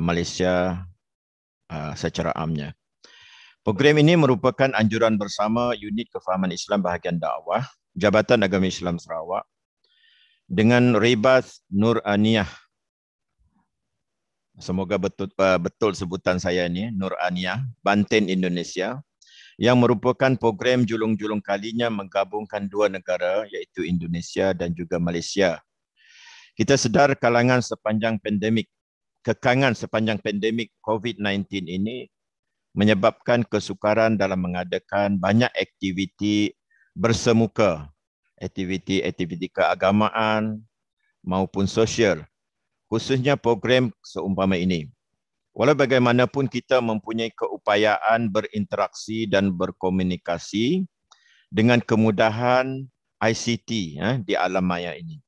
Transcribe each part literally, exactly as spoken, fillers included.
Malaysia secara amnya. Program ini merupakan anjuran bersama Unit Kefahaman Islam Bahagian Dakwah Jabatan Agama Islam Sarawak dengan Ribath Nuraniyah. Semoga betul betul sebutan saya ini, Nuraniyah, Banten, Indonesia, yang merupakan program julung-julung kalinya menggabungkan dua negara iaitu Indonesia dan juga Malaysia. Kita sedar kalangan sepanjang pandemik, kekangan sepanjang pandemik COVID sembilan belas ini menyebabkan kesukaran dalam mengadakan banyak aktiviti bersemuka, aktiviti-aktiviti keagamaan maupun sosial, khususnya program seumpama ini. Walau bagaimanapun kita mempunyai keupayaan berinteraksi dan berkomunikasi dengan kemudahan I C T eh, di alam maya ini.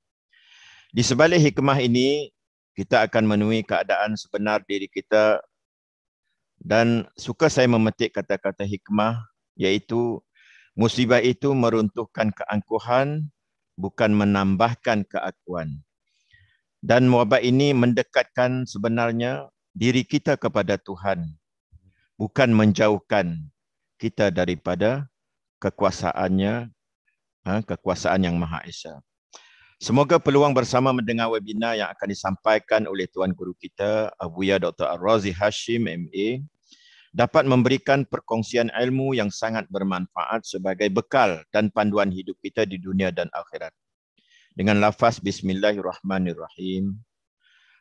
Di sebalik hikmah ini, kita akan menemui keadaan sebenar diri kita dan suka saya memetik kata-kata hikmah iaitu musibah itu meruntuhkan keangkuhan bukan menambahkan keakuan. Dan wabak ini mendekatkan sebenarnya diri kita kepada Tuhan, bukan menjauhkan kita daripada kekuasaannya, kekuasaan yang Maha Esa. Semoga peluang bersama mendengar webinar yang akan disampaikan oleh Tuan Guru kita, Abuya Doktor Ar-Razi Hasyim, M A, dapat memberikan perkongsian ilmu yang sangat bermanfaat sebagai bekal dan panduan hidup kita di dunia dan akhirat. Dengan lafaz Bismillahirrahmanirrahim,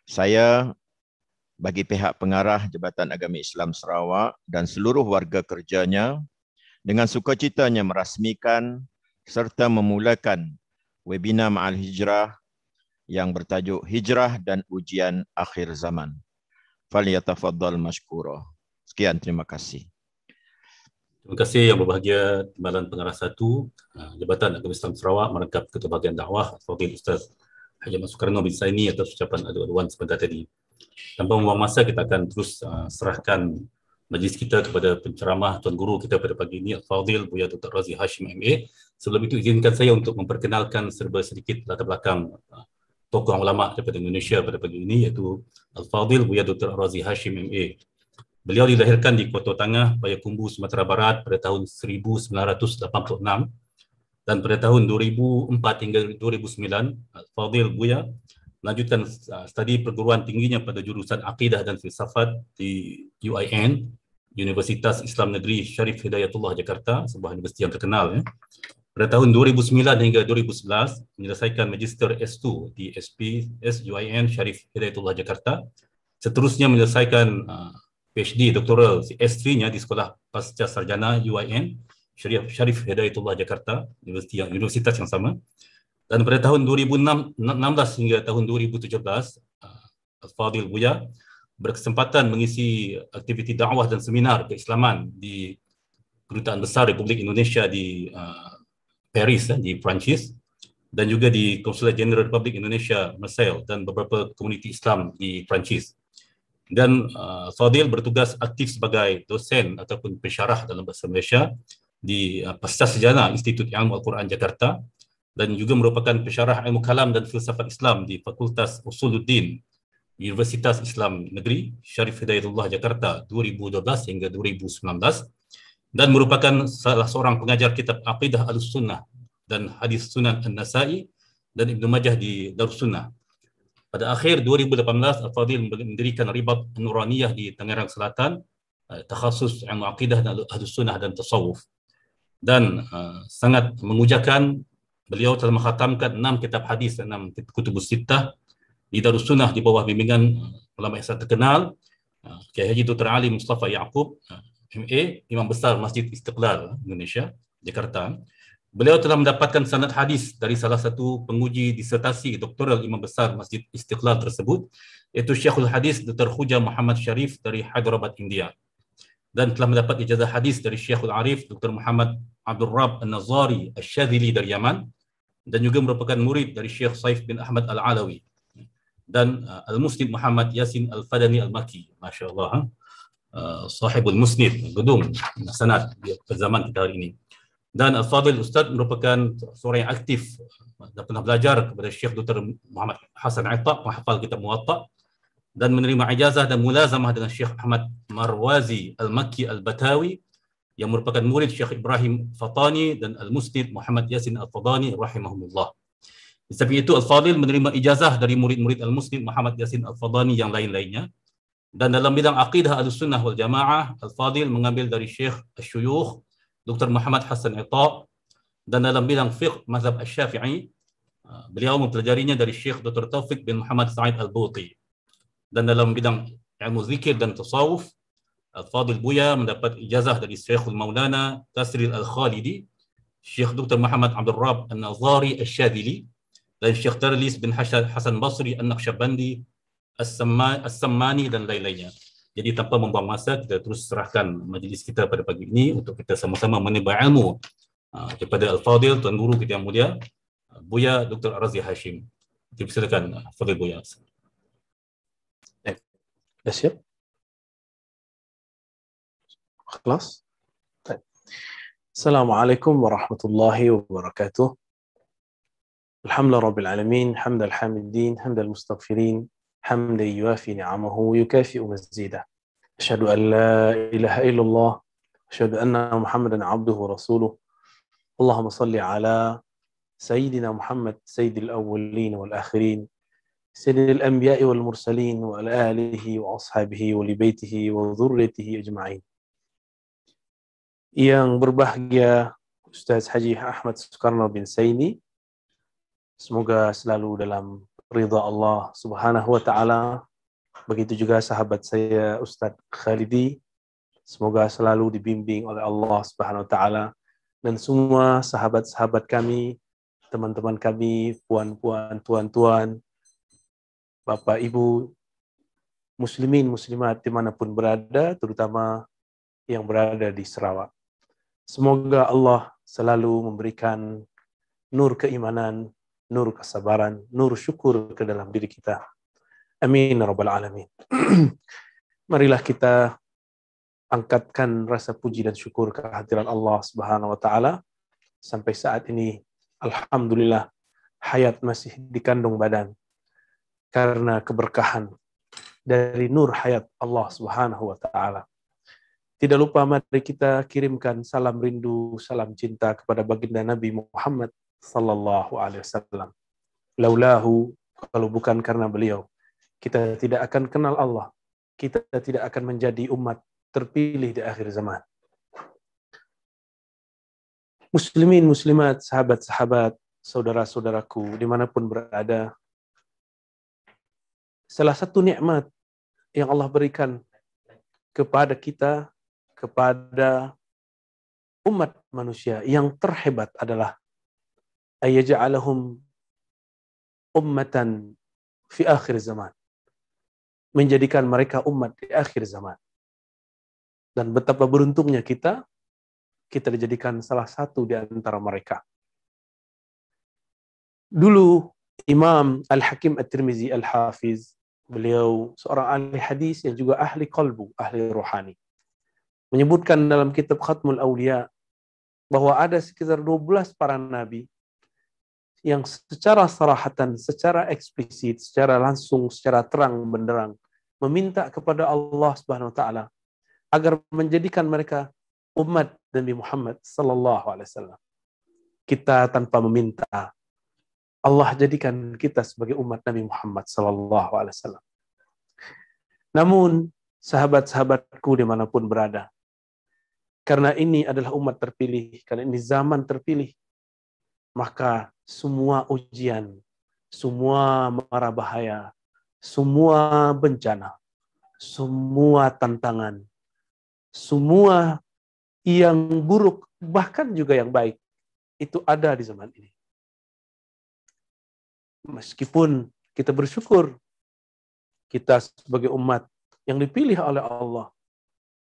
saya bagi pihak pengarah Jabatan Agama Islam Sarawak dan seluruh warga kerjanya dengan sukacitanya merasmikan serta memulakan webinar Ma'al Hijrah yang bertajuk Hijrah dan Ujian Akhir Zaman. Falyatafaddal mashkura. Sekian, terima kasih. Terima kasih yang berbahagia Timbalan Pengarah Satu Jabatan Agama Islam Sarawak merangkap Ketua Bahagian Dakwah Wakil Ustaz Haji Ahmad Sukarno bin Saini atas ucapan adu-aduan sebentar tadi. Tanpa membuang masa, kita akan terus uh, serahkan majlis kita kepada penceramah Tuan Guru kita pada pagi ini, Al-Fadhil Buya Doktor Razi Hasyim M A. Sebelum itu, izinkan saya untuk memperkenalkan serba sedikit latar belakang uh, tokoh ulama daripada Indonesia pada pagi ini, iaitu Al-Fadhil Buya Doktor Razi Hasyim M A. Beliau dilahirkan di Kota Tengah, Payakumbuh, Sumatera Barat pada tahun seribu sembilan ratus lapan puluh enam dan pada tahun dua ribu empat hingga dua ribu sembilan, Al-Fadhil Buya melanjutkan studi perguruan tingginya pada jurusan Akidah dan Filsafat di U I N, Universitas Islam Negeri Syarif Hidayatullah Jakarta, sebuah universiti yang terkenal. Ya. Pada tahun dua ribu sembilan hingga dua ribu sebelas, menyelesaikan Magister S dua di S P S U I N Syarif Hidayatullah Jakarta. Seterusnya menyelesaikan P H D doktoral S tiga-nya di Sekolah Pasca Sarjana U I N Syarif Hidayatullah Jakarta, universiti yang, universitas yang sama. Dan pada tahun dua ribu enam belas hingga tahun dua ribu tujuh belas, Al-Fadhil Buya berkesempatan mengisi aktiviti dakwah dan seminar keislaman di Kedutaan Besar Republik Indonesia di uh, Paris, eh, di Perancis, dan juga di Konsulat Jeneral Republik Indonesia, Marseille, dan beberapa komuniti Islam di Perancis. Dan uh, Al-Fadhil bertugas aktif sebagai dosen ataupun pensyarah dalam bahasa Malaysia di uh, Pasar Sejana Institut Al-Quran Jakarta, dan juga merupakan pensyarah ilmu kalam dan filsafat Islam di Fakultas Usuluddin Universitas Islam Negeri Syarif Hidayatullah Jakarta dua ribu dua belas hingga dua ribu sembilan belas, dan merupakan salah seorang pengajar kitab Aqidah Al-Sunnah dan Hadis Sunan An-Nasai dan Ibn Majah di Darussunnah. Pada akhir dua ribu lapan belas, Al-Fadhil mendirikan Ribat Nuraniyah di Tangerang Selatan, takhasus ilmu Aqidah dan Al-Sunnah dan Tasawuf. Dan uh, sangat memujakan, beliau telah menghatamkan enam kitab hadis dan enam kutubus sittah di Darussunnah di bawah bimbingan ulama yang sangat terkenal, Kiai Haji Doktor Ali Mustafa Yaqub, M A, Imam Besar Masjid Istiqlal Indonesia, Jakarta. Beliau telah mendapatkan sanad hadis dari salah satu penguji disertasi doktoral Imam Besar Masjid Istiqlal tersebut, iaitu Syekhul Hadis Doktor Khuja Muhammad Sharif dari Hyderabad, India. Dan telah mendapat ijazah hadis dari Syekhul Arif Doktor Muhammad Abdul Rab An-Nazari Asyazli dari Yaman, dan juga merupakan murid dari Syekh Saif bin Ahmad Al-Alawi dan uh, Al-Muslim Muhammad Yasin Al-Fadani Al-Maki. Masya Allah, ha? uh, Sahibul Musnid, gedung sanad di zaman kita hari ini. Dan Al-Fadhil Ustaz merupakan seorang yang aktif dan pernah belajar kepada Syekh Doktor Muhammad Hasan Atta, menghafal kitab Muwatta, dan menerima ijazah dan mulazamah dengan Syekh Ahmad Marwazi Al-Makki Al-Batawi yang merupakan murid Syekh Ibrahim Fatani dan Al-Musnid Muhammad Yasin Al-Fadani rahimahumullah. Di samping itu, Al-Fadil menerima ijazah dari murid-murid Al-Musnid Muhammad Yasin Al-Fadani yang lain-lainnya. Dan dalam bidang aqidah Ahlussunnah wal Jamaah, Al-Fadil mengambil dari Syekh Asy-Syuyukh Doktor Muhammad Hasan Atha. Dan dalam bidang fiqh mazhab Asy-Syafi'i, beliau mempelajarinya dari Syekh Doktor Taufik bin Muhammad Sa'id Al-Buti. Dan dalam bidang ilmu zikir dan tasawuf, Al-Fadil Buya mendapat ijazah dari Syekhul Maulana Tasril Al-Khalidi, Syekh Doktor Muhammad Abdul Rab An-Nazari Asyazli, dan Syekh Tarlis bin Hasan Basri An-Naqsyabandi, As-Sammani, dan lain-lainnya. Jadi tanpa membuang masa, kita terus serahkan majlis kita pada pagi ini untuk kita sama-sama menimba ilmu kepada Al-Fadil, Tuan Guru kita yang mulia, Buya Doktor Ar-Razi Hasyim. Silakan, Fadil Buya. Sudah siap? Kelas? Assalamualaikum warahmatullahi wabarakatuh. Alhamdulillah Rabbil Alamin, hamdal hamidin, hamdal mustaghfirin, hamdan yuafi ni'amahu, yukafi'u mazidah. Asyhadu an la ilaha illallah, asyhadu anna Muhammadan abduhu wa rasuluh. Allahumma salli ala sayyidina Muhammad, sayyidil awwalin wal akhirin, sayyidil anbiya'i wal mursalin, wa ala alihi wa ashabihi wa li baitihi wa dhurriyyatihi ajma'in. Yang berbahagia Ustaz Haji Ahmad Sukarno bin Saini, semoga selalu dalam ridha Allah subhanahu wa ta'ala. Begitu juga sahabat saya Ustaz Khalidi, semoga selalu dibimbing oleh Allah subhanahu wa ta'ala. Dan semua sahabat-sahabat kami, teman-teman kami, puan-puan, tuan-tuan, bapak, ibu, muslimin, muslimat dimanapun berada, terutama yang berada di Sarawak. Semoga Allah selalu memberikan nur keimanan, nur kesabaran, nur syukur ke dalam diri kita. Amin ya rabbal alamin. Marilah kita angkatkan rasa puji dan syukur kehadiran Allah subhanahu wa ta'ala. Sampai saat ini, alhamdulillah, hayat masih dikandung badan karena keberkahan dari nur hayat Allah subhanahu wa ta'ala. Tidak lupa mari kita kirimkan salam rindu, salam cinta kepada baginda Nabi Muhammad sallallahu alaihi wasallam. Laulahu, kalau bukan karena beliau, kita tidak akan kenal Allah. Kita tidak akan menjadi umat terpilih di akhir zaman. Muslimin, muslimat, sahabat-sahabat, saudara-saudaraku dimanapun berada, salah satu nikmat yang Allah berikan kepada kita, kepada umat manusia yang terhebat adalah ayaj'alahum ummatan fi akhir zaman, menjadikan mereka umat di akhir zaman. Dan betapa beruntungnya kita, kita dijadikan salah satu di antara mereka. Dulu Imam Al-Hakim At-Tirmidzi Al-Hafiz, beliau seorang ahli hadis yang juga ahli qalbu, ahli rohani, menyebutkan dalam kitab Khatmul Awliya bahwa ada sekitar dua belas para nabi yang secara sarahatan, secara eksplisit, secara langsung, secara terang benderang meminta kepada Allah Subhanahu wa taala agar menjadikan mereka umat Nabi Muhammad sallallahu alaihi wasallam. Kita tanpa meminta, Allah jadikan kita sebagai umat Nabi Muhammad sallallahu alaihi wasallam. Namun sahabat-sahabatku dimanapun berada, karena ini adalah umat terpilih, karena ini zaman terpilih, maka semua ujian, semua mara bahaya, semua bencana, semua tantangan, semua yang buruk, bahkan juga yang baik, itu ada di zaman ini. Meskipun kita bersyukur, kita sebagai umat yang dipilih oleh Allah,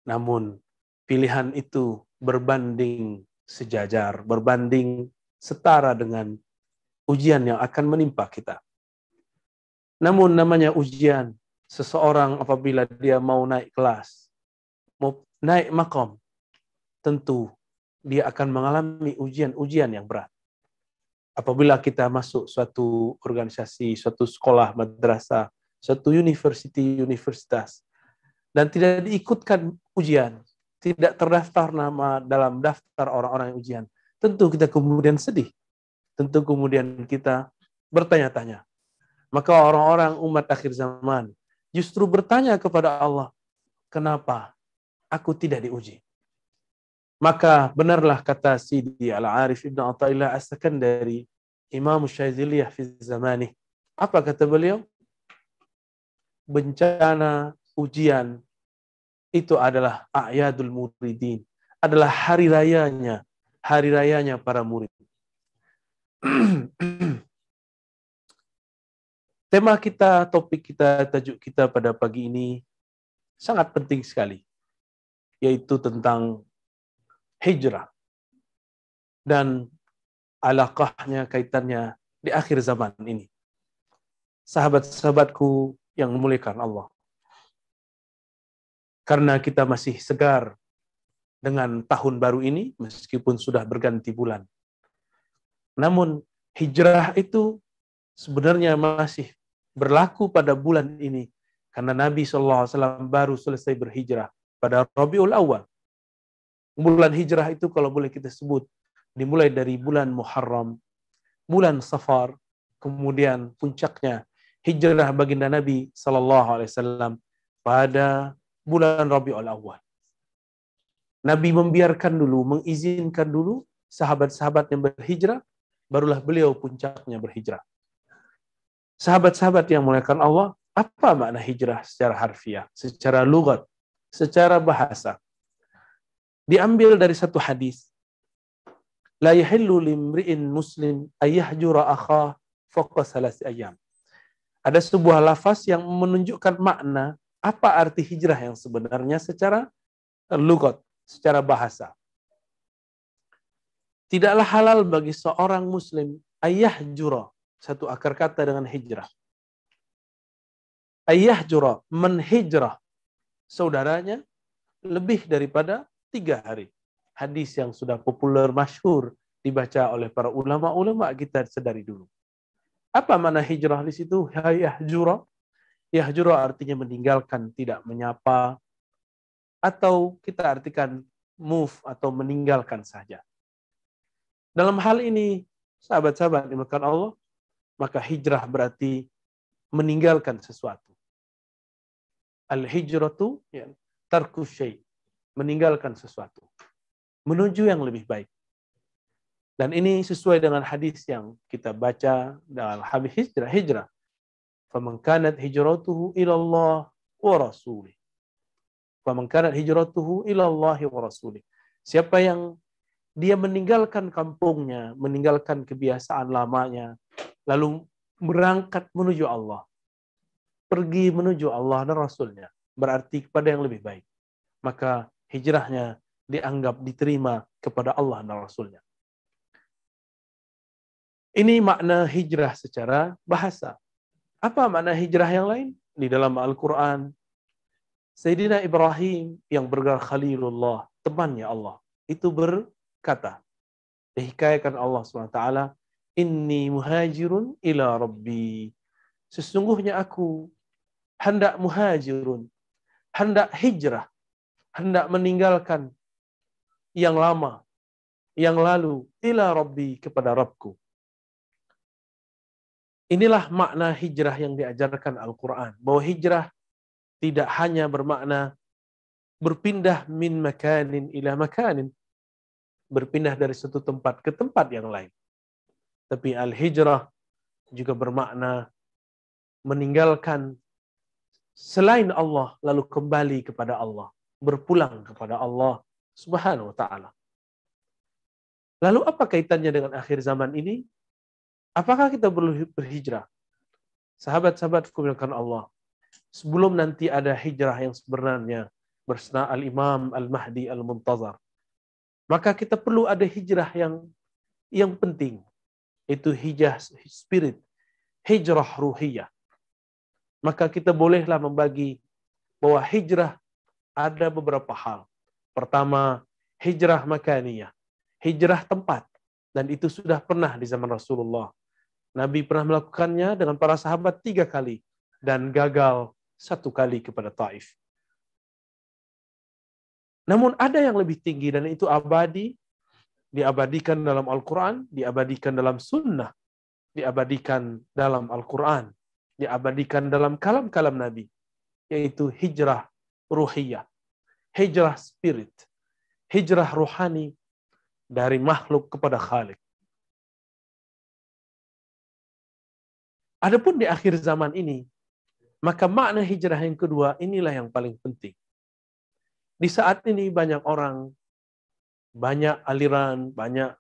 namun pilihan itu berbanding sejajar, berbanding setara dengan ujian yang akan menimpa kita. Namun namanya ujian, seseorang apabila dia mau naik kelas, mau naik makom, tentu dia akan mengalami ujian-ujian yang berat. Apabila kita masuk suatu organisasi, suatu sekolah, madrasah, satu university universitas, dan tidak diikutkan ujian, tidak terdaftar nama dalam daftar orang-orang yang ujian, tentu kita kemudian sedih, tentu kemudian kita bertanya-tanya. Maka orang-orang umat akhir zaman justru bertanya kepada Allah, kenapa aku tidak diuji? Maka benarlah kata Sidi Al-Arif Ibn Atha'illah As-Sakandari, Imam Syaziliyah fi Zamanih. Apa kata beliau? Bencana ujian itu adalah a'yadul muridin, adalah hari rayanya, hari rayanya para murid. Tema kita, topik kita, tajuk kita pada pagi ini sangat penting sekali, yaitu tentang hijrah dan alaqahnya, kaitannya di akhir zaman ini. Sahabat-sahabatku yang memuliakan Allah, karena kita masih segar dengan tahun baru ini meskipun sudah berganti bulan, namun hijrah itu sebenarnya masih berlaku pada bulan ini, karena Nabi Shallallahu Alaihi Wasallam baru selesai berhijrah pada Rabiul Awal. Bulan hijrah itu kalau boleh kita sebut dimulai dari bulan Muharram, bulan Safar, kemudian puncaknya hijrah baginda Nabi Sallallahu Alaihi Wasallam pada bulan Rabiul Awal. Nabi membiarkan dulu, mengizinkan dulu sahabat-sahabat yang berhijrah, barulah beliau puncaknya berhijrah. Sahabat-sahabat yang memuliakan Allah, apa makna hijrah secara harfiah, secara lugat, secara bahasa? Diambil dari satu hadis, la yahillu limri'in muslim ayyahjura akhah fawqa salasi ayyam. Ada sebuah lafaz yang menunjukkan makna apa arti hijrah yang sebenarnya secara lugat, secara bahasa. Tidaklah halal bagi seorang muslim ayyahjura, satu akar kata dengan hijrah. Ayyahjura, menhijrah saudaranya lebih daripada tiga hari. Hadis yang sudah populer, masyhur, dibaca oleh para ulama-ulama kita sedari dulu. Apa makna hijrah di situ? Yahjura. Yahjura artinya meninggalkan, tidak menyapa. Atau kita artikan move atau meninggalkan saja. Dalam hal ini, sahabat-sahabat dimakan Allah, maka hijrah berarti meninggalkan sesuatu. Al-hijratu, ya, tarku syai'. Meninggalkan sesuatu menuju yang lebih baik. Dan ini sesuai dengan hadis yang kita baca dalam habis hijrah, hijrah. Faman kanat hijratuhu ila Allah wa rasulih. Faman kanat hijratuhu ila Allah wa rasulih. Siapa yang dia meninggalkan kampungnya, meninggalkan kebiasaan lamanya, lalu berangkat menuju Allah, pergi menuju Allah dan Rasulnya, berarti kepada yang lebih baik. Maka hijrahnya dianggap diterima kepada Allah dan Rasulnya. Ini makna hijrah secara bahasa. Apa makna hijrah yang lain? Di dalam Al-Quran, Sayyidina Ibrahim yang bergelar Khalilullah, temannya Allah, itu berkata, dihikayatkan Allah subhanahu wa taala, Inni muhajirun ila Rabbi. Sesungguhnya aku hendak muhajirun, hendak hijrah, hendak meninggalkan yang lama, yang lalu, ila Rabbi, kepada Rabbku. Inilah makna hijrah yang diajarkan Al-Quran. Bahwa hijrah tidak hanya bermakna berpindah min makanin ila makanin, berpindah dari satu tempat ke tempat yang lain. Tapi al-hijrah juga bermakna meninggalkan selain Allah, lalu kembali kepada Allah. Berpulang kepada Allah subhanahu wa ta'ala. Lalu apa kaitannya dengan akhir zaman ini? Apakah kita perlu berhijrah? Sahabat-sahabatku dimuliakan Allah, sebelum nanti ada hijrah yang sebenarnya bersama Al-Imam Al-Mahdi Al-Muntazar, maka kita perlu ada hijrah yang yang penting, itu hijrah spirit, hijrah ruhiyah. Maka kita bolehlah membagi bahwa hijrah ada beberapa hal. Pertama, hijrah makaniyah, hijrah tempat. Dan itu sudah pernah di zaman Rasulullah. Nabi pernah melakukannya dengan para sahabat tiga kali. dan gagal satu kali kepada Taif. Namun ada yang lebih tinggi, dan itu abadi, diabadikan dalam Al-Quran, diabadikan dalam Sunnah, diabadikan dalam Al-Quran, diabadikan dalam kalam-kalam Nabi, yaitu hijrah ruhiyah, hijrah spirit, hijrah rohani dari makhluk kepada Khalik. Adapun di akhir zaman ini, maka makna hijrah yang kedua inilah yang paling penting. Di saat ini banyak orang, banyak aliran, banyak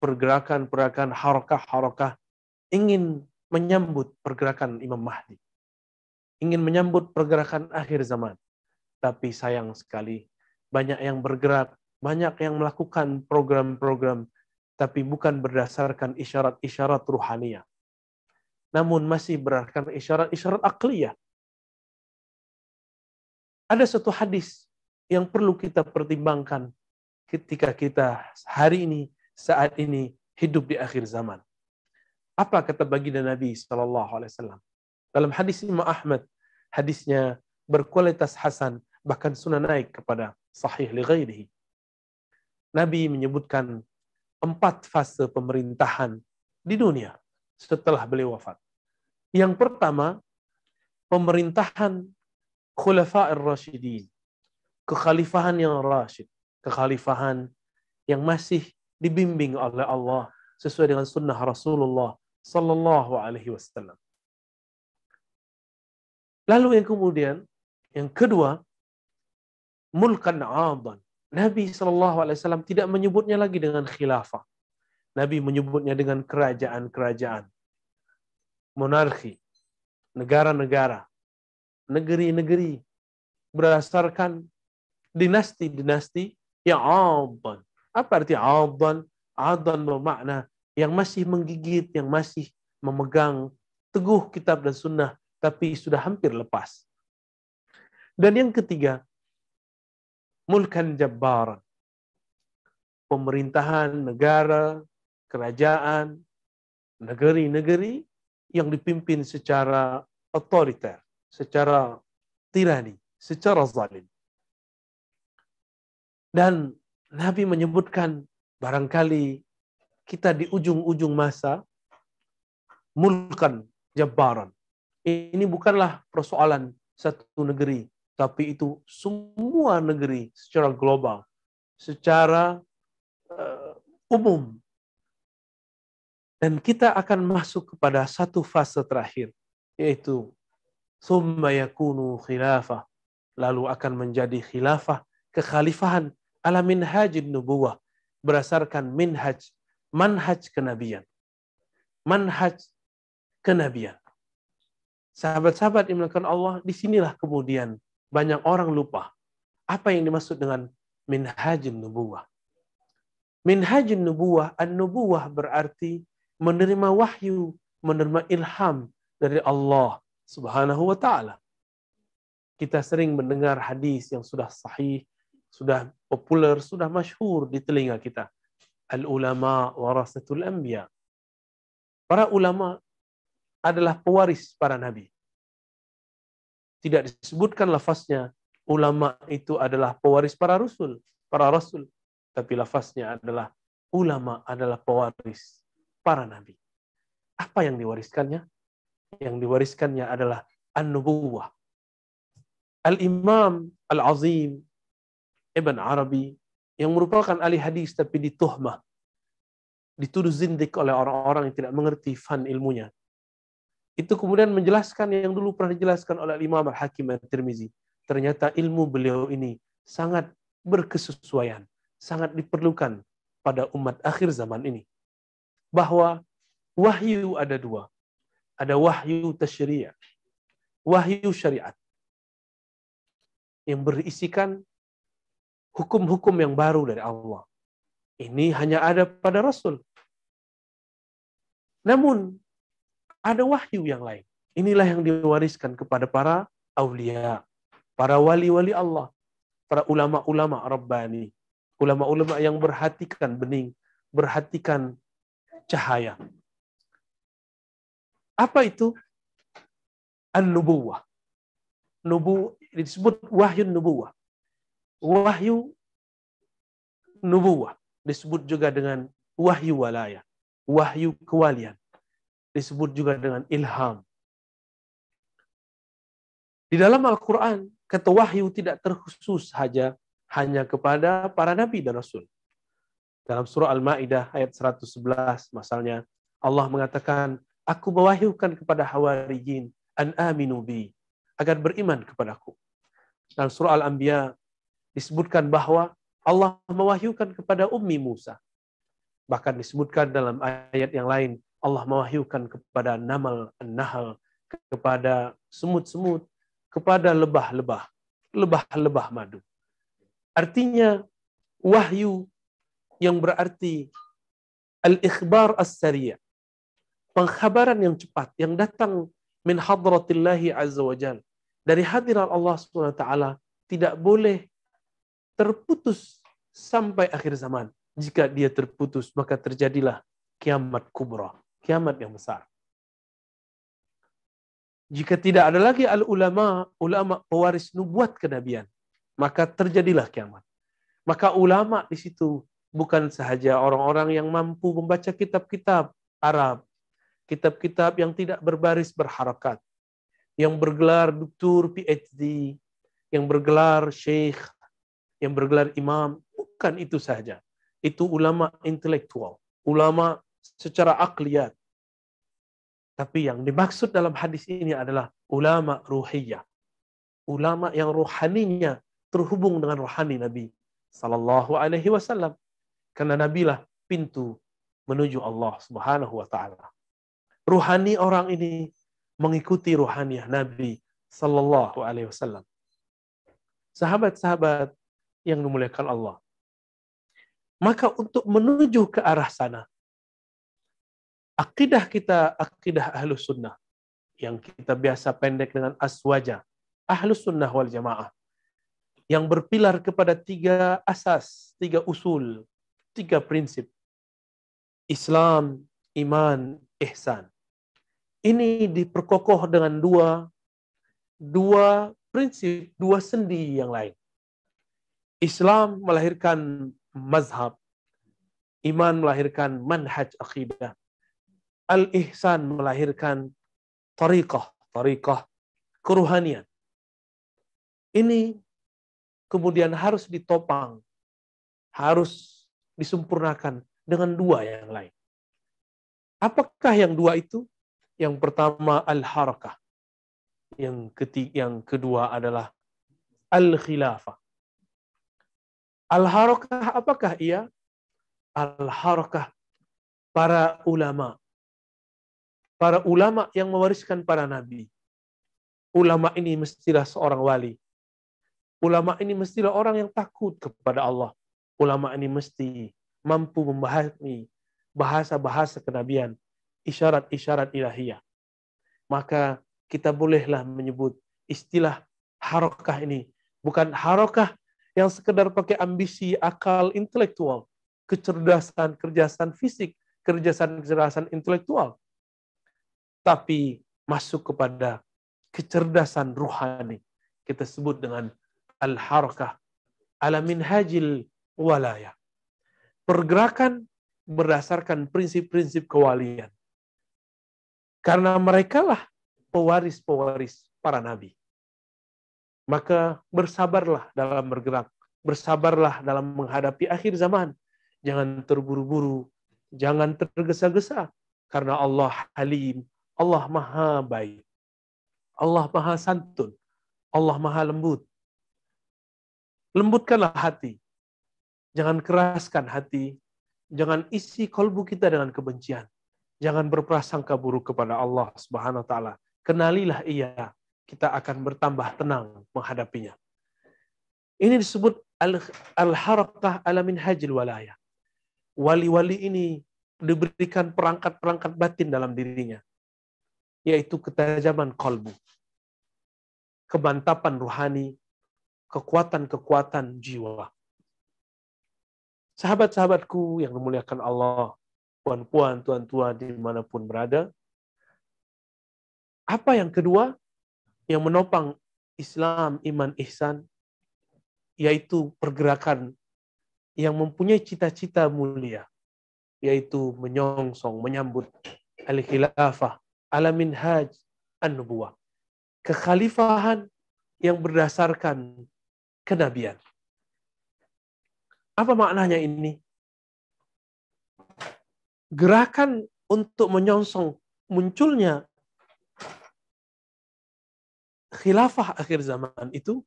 pergerakan-pergerakan, harakah-harakah ingin menyambut pergerakan Imam Mahdi. Ingin menyambut pergerakan akhir zaman. Tapi sayang sekali, banyak yang bergerak, banyak yang melakukan program-program, tapi bukan berdasarkan isyarat-isyarat ruhaniyah. Namun masih berdasarkan isyarat-isyarat akliyah. Ada satu hadis yang perlu kita pertimbangkan ketika kita hari ini, saat ini, hidup di akhir zaman. Apa kata baginda Nabi shallallahu alaihi wasallam? Dalam hadis Imam Ahmad, hadisnya berkualitas hasan, bahkan sunnah naik kepada sahih li ghairihi. Nabi menyebutkan empat fase pemerintahan di dunia setelah beliau wafat. Yang pertama, pemerintahan khulafa'ir rasyidin, kekhalifahan yang rasyid, kekhalifahan yang masih dibimbing oleh Allah sesuai dengan sunnah Rasulullah sallallahu alaihi wasallam. Lalu yang kemudian, yang kedua, mulkan 'adhan. Nabi sallallahu alaihi wasallam tidak menyebutnya lagi dengan khilafah. Nabi menyebutnya dengan kerajaan-kerajaan, monarki, negara-negara, negeri-negeri, berdasarkan dinasti-dinasti yang adhan. Apa arti adhan? Adhan bermakna yang masih menggigit, yang masih memegang teguh kitab dan sunnah, tapi sudah hampir lepas. Dan yang ketiga, mulkan jabbaran. Pemerintahan, negara, kerajaan, negeri-negeri yang dipimpin secara otoriter, secara tirani, secara zalim. Dan Nabi menyebutkan barangkali kita di ujung-ujung masa mulkan jabbaran. Ini bukanlah persoalan satu negeri, tapi itu semua negeri secara global, secara uh, umum. Dan kita akan masuk kepada satu fase terakhir, yaitu summa yakunu khilafah, lalu akan menjadi khilafah, kekhalifahan ala minhajin nubuwah, berdasarkan minhaj, manhaj kenabian. Manhaj kenabian. Sahabat-sahabat yang dimuliakan Allah, disinilah kemudian banyak orang lupa apa yang dimaksud dengan minhajin nubuwah. Minhajin nubuwah, an-nubuwah berarti menerima wahyu, menerima ilham dari Allah subhanahu wa ta'ala. Kita sering mendengar hadis yang sudah sahih, sudah populer, sudah masyhur di telinga kita. Al-ulama warasatul anbiya. Para ulama adalah pewaris para nabi. Tidak disebutkan lafaznya, ulama itu adalah pewaris para rasul, para rasul. Tapi lafaznya adalah, ulama adalah pewaris para nabi. Apa yang diwariskannya? Yang diwariskannya adalah an-nubuwah. Al-Imam Al-Azim Ibn Arabi, yang merupakan ahli hadis tapi dituhmah, dituduh zindik oleh orang-orang yang tidak mengerti fan ilmunya. Itu kemudian menjelaskan yang dulu pernah dijelaskan oleh Imam Al-Hakim At-Tirmidzi. Ternyata ilmu beliau ini sangat berkesesuaian, sangat diperlukan pada umat akhir zaman ini. Bahwa wahyu ada dua. Ada wahyu tasyri', wahyu syariat, yang berisikan hukum-hukum yang baru dari Allah. Ini hanya ada pada Rasul. Namun, ada wahyu yang lain. Inilah yang diwariskan kepada para awliya, para wali-wali Allah, para ulama-ulama Rabbani, ulama-ulama yang berhatikan bening, berhatikan cahaya. Apa itu? an-nubuwah. Nubu disebut wahyun nubuwah. Wahyu nubuwah disebut juga dengan wahyu walaya, wahyu kewalian. Disebut juga dengan ilham. Di dalam Al-Quran, kata wahyu tidak terkhusus saja hanya kepada para nabi dan rasul. Dalam surah Al-Ma'idah ayat seratus sebelas misalnya, Allah mengatakan, "Aku mewahyukan kepada hawarijin an aminu bi," agar beriman kepadaku. Dalam surah Al-Anbiya disebutkan bahwa Allah mewahyukan kepada ummi Musa. Bahkan disebutkan dalam ayat yang lain, Allah mewahyukan kepada namal an-nahal, kepada semut-semut, kepada lebah-lebah, lebah-lebah madu. Artinya, wahyu yang berarti al-ikhbar as-sariya, pengkhabaran yang cepat, yang datang min hadratillahi azza wa jal, dari hadirat Allah subhanahu wa taala, tidak boleh terputus sampai akhir zaman. Jika dia terputus, maka terjadilah kiamat kubra, kiamat yang besar. Jika tidak ada lagi al-ulama, ulama pewaris nubuat kenabian, maka terjadilah kiamat. Maka ulama di situ bukan sahaja orang-orang yang mampu membaca kitab-kitab Arab, kitab-kitab yang tidak berbaris berharakat, yang bergelar doktor P H D, yang bergelar syekh, yang bergelar imam, bukan itu sahaja. Itu ulama intelektual, ulama secara akliyat. Tapi yang dimaksud dalam hadis ini adalah ulama ruhiyah. Ulama yang rohaninya terhubung dengan rohani Nabi sallallahu alaihi wasallam. Karena Nabilah pintu menuju Allah Subhanahu wa taala. Rohani orang ini mengikuti rohaniah Nabi sallallahu alaihi wasallam. Sahabat-sahabat yang dimuliakan Allah. Maka untuk menuju ke arah sana, akidah kita, akidah ahlus sunnah, yang kita biasa pendek dengan aswaja, ahlus sunnah wal jamaah, yang berpilar kepada tiga asas, tiga usul, tiga prinsip. Islam, iman, ihsan. Ini diperkokoh dengan dua, dua prinsip, dua sendi yang lain. Islam melahirkan mazhab, iman melahirkan manhaj akidah, al-ihsan melahirkan tariqah, tariqah keruhanian. Ini kemudian harus ditopang, harus disempurnakan dengan dua yang lain. Apakah yang dua itu? Yang pertama al-harakah. Yang ketiga, yang kedua adalah al-khilafah. Al-harakah apakah ia? Al-harakah para ulama. Para ulama yang mewariskan para nabi. Ulama ini mestilah seorang wali. Ulama ini mestilah orang yang takut kepada Allah. Ulama ini mesti mampu memahami bahasa-bahasa kenabian, isyarat-isyarat ilahiyah. Maka kita bolehlah menyebut istilah harakah ini. Bukan harakah yang sekedar pakai ambisi, akal, intelektual, kecerdasan, kecerdasan fisik, kecerdasan, kecerdasan intelektual. Tapi masuk kepada kecerdasan ruhani. Kita sebut dengan al-harakah ala minhajil walaya. Pergerakan berdasarkan prinsip-prinsip kewalian. Karena merekalah pewaris-pewaris para nabi. Maka bersabarlah dalam bergerak. Bersabarlah dalam menghadapi akhir zaman. Jangan terburu-buru. Jangan tergesa-gesa. Karena Allah halim. Allah maha baik. Allah maha santun. Allah maha lembut. Lembutkanlah hati. Jangan keraskan hati. Jangan isi kalbu kita dengan kebencian. Jangan berprasangka buruk kepada Allah Subhanahu wa taala. Kenalilah ia, kita akan bertambah tenang menghadapinya. Ini disebut al-harakah ala minhajil walayah. Wali-wali ini diberikan perangkat-perangkat batin dalam dirinya, yaitu ketajaman kalbu, kemantapan ruhani, kekuatan-kekuatan jiwa. Sahabat-sahabatku yang dimuliakan Allah, puan-puan, tuan-tuan dimanapun berada, apa yang kedua? yang menopang Islam, iman, ihsan, yaitu pergerakan yang mempunyai cita-cita mulia, yaitu menyongsong, menyambut al-khilafah, ala minhaj an-nubuwah, kekhalifahan yang berdasarkan kenabian. Apa maknanya ini? Gerakan untuk menyongsong munculnya khilafah akhir zaman itu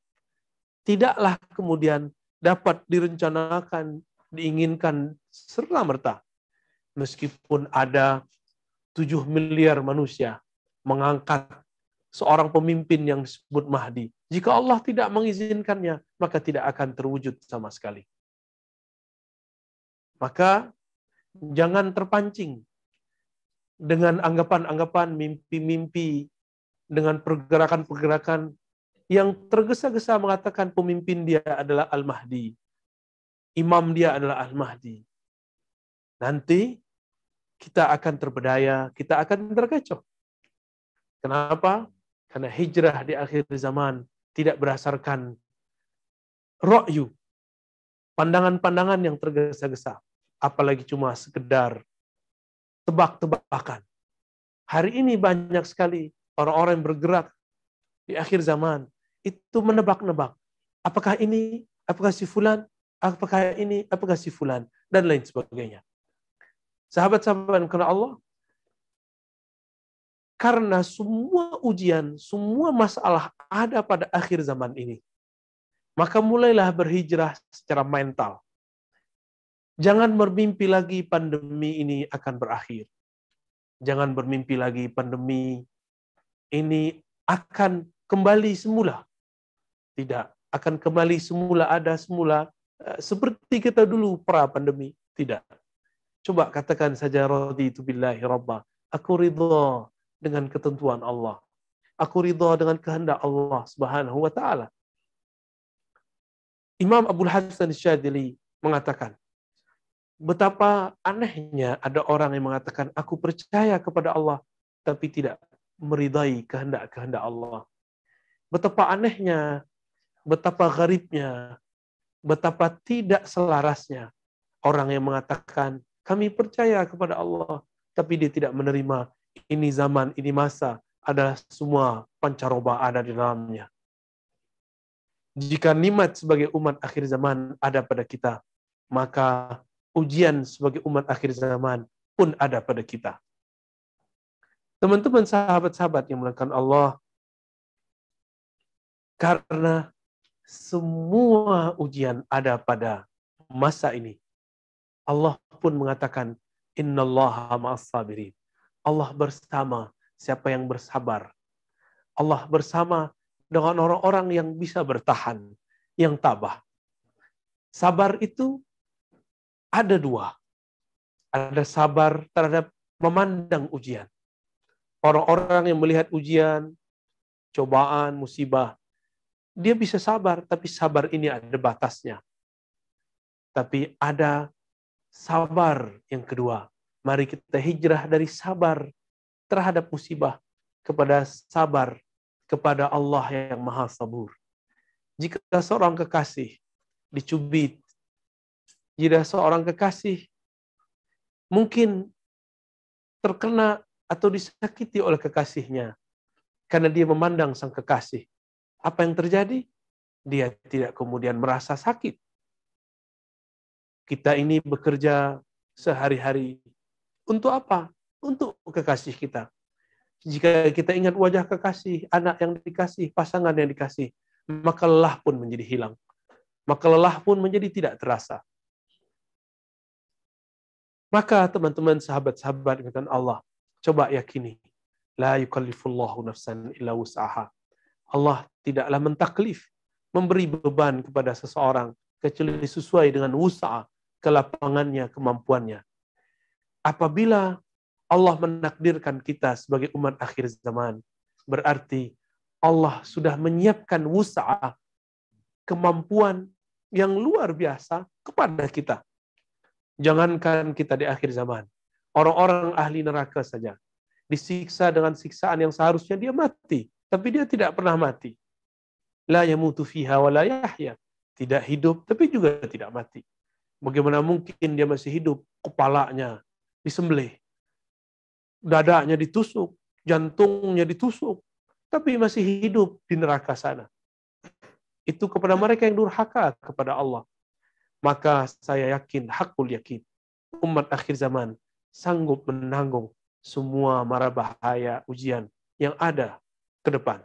tidaklah kemudian dapat direncanakan, diinginkan serta-merta. Meskipun ada tujuh miliar manusia mengangkat seorang pemimpin yang disebut Mahdi, jika Allah tidak mengizinkannya, maka tidak akan terwujud sama sekali. Maka jangan terpancing dengan anggapan-anggapan, mimpi-mimpi, dengan pergerakan-pergerakan yang tergesa-gesa mengatakan pemimpin dia adalah Al-Mahdi, imam dia adalah Al-Mahdi. Nanti kita akan terbedaya, kita akan terkecoh. Kenapa? Karena hijrah di akhir zaman tidak berdasarkan ra'yu, pandangan-pandangan yang tergesa-gesa, apalagi cuma sekedar tebak-tebakan. Hari ini banyak sekali orang-orang yang bergerak di akhir zaman, itu menebak-nebak. Apakah ini, apakah si fulan, apakah ini, apakah si fulan, dan lain sebagainya. Sahabat-sahabat, karena Allah, karena semua ujian, semua masalah ada pada akhir zaman ini, maka mulailah berhijrah secara mental. Jangan bermimpi lagi pandemi ini akan berakhir. Jangan bermimpi lagi pandemi ini akan kembali semula. Tidak. Akan kembali semula ada semula. Seperti kita dulu pra-pandemi. Tidak. Coba katakan saja, raditu billahi rabba. Aku ridha dengan ketentuan Allah. Aku ridha dengan kehendak Allah subhanahu wa ta'ala. Imam Abu Hasan Syadzili mengatakan, betapa anehnya ada orang yang mengatakan, aku percaya kepada Allah, tapi tidak meridai kehendak-kehendak Allah. Betapa anehnya, betapa gharibnya, betapa tidak selarasnya orang yang mengatakan, kami percaya kepada Allah, tapi dia tidak menerima, ini zaman, ini masa, adalah semua pancaroba ada di dalamnya. Jika nikmat sebagai umat akhir zaman ada pada kita, maka ujian sebagai umat akhir zaman pun ada pada kita. Teman-teman, sahabat-sahabat yang melakukan Allah, karena semua ujian ada pada masa ini, Allah pun mengatakan, innallaha ma'as sabirin. Allah bersama siapa yang bersabar. Allah bersama dengan orang-orang yang bisa bertahan, yang tabah. Sabar itu ada dua. Ada sabar terhadap memandang ujian. Orang-orang yang melihat ujian, cobaan, musibah, dia bisa sabar, tapi sabar ini ada batasnya. Tapi ada sabar yang kedua. Mari kita hijrah dari sabar terhadap musibah kepada sabar kepada Allah yang maha sabur. Jika seorang kekasih dicubit, jika seorang kekasih mungkin terkena atau disakiti oleh kekasihnya, karena dia memandang sang kekasih, apa yang terjadi? Dia tidak kemudian merasa sakit. Kita ini bekerja sehari-hari untuk apa? Untuk kekasih kita. Jika kita ingat wajah kekasih, anak yang dikasih, pasangan yang dikasih, maka lelah pun menjadi hilang. Maka lelah pun menjadi tidak terasa. Maka teman-teman, sahabat-sahabat dengan Allah, coba yakini, la yukallifullahu nafsan illa wus'aha. Allah tidaklah mentaklif, memberi beban kepada seseorang kecuali sesuai dengan wus'ah, kelapangannya, kemampuannya. Apabila Allah menakdirkan kita sebagai umat akhir zaman, berarti Allah sudah menyiapkan wus'ah, kemampuan yang luar biasa kepada kita. Jangankan kita di akhir zaman, orang-orang ahli neraka saja disiksa dengan siksaan yang seharusnya dia mati, tapi dia tidak pernah mati. La yamutu fiha wa la yahya. Tidak hidup, tapi juga tidak mati. Bagaimana mungkin dia masih hidup? Kepalanya disembelih, dadanya ditusuk, jantungnya ditusuk, tapi masih hidup di neraka sana. Itu kepada mereka yang durhaka kepada Allah. Maka saya yakin, hakul yakin, umat akhir zaman sanggup menanggung semua mara bahaya ujian yang ada ke depan.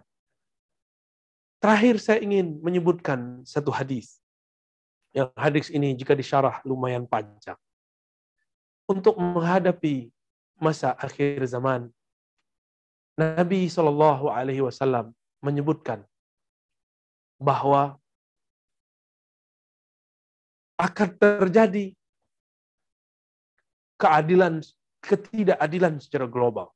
Terakhir saya ingin menyebutkan satu hadis. Yang hadis ini jika disyarah lumayan panjang. Untuk menghadapi masa akhir zaman, Nabi shallallahu alaihi wasallam menyebutkan bahwa akan terjadi keadilan, ketidakadilan secara global.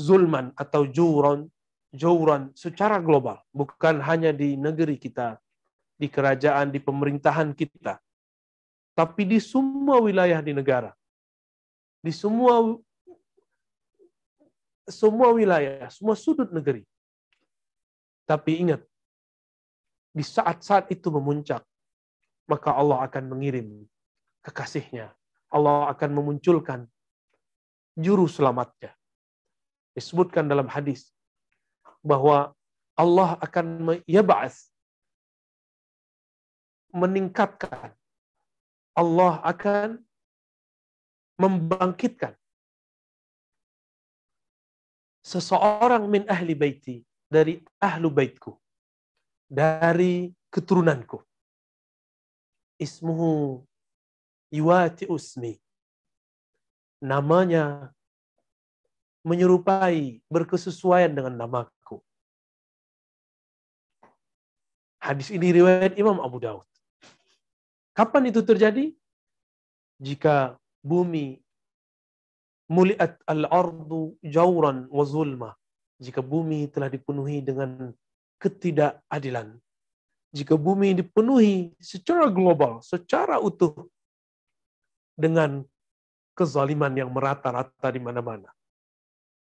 Zulman atau juron, jauran secara global, bukan hanya di negeri kita, di kerajaan, di pemerintahan kita, tapi di semua wilayah di negara, di semua semua wilayah, semua sudut negeri. Tapi ingat, di saat-saat itu memuncak, maka Allah akan mengirim kekasihnya, Allah akan memunculkan juru selamatnya. Disebutkan dalam hadis bahwa Allah akan yab'ats, meningkatkan, Allah akan membangkitkan seseorang min ahli baiti, dari ahlu baitku, dari keturunanku, ismuhu yuwati usmi, namanya menyerupai, berkesesuaian dengan namaku. Hadis ini riwayat Imam Abu Daud. Kapan itu terjadi? Jika bumi muliat al-ardu jauran wa zulma. Jika bumi telah dipenuhi dengan ketidakadilan. Jika bumi dipenuhi secara global, secara utuh dengan kezaliman yang merata-rata di mana-mana.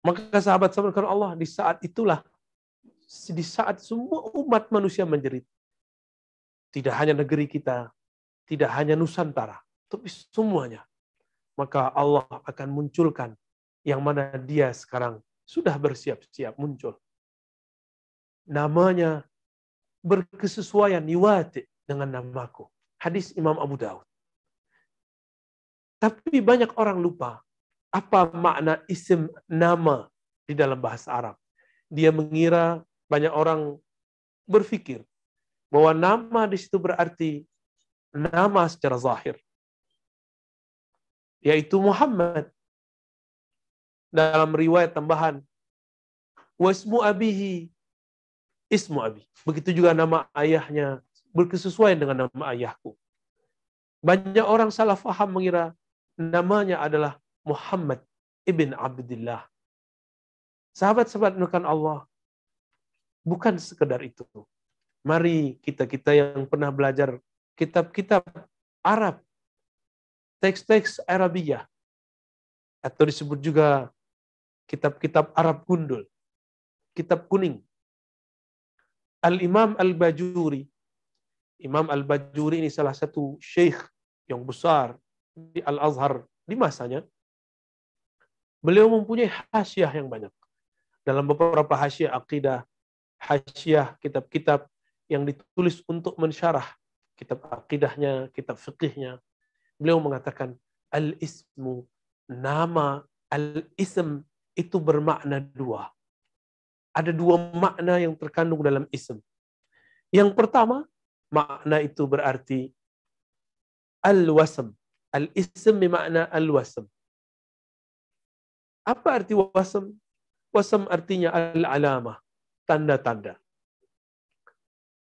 Maka sahabat sahabat Allah, di saat itulah, di saat semua umat manusia menjerit. Tidak hanya negeri kita, tidak hanya Nusantara, tapi semuanya. Maka Allah akan munculkan yang mana dia sekarang sudah bersiap-siap muncul. Namanya berkesesuaian niwati dengan namaku. Hadis Imam Abu Daud. Tapi banyak orang lupa apa makna isim nama di dalam bahasa Arab. Dia mengira, banyak orang berpikir bahwa nama di situ berarti nama secara zahir, yaitu Muhammad. Dalam riwayat tambahan, wasmu abihi ismu abi. Begitu juga nama ayahnya berkesesuaian dengan nama ayahku. Banyak orang salah faham mengira namanya adalah Muhammad ibn Abdullah. Sahabat-sahabat nukan Allah, bukan sekedar itu. Mari kita-kita yang pernah belajar kitab-kitab Arab, teks-teks Arabiyah, atau disebut juga kitab-kitab Arab gundul, kitab kuning. Al-Imam Al-Bajuri, Imam Al-Bajuri ini salah satu syekh yang besar di Al-Azhar di masanya. Beliau mempunyai hasyiah yang banyak. Dalam beberapa hasyiah akidah, hasyiah kitab-kitab yang ditulis untuk mensyarah kitab akidahnya, kitab fiqihnya. Beliau mengatakan, al-ismu, nama al-ism itu bermakna dua. Ada dua makna yang terkandung dalam ism. Yang pertama, makna itu berarti al-wasm. Al-ism bermakna al-wasm. Apa arti wasm? Wasm artinya al-alamah, tanda-tanda.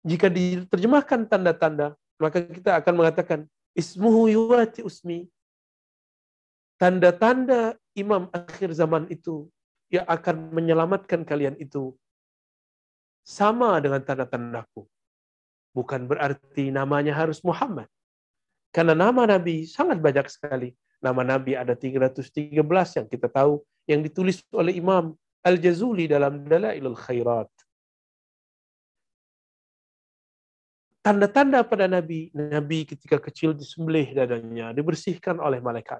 Jika diterjemahkan tanda-tanda, maka kita akan mengatakan ismuhu yuwati usmi. Tanda-tanda imam akhir zaman itu yang akan menyelamatkan kalian itu sama dengan tanda-tandaku. Bukan berarti namanya harus Muhammad. Karena nama Nabi sangat banyak sekali. Nama Nabi ada tiga ratus tiga belas yang kita tahu, yang ditulis oleh imam Al-Jazuli dalam Dalailul Khairat. Tanda-tanda pada Nabi, Nabi ketika kecil disembelih dadanya, dibersihkan oleh malaikat.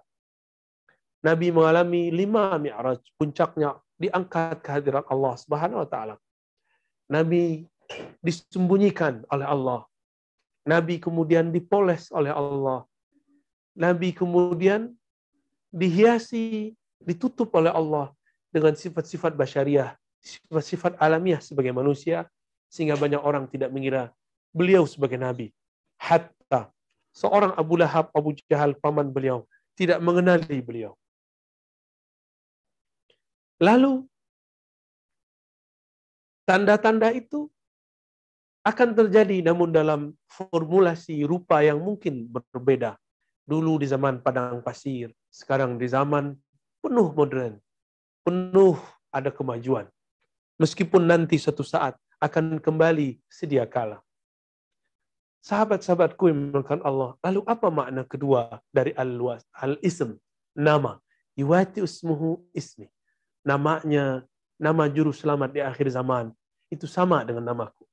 Nabi mengalami lima mi'raj, puncaknya diangkat kehadiran Allah Subhanahu wa taala. Nabi disembunyikan oleh Allah. Nabi kemudian dipoles oleh Allah. Nabi kemudian dihiasi, ditutup oleh Allah dengan sifat-sifat basyariah, sifat-sifat alamiah sebagai manusia, sehingga banyak orang tidak mengira beliau sebagai Nabi. Hatta seorang Abu Lahab, Abu Jahal, paman beliau, tidak mengenali beliau. Lalu, tanda-tanda itu akan terjadi, namun dalam formulasi rupa yang mungkin berbeda. Dulu di zaman padang pasir, sekarang di zaman penuh modern, penuh ada kemajuan. Meskipun nanti suatu saat akan kembali sedia kala. Sahabat-sahabatku yang mengatakan Allah, lalu apa makna kedua dari al-luas, al-ism, nama? Yuwati usmuhu ismi. Namanya, nama juru selamat di akhir zaman, itu sama dengan namaku.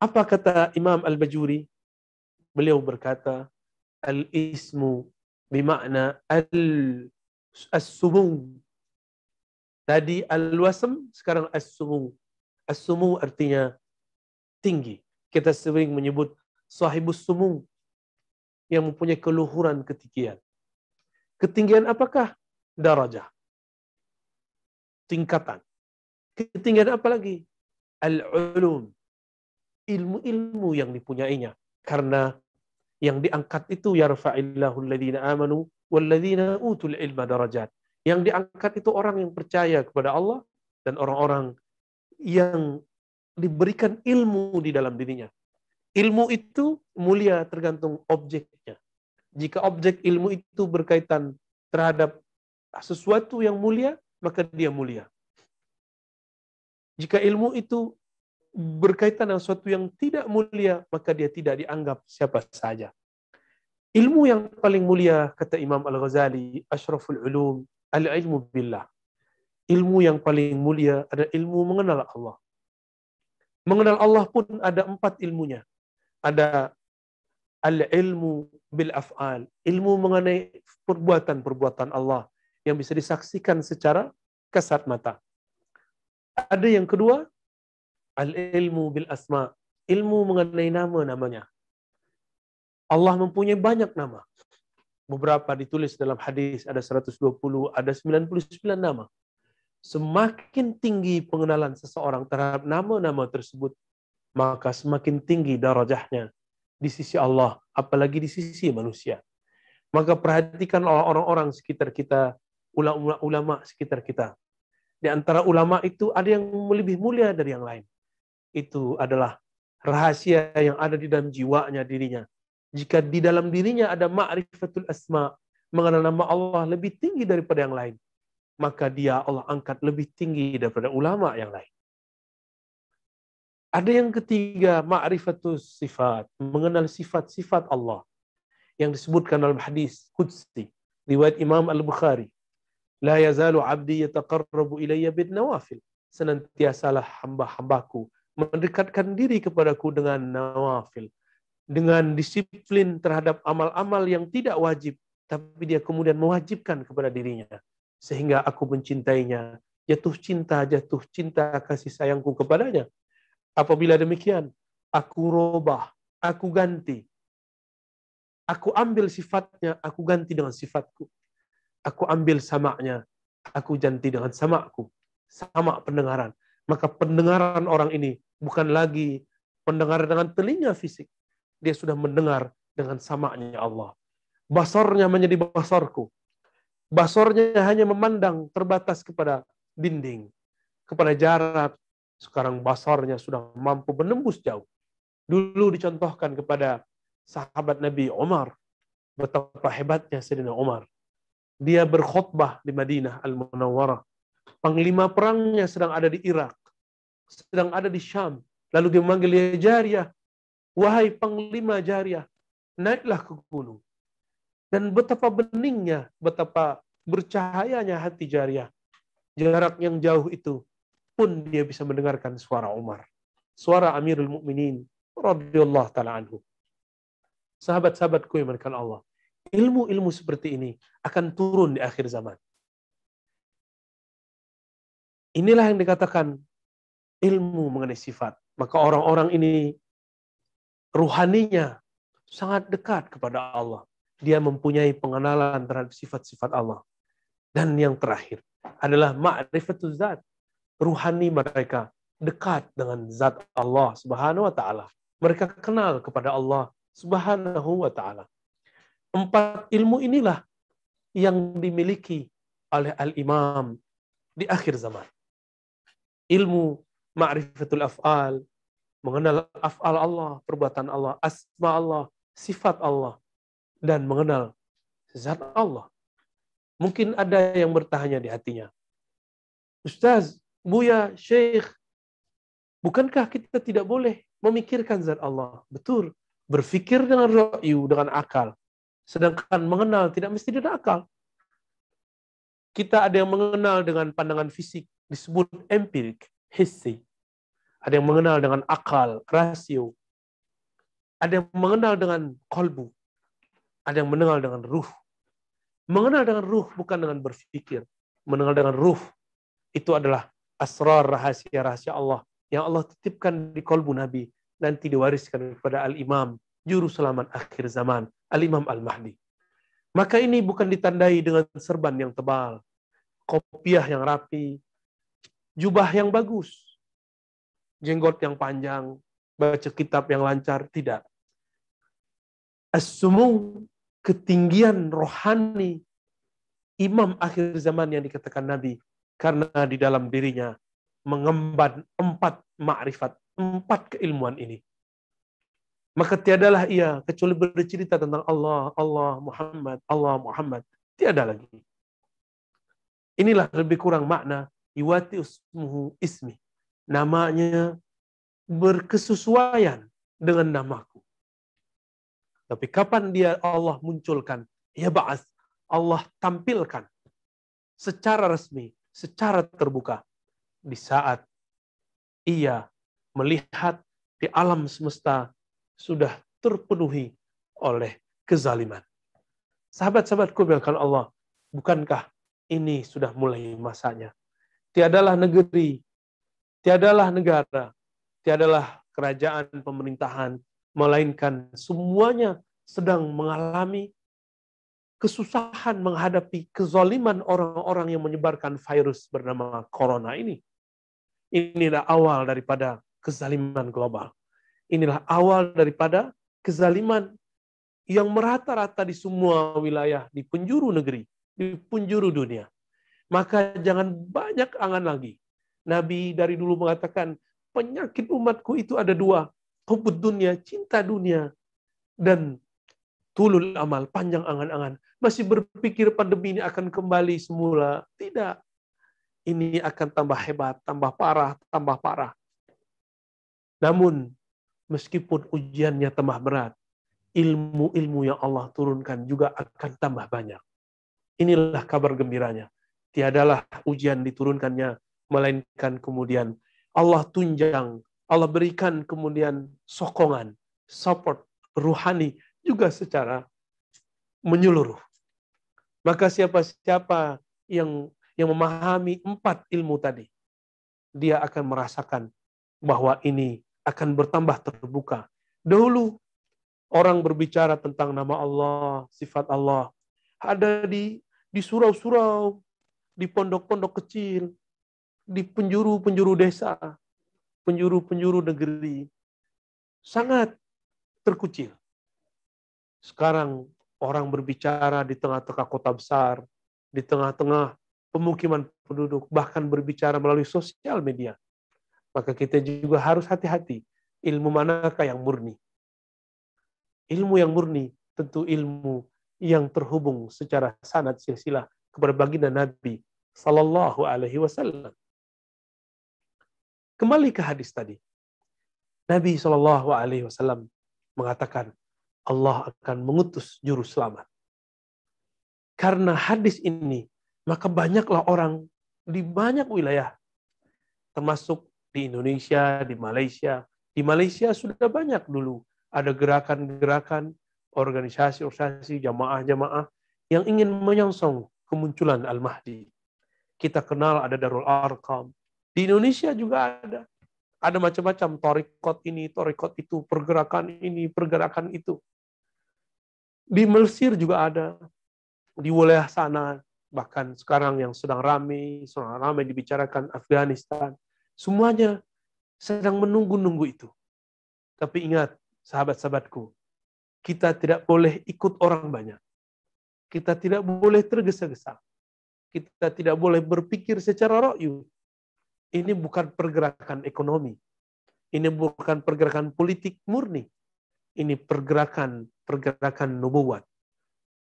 Apa kata Imam Al-Bajuri? Beliau berkata, al-ismu bimakna al-as-sumung. Tadi al-wasm, sekarang as-sumung. As-sumung artinya tinggi. Kita sering menyebut sahibus sumung, yang mempunyai keluhuran ketinggian. Ketinggian apakah? Darajah. Tingkatan. Ketinggian apa lagi? Al-ulum. Ilmu-ilmu yang dipunyainya. Karena yang diangkat itu yarfa'illahu alladhina amanu walladhina utul ilma darajat. Yang diangkat itu orang yang percaya kepada Allah dan orang-orang yang diberikan ilmu di dalam dirinya. Ilmu itu mulia tergantung objeknya. Jika objek ilmu itu berkaitan terhadap sesuatu yang mulia, maka dia mulia. Jika ilmu itu berkaitan dengan sesuatu yang tidak mulia, maka dia tidak dianggap siapa saja. Ilmu yang paling mulia, kata Imam Al-Ghazali, asyraful ulum, al-ilmu billah. Ilmu yang paling mulia adalah ilmu mengenal Allah. Mengenal Allah pun ada empat ilmunya. Ada al-ilmu bil-af'al, ilmu mengenai perbuatan-perbuatan Allah yang bisa disaksikan secara kasat mata. Ada yang kedua, al-ilmu bil-asma, ilmu mengenai nama-namanya. Allah mempunyai banyak nama. Beberapa ditulis dalam hadis, ada seratus dua puluh, ada sembilan puluh sembilan nama. Semakin tinggi pengenalan seseorang terhadap nama-nama tersebut, maka semakin tinggi darajahnya di sisi Allah, apalagi di sisi manusia. Maka perhatikan orang-orang sekitar kita, ulama-ulama sekitar kita. Di antara ulama itu ada yang lebih mulia dari yang lain. Itu adalah rahasia yang ada di dalam jiwanya, dirinya. Jika di dalam dirinya ada ma'rifatul asma, mengenal nama Allah lebih tinggi daripada yang lain, maka dia Allah angkat lebih tinggi daripada ulama yang lain. Ada yang ketiga, ma'rifatus sifat, mengenal sifat-sifat Allah yang disebutkan dalam hadis Qudsi, riwayat Imam Al-Bukhari. La yazalu abdi yataqarrabu ilayya bin nawafil. Senantiasalah hamba-hambaku mendekatkan diri kepadaku dengan nawafil, dengan disiplin terhadap amal-amal yang tidak wajib, tapi dia kemudian mewajibkan kepada dirinya. Sehingga aku mencintainya, jatuh cinta, jatuh cinta kasih sayangku kepadanya. Apabila demikian, aku robah, aku ganti. Aku ambil sifatnya, aku ganti dengan sifatku. Aku ambil sama'nya, aku ganti dengan sama'ku. Sama' pendengaran. Maka pendengaran orang ini bukan lagi pendengaran dengan telinga fisik. Dia sudah mendengar dengan sama'nya Allah. Basarnya menjadi basarku. Basornya hanya memandang terbatas kepada dinding, kepada jarak. Sekarang basornya sudah mampu menembus jauh. Dulu dicontohkan kepada sahabat Nabi Umar, betapa hebatnya Sayyidina Umar. Dia berkhutbah di Madinah Al-Munawwarah. Panglima perangnya sedang ada di Irak, sedang ada di Syam. Lalu dia memanggil Jariyah, wahai panglima Jariyah, naiklah ke gunung. Dan betapa beningnya, betapa bercahayanya hati Jariyah jarak yang jauh itu pun dia bisa mendengarkan suara Umar, suara Amirul Mukminin radhiyallahu taala anhu. Sahabat-sahabatku yang dimuliakan Allah, ilmu-ilmu seperti ini akan turun di akhir zaman. Inilah yang dikatakan ilmu mengenai sifat. Maka orang-orang ini ruhaninya sangat dekat kepada Allah. Dia mempunyai pengenalan terhadap sifat-sifat Allah. Dan yang terakhir adalah ma'rifatuz zat. Ruhani mereka dekat dengan zat Allah Subhanahu wa taala. Mereka kenal kepada Allah Subhanahu wa taala. Empat ilmu inilah yang dimiliki oleh Al-Imam di akhir zaman. Ilmu ma'rifatul af'al, mengenal af'al Allah, perbuatan Allah, asma Allah, sifat Allah, dan mengenal zat Allah. Mungkin ada yang bertanya di hatinya, Ustaz, Buya, Syekh, bukankah kita tidak boleh memikirkan zat Allah? Betul, berpikir dengan ra'yu, dengan akal. Sedangkan mengenal tidak mesti dengan akal. Kita ada yang mengenal dengan pandangan fisik, disebut empirik, hissi. Ada yang mengenal dengan akal, rasio. Ada yang mengenal dengan kolbu. Ada yang mengenal dengan ruh. Mengenal dengan ruh bukan dengan berpikir. Mengenal dengan ruh itu adalah asrar, rahasia-rahasia Allah yang Allah titipkan di kolbu Nabi, nanti diwariskan kepada Al-Imam, juru selamat akhir zaman, Al-Imam Al-Mahdi. Maka ini bukan ditandai dengan serban yang tebal, kopiah yang rapi, jubah yang bagus, jenggot yang panjang, baca kitab yang lancar, tidak. As-sumu, ketinggian rohani imam akhir zaman yang dikatakan Nabi, karena di dalam dirinya mengemban empat makrifat, empat keilmuan ini. Maka tiadalah ia kecuali bercerita tentang Allah, Allah, Muhammad, Allah, Muhammad. Tiada lagi. Inilah lebih kurang makna iwati usmuhu ismi. Namanya berkesesuaian dengan namaku. Tapi kapan dia Allah munculkan? Ya ba'as. Allah tampilkan secara resmi, secara terbuka. Di saat ia melihat di alam semesta sudah terpenuhi oleh kezaliman. Sahabat-sahabatku berkata Allah, bukankah ini sudah mulai masanya? Tiadalah negeri, tiadalah negara, tiadalah kerajaan pemerintahan, melainkan semuanya sedang mengalami kesusahan menghadapi kezaliman orang-orang yang menyebarkan virus bernama corona ini. Inilah awal daripada kezaliman global. Inilah awal daripada kezaliman yang merata-rata di semua wilayah, di penjuru negeri, di penjuru dunia. Maka jangan banyak angan lagi. Nabi dari dulu mengatakan, penyakit umatku itu ada dua. Hubbud dunia, cinta dunia, dan tulul amal, panjang angan-angan. Masih berpikir pandemi ini akan kembali semula. Tidak. Ini akan tambah hebat, tambah parah, tambah parah. Namun, meskipun ujiannya tambah berat, ilmu-ilmu yang Allah turunkan juga akan tambah banyak. Inilah kabar gembiranya. Tiadalah ujian diturunkannya, melainkan kemudian Allah tunjang, Allah berikan kemudian sokongan, support, ruhani, juga secara menyeluruh. Maka siapa-siapa yang, yang memahami empat ilmu tadi, dia akan merasakan bahwa ini akan bertambah terbuka. Dahulu orang berbicara tentang nama Allah, sifat Allah, ada di di surau-surau, di pondok-pondok kecil, di penjuru-penjuru desa, penjuru-penjuru negeri, sangat terkucil. Sekarang orang berbicara di tengah-tengah kota besar, di tengah-tengah pemukiman penduduk, bahkan berbicara melalui sosial media. Maka kita juga harus hati-hati, ilmu manakah yang murni? Ilmu yang murni tentu ilmu yang terhubung secara sanad silsilah kepada baginda Nabi Sallallahu Alaihi Wasallam. Kembali ke hadis tadi, Nabi Sallallahu Alaihi Wasallam mengatakan Allah akan mengutus juru selamat. Karena hadis ini, maka banyaklah orang di banyak wilayah, termasuk di Indonesia, di Malaysia. Di Malaysia sudah banyak dulu ada gerakan-gerakan, organisasi-organisasi, jamaah-jamaah yang ingin menyongsong kemunculan Al-Mahdi. Kita kenal ada Darul Arqam. Di Indonesia juga ada. Ada macam-macam, torikot ini, torikot itu, pergerakan ini, pergerakan itu. Di Mesir juga ada. Di wilayah sana, bahkan sekarang yang sedang ramai, sedang ramai dibicarakan Afghanistan. Semuanya sedang menunggu-nunggu itu. Tapi ingat, sahabat-sahabatku, kita tidak boleh ikut orang banyak. Kita tidak boleh tergesa-gesa. Kita tidak boleh berpikir secara ra'yu. Ini bukan pergerakan ekonomi. Ini bukan pergerakan politik murni. Ini pergerakan pergerakan nubuwat.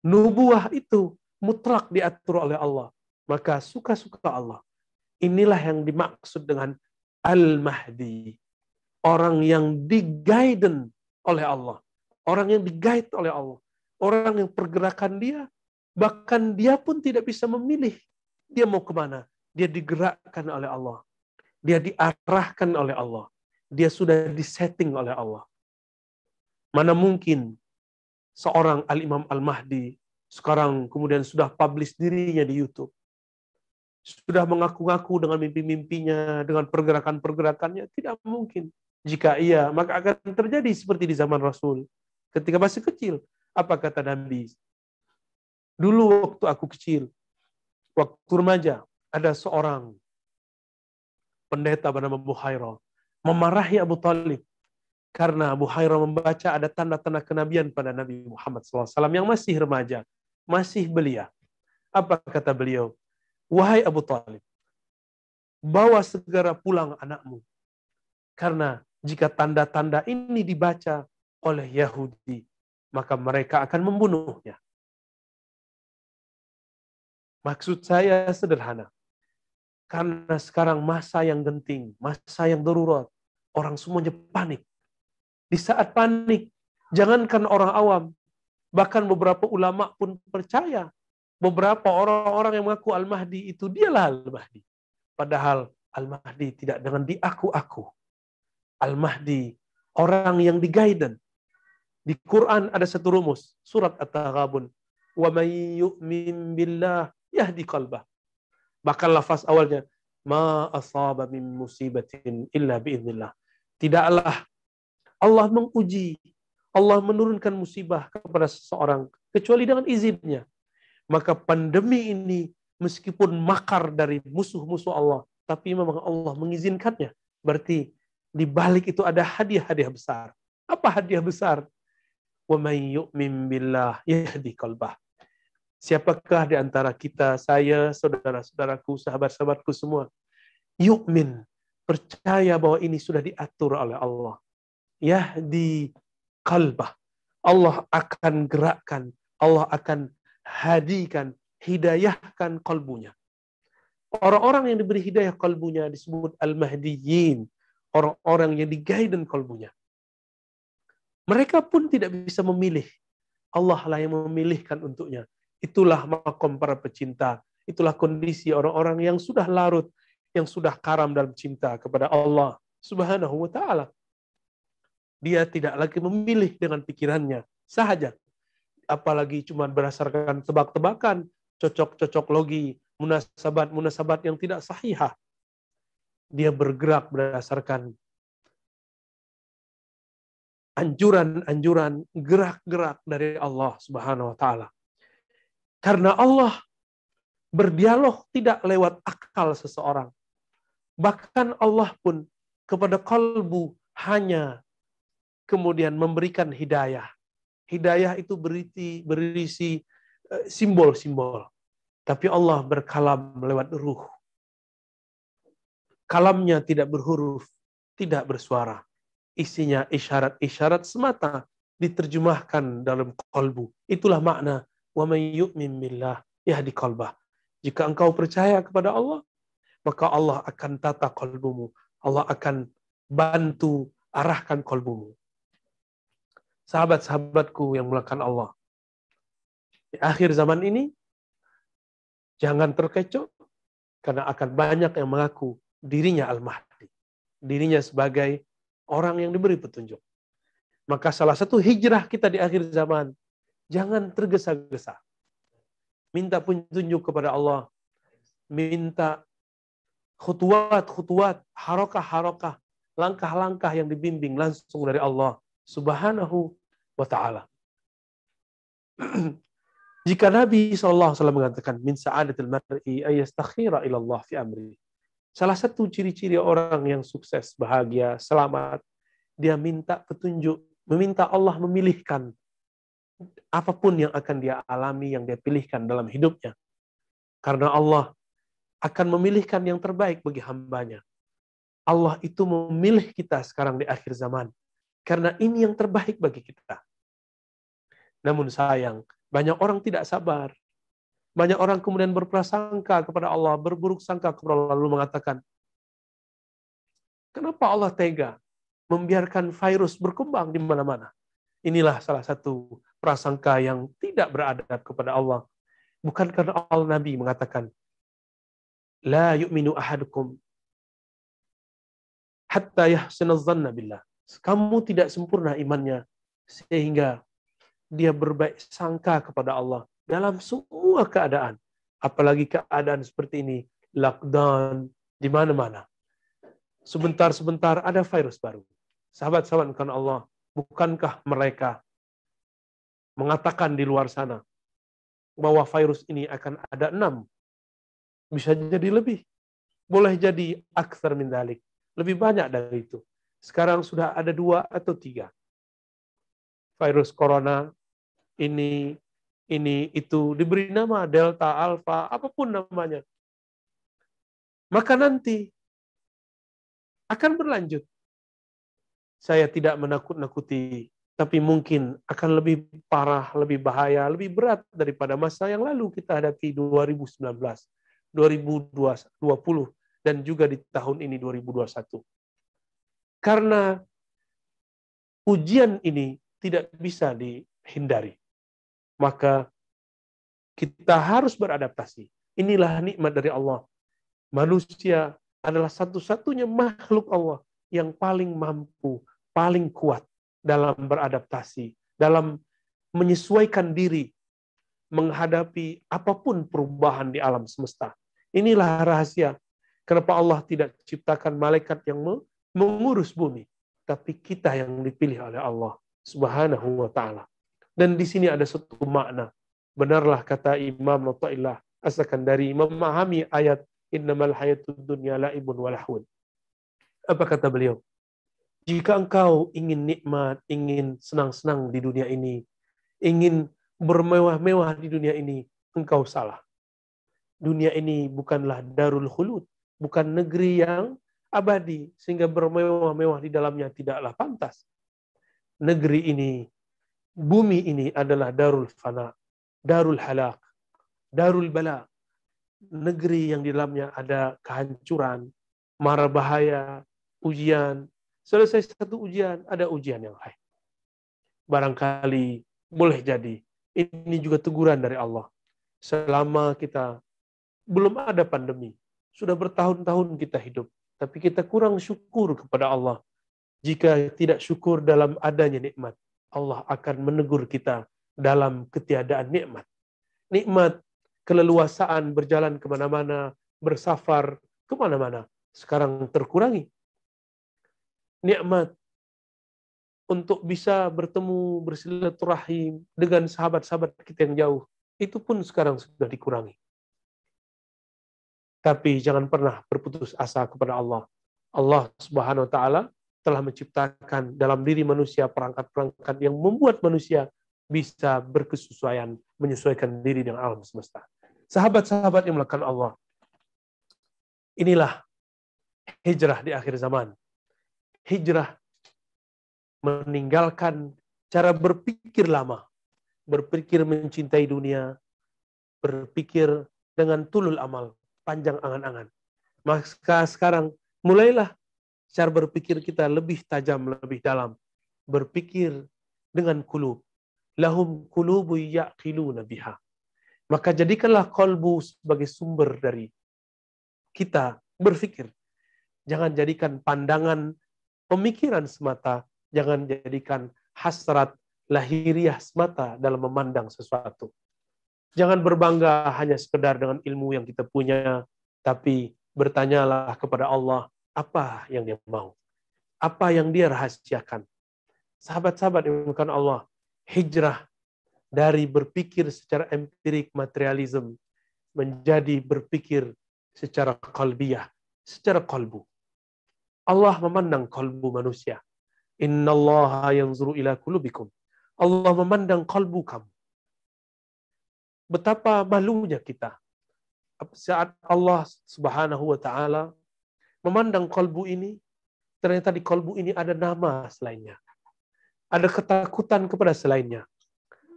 Nubuwah itu mutlak diatur oleh Allah. Maka suka-suka Allah. Inilah yang dimaksud dengan Al-Mahdi. Orang yang di-guidance oleh Allah. Orang yang di-guide oleh Allah. Orang yang pergerakan dia, bahkan dia pun tidak bisa memilih dia mau kemana. Dia digerakkan oleh Allah. Dia diarahkan oleh Allah. Dia sudah disetting oleh Allah. Mana mungkin seorang Al-Imam Al-Mahdi sekarang kemudian sudah publish dirinya di YouTube. Sudah mengaku-ngaku dengan mimpi-mimpinya, dengan pergerakan-pergerakannya. Tidak mungkin. Jika iya, maka akan terjadi seperti di zaman Rasul. Ketika masih kecil, apa kata Nabi? Dulu waktu aku kecil, waktu remaja, ada seorang pendeta bernama Buhairah memarahi Abu Talib karena Buhairah membaca ada tanda-tanda kenabian pada Nabi Muhammad shallallahu alaihi wasallam yang masih remaja, masih belia. Apa kata beliau? Wahai Abu Talib, bawa segera pulang anakmu. Karena jika tanda-tanda ini dibaca oleh Yahudi, maka mereka akan membunuhnya. Maksud saya sederhana. Karena sekarang masa yang genting, masa yang darurat, orang semuanya panik. Di saat panik, jangankan orang awam, bahkan beberapa ulama pun percaya, beberapa orang-orang yang mengaku Al-Mahdi itu dialah Al-Mahdi. Padahal Al-Mahdi tidak dengan diaku-aku. Al-Mahdi, orang yang di-guidance. Di Quran ada satu rumus, surat At-Taghabun. Wa may yu'min billah yahdi qalbah. Bahkan lafaz awalnya, ma asaba min musibatin illa biiznillah. Tidaklah Allah menguji, Allah menurunkan musibah kepada seseorang kecuali dengan izinnya. Maka pandemi ini meskipun makar dari musuh-musuh Allah, tapi memang Allah mengizinkannya. Berarti di balik itu ada hadiah-hadiah besar. Apa hadiah besar? Wa may yu'min billah yahdi qalbah. Siapakah di antara kita, saya, saudara-saudaraku, sahabat-sahabatku semua, yu'min, percaya bahwa ini sudah diatur oleh Allah. Yahdi qalbah. Allah akan gerakkan, Allah akan hadikan, hidayahkan kalbunya. Orang-orang yang diberi hidayah kalbunya disebut al-mahdiyin, orang-orang yang di-guidance kalbunya. Mereka pun tidak bisa memilih. Allah lah yang memilihkan untuknya. Itulah makom para pecinta. Itulah kondisi orang-orang yang sudah larut, yang sudah karam dalam cinta kepada Allah Subhanahu wa Ta'ala. Dia tidak lagi memilih dengan pikirannya sahaja. Apalagi cuma berdasarkan tebak-tebakan, cocok-cocok logi, munasabat-munasabat yang tidak sahihah. Dia bergerak berdasarkan anjuran-anjuran, gerak-gerak dari Allah Subhanahu wa Ta'ala. Karena Allah berdialog tidak lewat akal seseorang. Bahkan Allah pun kepada kalbu hanya kemudian memberikan hidayah. Hidayah itu berisi, berisi simbol-simbol. Tapi Allah berkalam lewat ruh. Kalamnya tidak berhuruf, tidak bersuara. Isinya isyarat-isyarat semata diterjemahkan dalam kalbu. Itulah makna wa may yu'min billah yahdi qalbah. Jika engkau percaya kepada Allah, maka Allah akan tata kalbumu. Allah akan bantu arahkan kalbumu. Sahabat-sahabatku yang mulakan Allah, di akhir zaman ini, jangan terkecoh, Karena akan banyak yang mengaku dirinya Al-Mahdi. Dirinya sebagai orang yang diberi petunjuk. Maka salah satu hijrah kita di akhir zaman, jangan tergesa-gesa. Minta petunjuk kepada Allah. Minta khutuat-khutuat, harokah-harokah, langkah-langkah yang dibimbing langsung dari Allah Subhanahu wa ta'ala. Jika Nabi shallallahu alaihi wasallam mengatakan, min sa'adatil mar'i ayastakhira ilallah fi amri. Salah satu ciri-ciri orang yang sukses, bahagia, selamat, dia minta petunjuk, meminta Allah memilihkan apapun yang akan dia alami, yang dia pilihkan dalam hidupnya. Karena Allah akan memilihkan yang terbaik bagi hambanya. Allah itu memilih kita sekarang di akhir zaman. Karena ini yang terbaik bagi kita. Namun sayang, banyak orang tidak sabar. Banyak orang kemudian berprasangka kepada Allah, berburuk sangka kepada Allah, lalu mengatakan, kenapa Allah tega membiarkan virus berkembang di mana-mana? Inilah salah satu prasangka yang tidak beradab kepada Allah. Bukan karena Allah Nabi mengatakan, la yu'minu ahadukum hatta yahsina dhanna billah. Kamu tidak sempurna imannya sehingga dia berbaik sangka kepada Allah dalam semua keadaan, apalagi keadaan seperti ini, lockdown di mana-mana. Sebentar-sebentar ada virus baru. Sahabat-sahabat kan Allah, bukankah mereka mengatakan di luar sana bahwa virus ini akan ada enam, bisa jadi lebih, boleh jadi akthar min dalik, lebih banyak dari itu. Sekarang sudah ada dua atau tiga virus corona. Ini, ini, itu, diberi nama Delta, Alpha, apapun namanya. Maka nanti akan berlanjut. Saya tidak menakut-nakuti, tapi mungkin akan lebih parah, lebih bahaya, lebih berat daripada masa yang lalu kita hadapi dua ribu sembilan belas, dua ribu dua puluh, dan juga di tahun ini dua ribu dua puluh satu. Karena ujian ini tidak bisa dihindari. Maka kita harus beradaptasi. Inilah nikmat dari Allah. Manusia adalah satu-satunya makhluk Allah yang paling mampu, paling kuat dalam beradaptasi, dalam menyesuaikan diri, menghadapi apapun perubahan di alam semesta. Inilah rahasia kenapa Allah tidak ciptakan malaikat yang mengurus bumi, tapi kita yang dipilih oleh Allah Subhanahu wa ta'ala. Dan di sini ada satu makna. Benarlah kata Imam Atha'illah As-Sakandari memahami ayat innamal hayatud dunya la'ibun wa lahun. Apa kata beliau? Jika engkau ingin nikmat, ingin senang-senang di dunia ini, ingin bermewah-mewah di dunia ini, engkau salah. Dunia ini bukanlah darul khulud, bukan negeri yang abadi, sehingga bermewah-mewah di dalamnya tidaklah pantas. Negeri ini, bumi ini adalah darul fana, darul halak, darul bala. Negeri yang di dalamnya ada kehancuran, mara bahaya, ujian. Selesai satu ujian, ada ujian yang lain. Barangkali boleh jadi, ini juga teguran dari Allah. Selama kita belum ada pandemi, sudah bertahun-tahun kita hidup, tapi kita kurang syukur kepada Allah. Jika tidak syukur dalam adanya nikmat, Allah akan menegur kita dalam ketiadaan nikmat. Nikmat, keleluasaan, berjalan kemana-mana, bersafar kemana-mana, sekarang terkurangi. Nikmat untuk bisa bertemu, bersilaturahim dengan sahabat-sahabat kita yang jauh, itu pun sekarang sudah dikurangi. Tapi jangan pernah berputus asa kepada Allah. Allah Subhanahu wa ta'ala telah menciptakan dalam diri manusia perangkat-perangkat yang membuat manusia bisa berkesesuaian, menyesuaikan diri dengan alam semesta. Sahabat-sahabat yang melakukan Allah, inilah hijrah di akhir zaman. Hijrah meninggalkan cara berpikir lama, berpikir mencintai dunia, berpikir dengan tulul amal, panjang angan-angan. Maka sekarang mulailah cara berpikir kita lebih tajam, lebih dalam. Berpikir dengan kulub. Lahum kulubu ya'qiluna biha. Maka jadikanlah kolbu sebagai sumber dari kita berpikir. Jangan jadikan pandangan pemikiran semata, jangan jadikan hasrat lahiriah semata dalam memandang sesuatu. Jangan berbangga hanya sekedar dengan ilmu yang kita punya, tapi bertanyalah kepada Allah apa yang dia mau, apa yang dia rahasiakan. Sahabat-sahabat yang bukan Allah, hijrah dari berpikir secara empirik materialism menjadi berpikir secara qalbiyah, secara qalbu. Allah memandang kalbu manusia. Innallaha yanzuru ila qulubikum. Allah memandang kalbu kamu. Betapa malunya kita saat Allah Subhanahu wa taala memandang kalbu ini, ternyata di kalbu ini ada nama selainnya. Ada ketakutan kepada selainnya.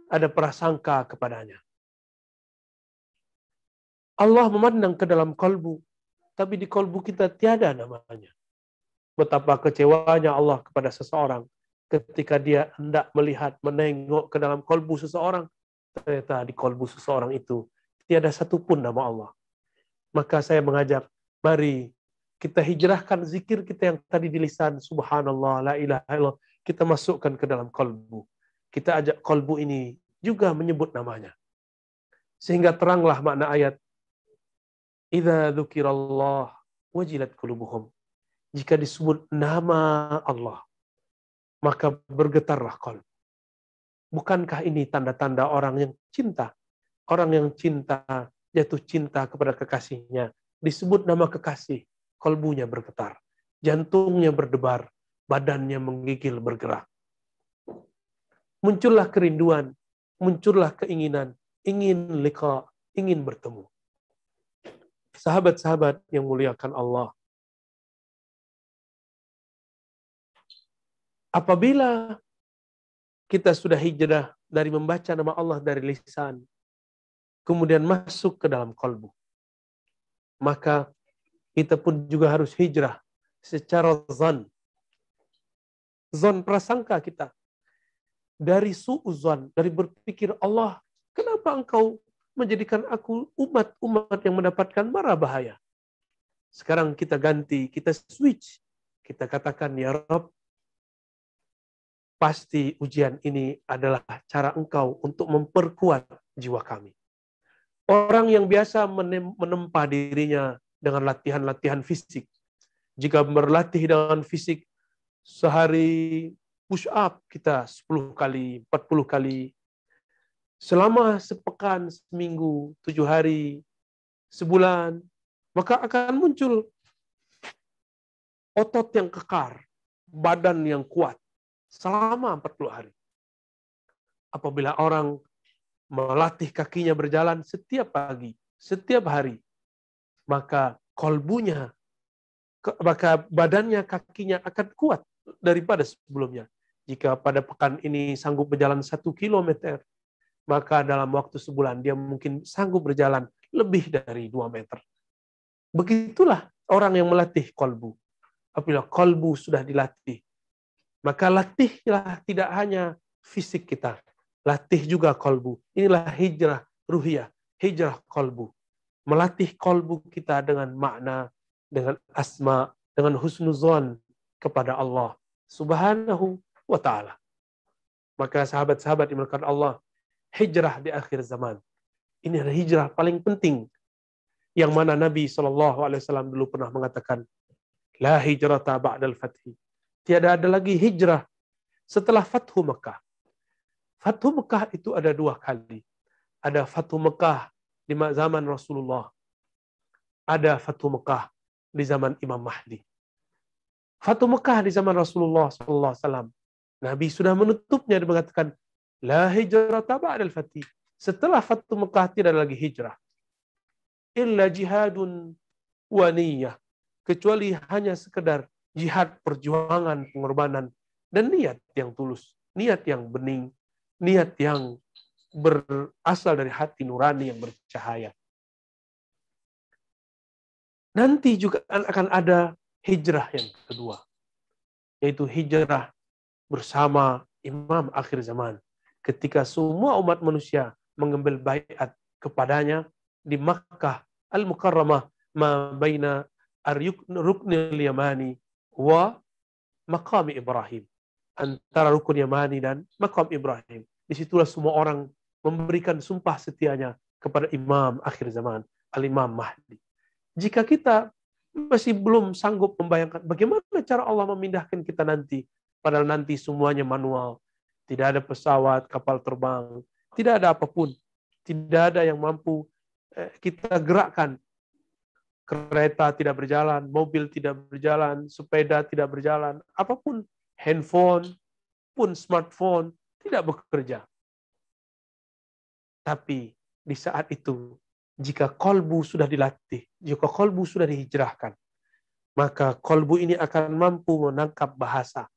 Ada prasangka kepadanya. Allah memandang ke dalam kalbu, tapi di kalbu kita tiada namanya. Betapa kecewanya Allah kepada seseorang ketika dia hendak melihat, menengok ke dalam kalbu seseorang, ternyata di kalbu seseorang itu tiada satupun nama Allah. Maka saya mengajak, mari kita hijrahkan zikir kita yang tadi di lisan, subhanallah, la ilaha illallah, kita masukkan ke dalam kalbu. Kita ajak kalbu ini juga menyebut namanya. Sehingga teranglah makna ayat, idza dzukirallah wajilat qulubuhum. Jika disebut nama Allah, maka bergetarlah qalb. Bukankah ini tanda-tanda orang yang cinta? Orang yang cinta, jatuh cinta kepada kekasihnya. Disebut nama kekasih, qalbunya bergetar. Jantungnya berdebar, badannya menggigil bergerak. Muncullah kerinduan, muncullah keinginan, ingin liqa, ingin bertemu. Sahabat-sahabat yang muliakan Allah, apabila kita sudah hijrah dari membaca nama Allah dari lisan, kemudian masuk ke dalam kalbu, maka kita pun juga harus hijrah secara zan. Zan prasangka kita. Dari su'uzan, dari berpikir, Allah, kenapa engkau menjadikan aku umat-umat yang mendapatkan mara bahaya? Sekarang kita ganti, kita switch. Kita katakan, ya Rabb, pasti ujian ini adalah cara engkau untuk memperkuat jiwa kami. Orang yang biasa menempa dirinya dengan latihan-latihan fisik. Jika berlatih dengan fisik, sehari push up kita sepuluh kali, empat puluh kali. Selama sepekan, seminggu, tujuh hari, sebulan, maka akan muncul otot yang kekar, badan yang kuat. Selama empat puluh hari. Apabila orang melatih kakinya berjalan setiap pagi, setiap hari, maka kalbunya, maka badannya, kakinya akan kuat daripada sebelumnya. Jika pada pekan ini sanggup berjalan satu kilometer, maka dalam waktu sebulan dia mungkin sanggup berjalan lebih dari dua meter. Begitulah orang yang melatih kalbu. Apabila kalbu sudah dilatih, maka latihlah tidak hanya fisik kita, latih juga kalbu. Inilah hijrah ruhiyah, hijrah kalbu. Melatih kalbu kita dengan makna, dengan asma, dengan husnuzon kepada Allah Subhanahu wa taala. Maka sahabat-sahabat dimuliakan Allah, hijrah di akhir zaman. Ini adalah hijrah paling penting yang mana Nabi shallallahu alaihi wasallam dulu pernah mengatakan, la hijrata ba'dal fathi. Tiada ada lagi hijrah setelah Fathu Mekah. Fathu Mekah itu ada dua kali. Ada Fathu Mekah di zaman Rasulullah. Ada Fathu Mekah di zaman Imam Mahdi. Fathu Mekah di zaman Rasulullah shallallahu alaihi wasallam. Nabi sudah menutupnya dan mengatakan, la hijrata ba'dal fath. Setelah Fathu Mekah tidak ada lagi hijrah. Illa jihadun wa niyyah. Kecuali hanya sekedar jihad, perjuangan, pengorbanan, dan niat yang tulus, niat yang bening, niat yang berasal dari hati nurani yang bercahaya. Nanti juga akan ada hijrah yang kedua, yaitu hijrah bersama Imam akhir zaman. Ketika semua umat manusia mengambil baiat kepadanya di Makkah Al-Mukarramah ma baina ar-ruknil yamani wa maqam Ibrahim, antara rukun Yamani dan maqam Ibrahim. Disitulah semua orang memberikan sumpah setianya kepada imam akhir zaman, al-Imam Mahdi. Jika kita masih belum sanggup membayangkan bagaimana cara Allah memindahkan kita nanti, padahal nanti semuanya manual, tidak ada pesawat, kapal terbang, tidak ada apapun, tidak ada yang mampu kita gerakkan. Kereta tidak berjalan, mobil tidak berjalan, sepeda tidak berjalan, apapun, handphone pun, smartphone tidak bekerja. Tapi di saat itu, jika kolbu sudah dilatih, jika kolbu sudah dihijrahkan, maka kolbu ini akan mampu menangkap bahasa.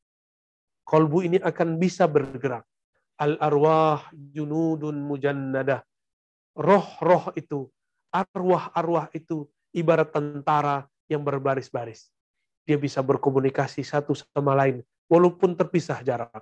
Kolbu ini akan bisa bergerak. Al-arwah junudun mujannadah. Roh-roh itu, arwah-arwah itu, ibarat tentara yang berbaris-baris. Dia bisa berkomunikasi satu sama lain, walaupun terpisah jarak.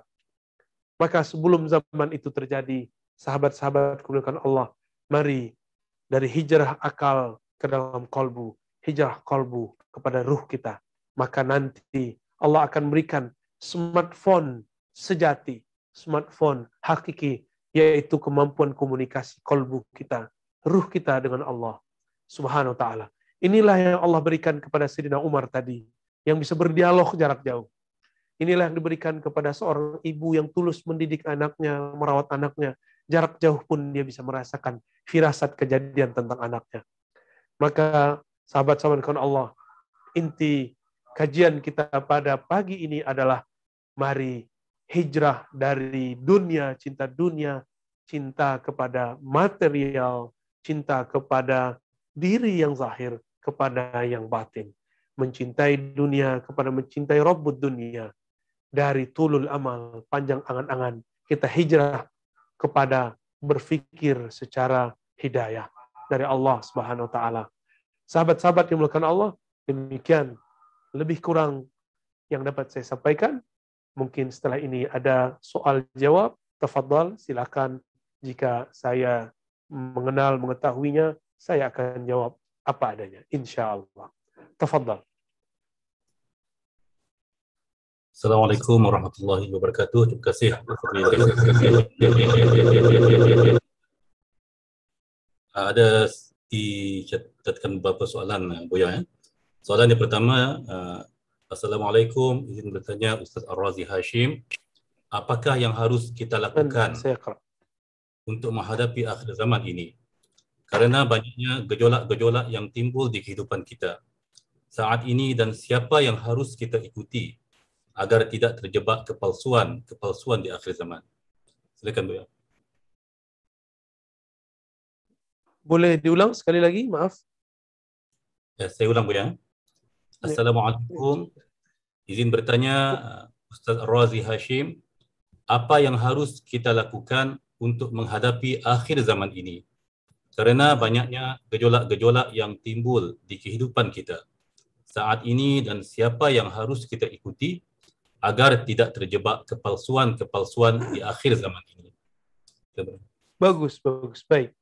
Maka sebelum zaman itu terjadi, sahabat-sahabat kulikan Allah, mari dari hijrah akal ke dalam kolbu, hijrah kolbu kepada ruh kita. Maka nanti Allah akan berikan smartphone sejati, smartphone hakiki, yaitu kemampuan komunikasi kolbu kita, ruh kita dengan Allah Subhanahu wa ta'ala. Inilah yang Allah berikan kepada Sayyidina Umar tadi, yang bisa berdialog jarak jauh. Inilah yang diberikan kepada seorang ibu yang tulus mendidik anaknya, merawat anaknya. Jarak jauh pun dia bisa merasakan firasat kejadian tentang anaknya. Maka sahabat-sahabat kawan Allah, inti kajian kita pada pagi ini adalah mari hijrah dari dunia, cinta dunia, cinta kepada material, cinta kepada diri yang zahir, kepada yang batin. Mencintai dunia kepada mencintai Rabbud dunia. Dari tulul amal, panjang angan-angan, kita hijrah kepada berfikir secara hidayah dari Allah Subhanahu wa ta'ala. Sahabat-sahabat yang dimuliakan Allah, demikian lebih kurang yang dapat saya sampaikan. Mungkin setelah ini ada soal jawab, tafadhal, silakan. Jika saya mengenal, mengetahuinya, saya akan jawab apa adanya, insya Allah. Tafadhal. Assalamualaikum warahmatullahi wabarakatuh. Terima kasih. Ada dicatatkan beberapa soalan, Buya. Soalan yang pertama, Assalamualaikum, izin bertanya Ustaz Ar-Razi Hasyim, apakah yang harus kita lakukan untuk menghadapi akhir zaman ini? Karena banyaknya gejolak-gejolak yang timbul di kehidupan kita saat ini, dan siapa yang harus kita ikuti agar tidak terjebak kepalsuan, kepalsuan di akhir zaman. Silakan, Bu. Boleh diulang sekali lagi, maaf. Ya, saya ulang, Bu. Assalamualaikum. Izin bertanya, Ustaz Ar-Razi Hasyim, apa yang harus kita lakukan untuk menghadapi akhir zaman ini? Karena banyaknya gejolak-gejolak yang timbul di kehidupan kita saat ini, dan siapa yang harus kita ikuti agar tidak terjebak kepalsuan-kepalsuan di akhir zaman ini. Bagus, bagus, baik.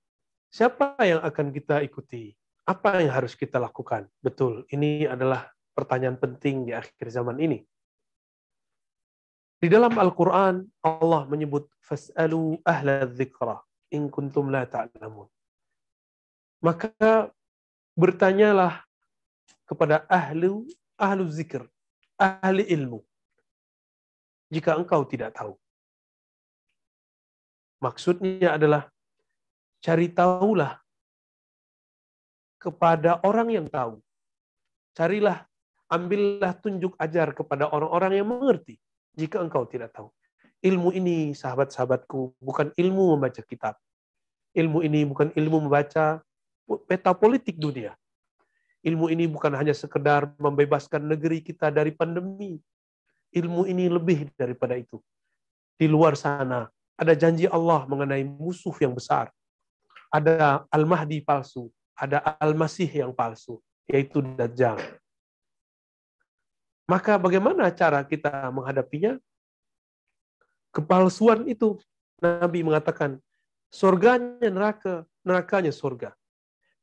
Siapa yang akan kita ikuti? Apa yang harus kita lakukan? Betul, ini adalah pertanyaan penting di akhir zaman ini. Di dalam Al-Quran, Allah menyebut, Fas'alu ahla dzikra in kuntum la ta'lamun. Maka bertanyalah kepada ahlu, ahlu zikr, ahli ilmu, jika engkau tidak tahu. Maksudnya adalah, cari tahulah kepada orang yang tahu. Carilah, ambillah tunjuk ajar kepada orang-orang yang mengerti, jika engkau tidak tahu. Ilmu ini, sahabat-sahabatku, bukan ilmu membaca kitab. Ilmu ini bukan ilmu membaca peta politik dunia. Ilmu ini bukan hanya sekedar membebaskan negeri kita dari pandemi. Ilmu ini lebih daripada itu. Di luar sana, ada janji Allah mengenai musuh yang besar. Ada Al-Mahdi palsu, ada Al-Masih yang palsu, yaitu Dajjal. Maka bagaimana cara kita menghadapinya? Kepalsuan itu, Nabi mengatakan, surganya neraka, nerakanya surga.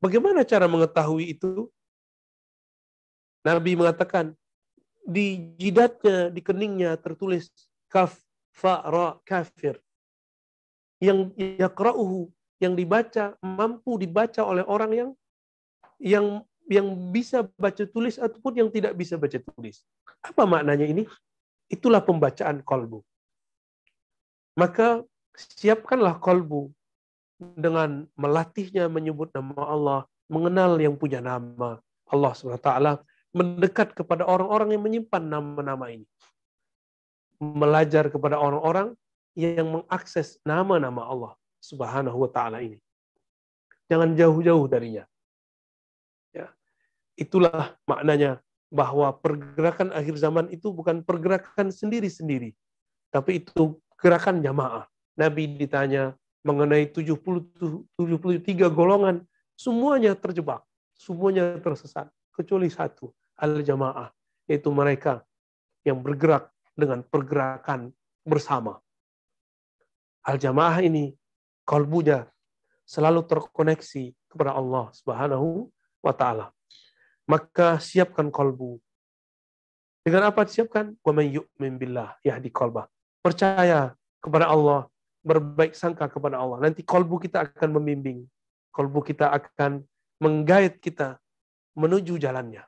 Bagaimana cara mengetahui itu? Nabi mengatakan di jidatnya, di keningnya tertulis kaf fa ra kafir. Yang yaqra'uhu, yang dibaca, mampu dibaca oleh orang yang yang yang bisa baca tulis ataupun yang tidak bisa baca tulis. Apa maknanya ini? Itulah pembacaan qalbu. Maka siapkanlah qalbu dengan melatihnya menyebut nama Allah, mengenal yang punya nama Allah subhanahu wa taala, mendekat kepada orang-orang yang menyimpan nama-nama ini, belajar kepada orang-orang yang mengakses nama-nama Allah subhanahu wa taala ini. Jangan jauh-jauh darinya. Ya. Itulah maknanya bahwa pergerakan akhir zaman itu bukan pergerakan sendiri-sendiri, tapi itu gerakan jamaah. Nabi ditanya mengenai tujuh puluh tiga golongan, semuanya terjebak, semuanya tersesat, kecuali satu, al-jamaah, yaitu mereka yang bergerak dengan pergerakan bersama. Al-jamaah ini, kalbunya selalu terkoneksi kepada Allah subhanahu wa ta'ala. Maka siapkan kalbu. Dengan apa disiapkan? وَمَنْ يُؤْمِنْ بِاللَّهِ يَهْدِ قَلْبَهُ. Percaya kepada Allah, berbaik sangka kepada Allah. Nanti kalbu kita akan membimbing. Kalbu kita akan menggait kita menuju jalannya.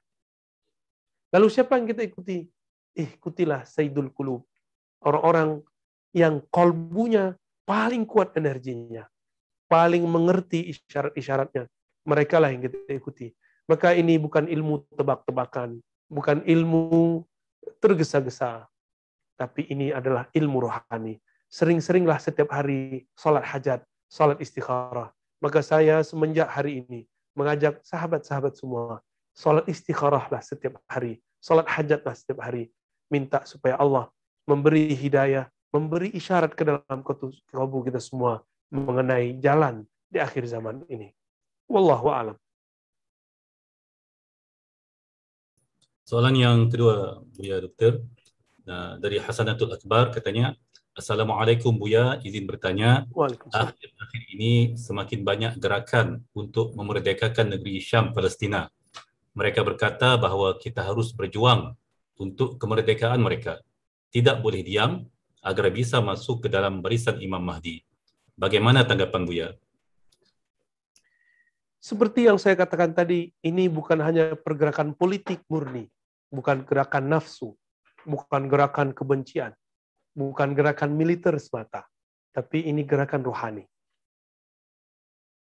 Lalu siapa yang kita ikuti? Ikutilah Sayyidul Qulub. Orang-orang yang kalbunya paling kuat energinya. Paling mengerti isyarat-isyaratnya. Mereka lah yang kita ikuti. Maka ini bukan ilmu tebak-tebakan. Bukan ilmu tergesa-gesa. Tapi ini adalah ilmu rohani. Sering-seringlah setiap hari salat hajat, salat istikharah. Maka saya semenjak hari ini mengajak sahabat-sahabat semua, salat istikharahlah setiap hari, salat hajatlah setiap hari. Minta supaya Allah memberi hidayah, memberi isyarat ke dalam kalbu kita semua mengenai jalan di akhir zaman ini. Wallahu a'lam. Soalan yang kedua, Buya Dokter, nah, dari Hasanatul Akbar katanya, Assalamualaikum Buya, izin bertanya, akhir-akhir ini semakin banyak gerakan untuk memerdekakan negeri Syam, Palestina. Mereka berkata bahwa kita harus berjuang untuk kemerdekaan mereka. Tidak boleh diam agar bisa masuk ke dalam barisan Imam Mahdi. Bagaimana tanggapan Buya? Seperti yang saya katakan tadi, ini bukan hanya pergerakan politik murni, bukan gerakan nafsu, bukan gerakan kebencian. Bukan gerakan militer semata, tapi ini gerakan rohani.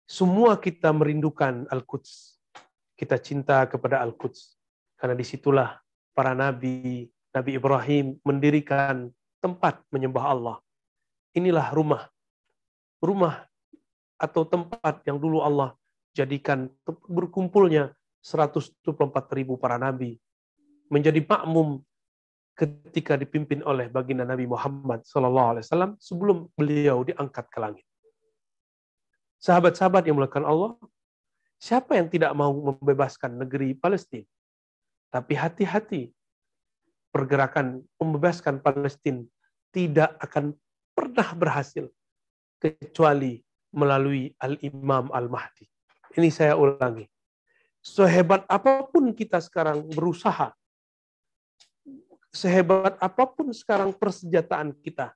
Semua kita merindukan Al-Quds. Kita cinta kepada Al-Quds. Karena disitulah para nabi, Nabi Ibrahim mendirikan tempat menyembah Allah. Inilah rumah. Rumah atau tempat yang dulu Allah jadikan berkumpulnya seratus dua puluh empat ribu para nabi. Menjadi makmum ketika dipimpin oleh baginda Nabi Muhammad shallallahu alaihi wasallam sebelum beliau diangkat ke langit. Sahabat-sahabat yang melakukan Allah, siapa yang tidak mau membebaskan negeri Palestina? Tapi hati-hati, pergerakan membebaskan Palestina tidak akan pernah berhasil kecuali melalui Al-Imam Al-Mahdi. Ini saya ulangi. Sehebat apapun kita sekarang berusaha, sehebat apapun sekarang persenjataan kita,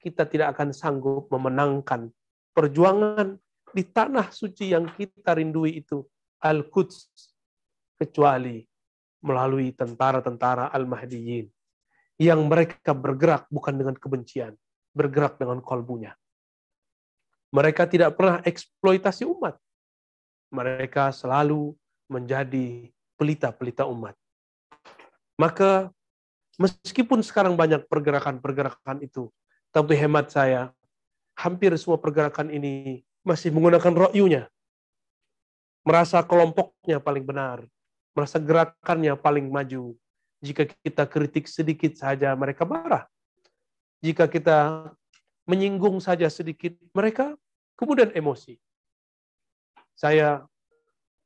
kita tidak akan sanggup memenangkan perjuangan di tanah suci yang kita rindui itu, Al-Quds, kecuali melalui tentara-tentara Al-Mahdiyin, yang mereka bergerak bukan dengan kebencian, bergerak dengan kalbunya. Mereka tidak pernah eksploitasi umat. Mereka selalu menjadi pelita-pelita umat. Maka meskipun sekarang banyak pergerakan-pergerakan itu, tapi hemat saya, hampir semua pergerakan ini masih menggunakan ro'yunya. Merasa kelompoknya paling benar, merasa gerakannya paling maju. Jika kita kritik sedikit saja, mereka marah. Jika kita menyinggung saja sedikit, mereka kemudian emosi. Saya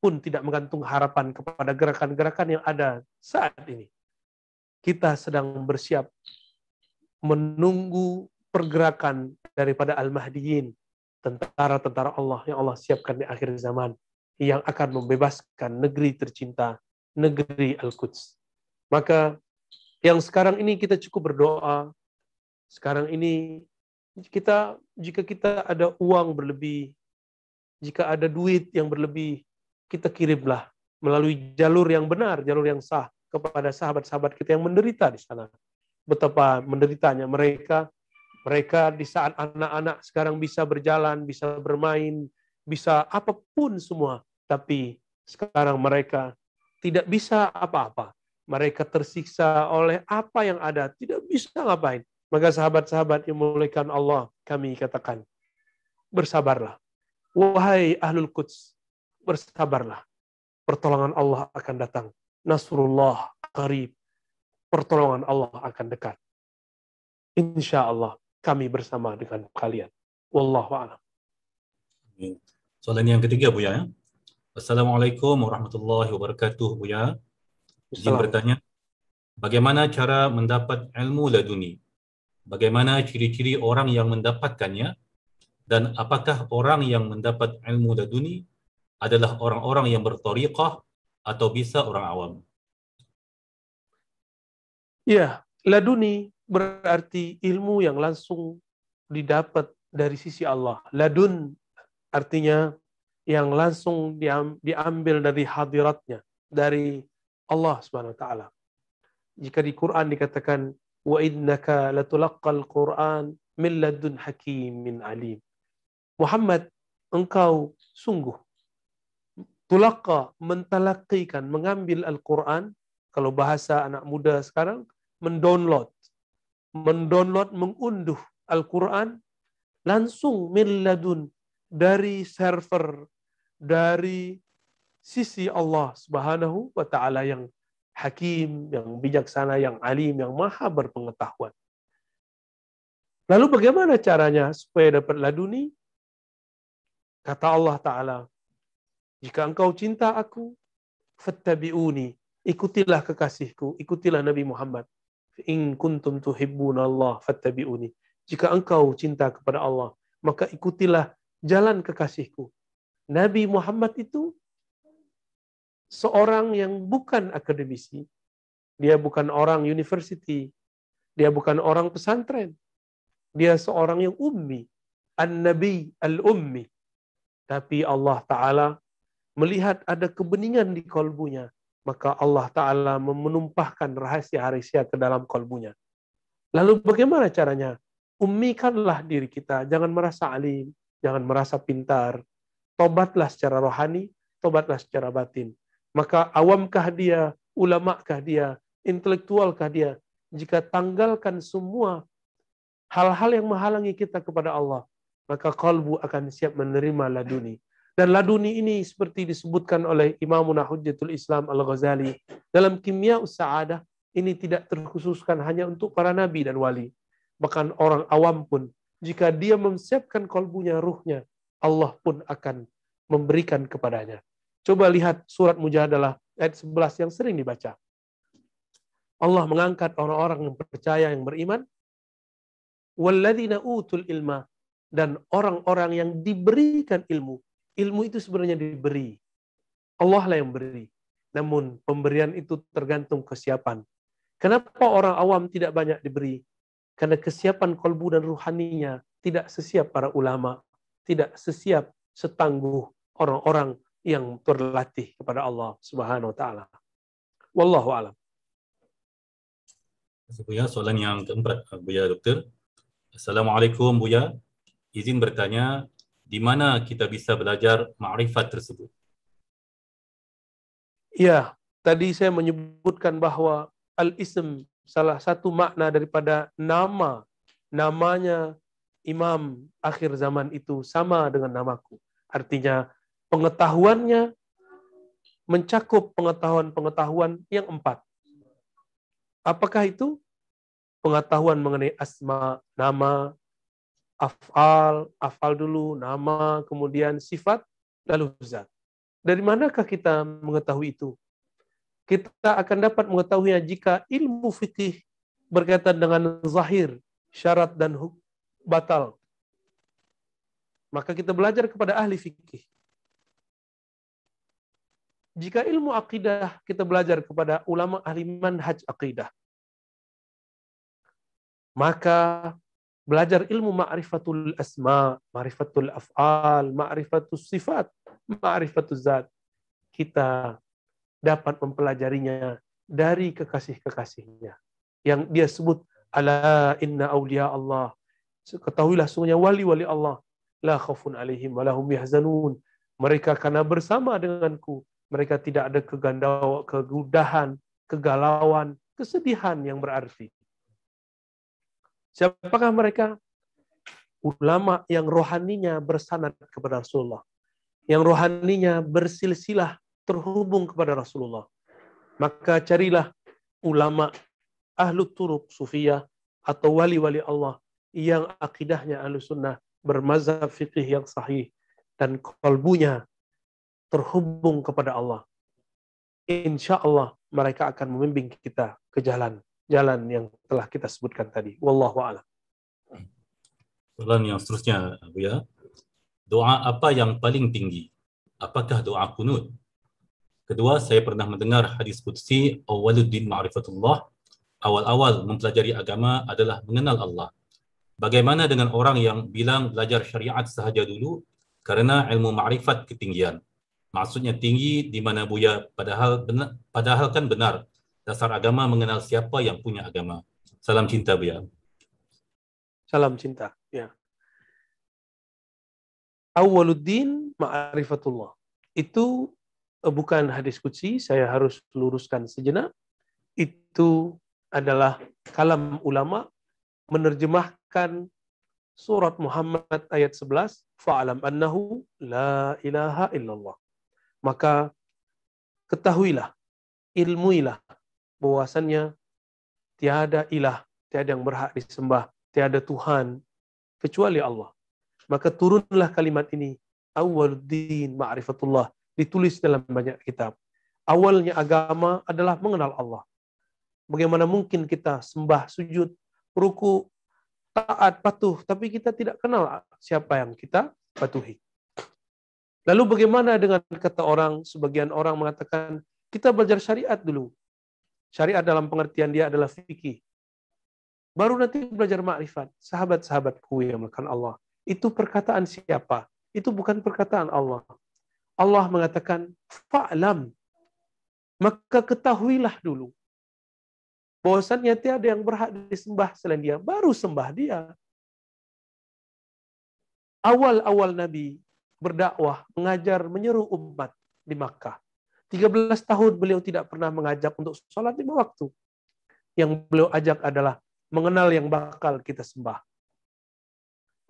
pun tidak menggantung harapan kepada gerakan-gerakan yang ada saat ini. Kita sedang bersiap menunggu pergerakan daripada Al-Mahdiyin, tentara-tentara Allah yang Allah siapkan di akhir zaman, yang akan membebaskan negeri tercinta, negeri Al-Quds. Maka yang sekarang ini kita cukup berdoa. Sekarang ini kita, jika kita ada uang berlebih, jika ada duit yang berlebih, kita kirimlah melalui jalur yang benar, jalur yang sah kepada sahabat-sahabat kita yang menderita di sana. Betapa menderitanya mereka. Mereka di saat anak-anak sekarang bisa berjalan, bisa bermain, bisa apapun semua. Tapi sekarang mereka tidak bisa apa-apa. Mereka tersiksa oleh apa yang ada. Tidak bisa ngapain. Maka sahabat-sahabat yang memuliakan Allah, kami katakan, bersabarlah. Wahai Ahlul Quds, bersabarlah. Pertolongan Allah akan datang. Nasrullah qarib. Pertolongan Allah akan dekat. Insya Allah kami bersama dengan kalian. Wallahu a'lam. Soalan yang ketiga, Bu ya. Assalamualaikum warahmatullahi wabarakatuh, Bu ya. Izin bertanya, bagaimana cara mendapat ilmu laduni? Bagaimana ciri-ciri orang yang mendapatkannya? Dan apakah orang yang mendapat ilmu laduni adalah orang-orang yang bertariqah atau bisa orang awam? Ya, laduni berarti ilmu yang langsung didapat dari sisi Allah. Ladun artinya yang langsung diambil dari hadiratnya, dari Allah Subhanahu wa taala. Jika di Quran dikatakan wa innaka latulaqqal Quran min ladun hakimin alim. Muhammad, engkau sungguh tulaqqa mentalaqikan, mengambil Al-Quran, kalau bahasa anak muda sekarang mendownload mendownload, mengunduh Al-Quran, langsung min ladun, dari server, dari sisi Allah Subhanahu wa ta'ala yang hakim, yang bijaksana, yang alim, yang maha berpengetahuan. Lalu bagaimana caranya supaya dapat laduni? Kata Allah Ta'ala, jika engkau cinta aku, fattabi'uni, ikutilah kekasihku, ikutilah Nabi Muhammad. In kuntum tuhibbunallah fattabi'uni. Jika engkau cinta kepada Allah, maka ikutilah jalan kekasihku. Nabi Muhammad itu seorang yang bukan akademisi. Dia bukan orang university. Dia bukan orang pesantren. Dia seorang yang ummi. An-Nabi al-Ummi. Tapi Allah Ta'ala melihat ada kebeningan di kalbunya. Maka Allah Ta'ala menumpahkan rahasia-rahasia ke dalam kalbunya. Lalu bagaimana caranya? Ummikanlah diri kita. Jangan merasa alim. Jangan merasa pintar. Tobatlah secara rohani. Tobatlah secara batin. Maka awamkah dia? Ulamakah dia? Intelektualkah dia? Jika tanggalkan semua hal-hal yang menghalangi kita kepada Allah, maka kalbu akan siap menerima laduni. Dan laduni ini seperti disebutkan oleh Imamuna Hujjatul Islam Al-Ghazali. Dalam Kimya Us-Sa'adah, ini tidak terkhususkan hanya untuk para nabi dan wali. Bahkan orang awam pun, jika dia memsiapkan kalbunya, ruhnya, Allah pun akan memberikan kepadanya. Coba lihat surat Mujadalah, ayat sebelas yang sering dibaca. Allah mengangkat orang-orang yang percaya, yang beriman. Walladzina utul ilma. Dan orang-orang yang diberikan ilmu. Ilmu itu sebenarnya diberi. Allah lah yang beri. Namun pemberian itu tergantung kesiapan. Kenapa orang awam tidak banyak diberi? Karena kesiapan kalbu dan ruhaninya tidak sesiap para ulama. Tidak sesiap setangguh orang-orang yang terlatih kepada Allah Subhanahu wa taala. Wallahu a'lam. Buya, soalan yang keempat, Buya Dokter. Assalamualaikum, Buya. Izin bertanya, di mana kita bisa belajar ma'rifat tersebut? Ya, tadi saya menyebutkan bahwa al-ism, salah satu makna daripada nama, namanya imam akhir zaman itu sama dengan namaku. Artinya, pengetahuannya mencakup pengetahuan-pengetahuan yang empat. Apakah itu? Pengetahuan mengenai asma, nama, af'al, af'al dulu, nama, kemudian sifat, lalu zat. Dari manakah kita mengetahui itu? Kita akan dapat mengetahuinya jika ilmu fikih berkaitan dengan zahir, syarat, dan batal. Maka kita belajar kepada ahli fikih. Jika ilmu akidah kita belajar kepada ulama ahli manhaj akidah, maka belajar ilmu ma'rifatul asma, ma'rifatul af'al, ma'rifatul sifat, ma'rifatul zat, kita dapat mempelajarinya dari kekasih-kekasihnya. Yang dia sebut, ala inna awliya Allah, ketahuilah sungguhnya wali-wali Allah, la khawfun alaihim wa lahum yahzanun, mereka karena bersama denganku, mereka tidak ada kegandau, kegundahan, kegalauan, kesedihan yang berarti. Siapakah mereka? Ulama yang rohaninya bersanad kepada Rasulullah, yang rohaninya bersilsilah terhubung kepada Rasulullah. Maka carilah ulama ahlu turuq sufiyah atau wali-wali Allah yang akidahnya ahlu sunnah, bermazhab fikih yang sahih, dan kalbunya terhubung kepada Allah. Insya Allah mereka akan membimbing kita ke jalan jalan yang telah kita sebutkan tadi. Wallahu a'lam. Soalan yang seterusnya, Buya. Doa apa yang paling tinggi? Apakah doa kunut? Kedua, saya pernah mendengar hadis qudsi, awwaluddin ma'rifatullah. Awal-awal mempelajari agama adalah mengenal Allah. Bagaimana dengan orang yang bilang belajar syariat sahaja dulu karena ilmu ma'rifat ketinggian? Maksudnya tinggi di mana, Buya? Padahal benar, padahal kan benar dasar agama mengenal siapa yang punya agama. Salam cinta, Buya. Salam cinta. Ya. Awwaluddin ma'rifatullah. Itu bukan hadis qudsi, saya harus luruskan sejenak. Itu adalah kalam ulama menerjemahkan surat Muhammad ayat sebelas, fa'alam annahu la ilaha illallah. Maka ketahuilah, ilmuilah bahwasannya tiada ilah, tiada yang berhak disembah, tiada Tuhan kecuali Allah. Maka turunlah kalimat ini, awwaluddin ma'rifatullah, ditulis dalam banyak kitab. Awalnya agama adalah mengenal Allah. Bagaimana mungkin kita sembah, sujud, ruku, taat, patuh, tapi kita tidak kenal siapa yang kita patuhi. Lalu bagaimana dengan kata orang, sebagian orang mengatakan, kita belajar syariat dulu. Syariat dalam pengertian dia adalah fikih. Baru nanti belajar makrifat. Sahabat-sahabatku yang melakukan Allah. Itu perkataan siapa? Itu bukan perkataan Allah. Allah mengatakan, fa'lam. Maka ketahuilah dulu. Bahwasannya tiada yang berhak disembah selain dia. Baru sembah dia. Awal-awal Nabi berdakwah, mengajar, menyeru umat di Makkah. tiga belas tahun beliau tidak pernah mengajak untuk sholat lima waktu. Yang beliau ajak adalah mengenal yang bakal kita sembah.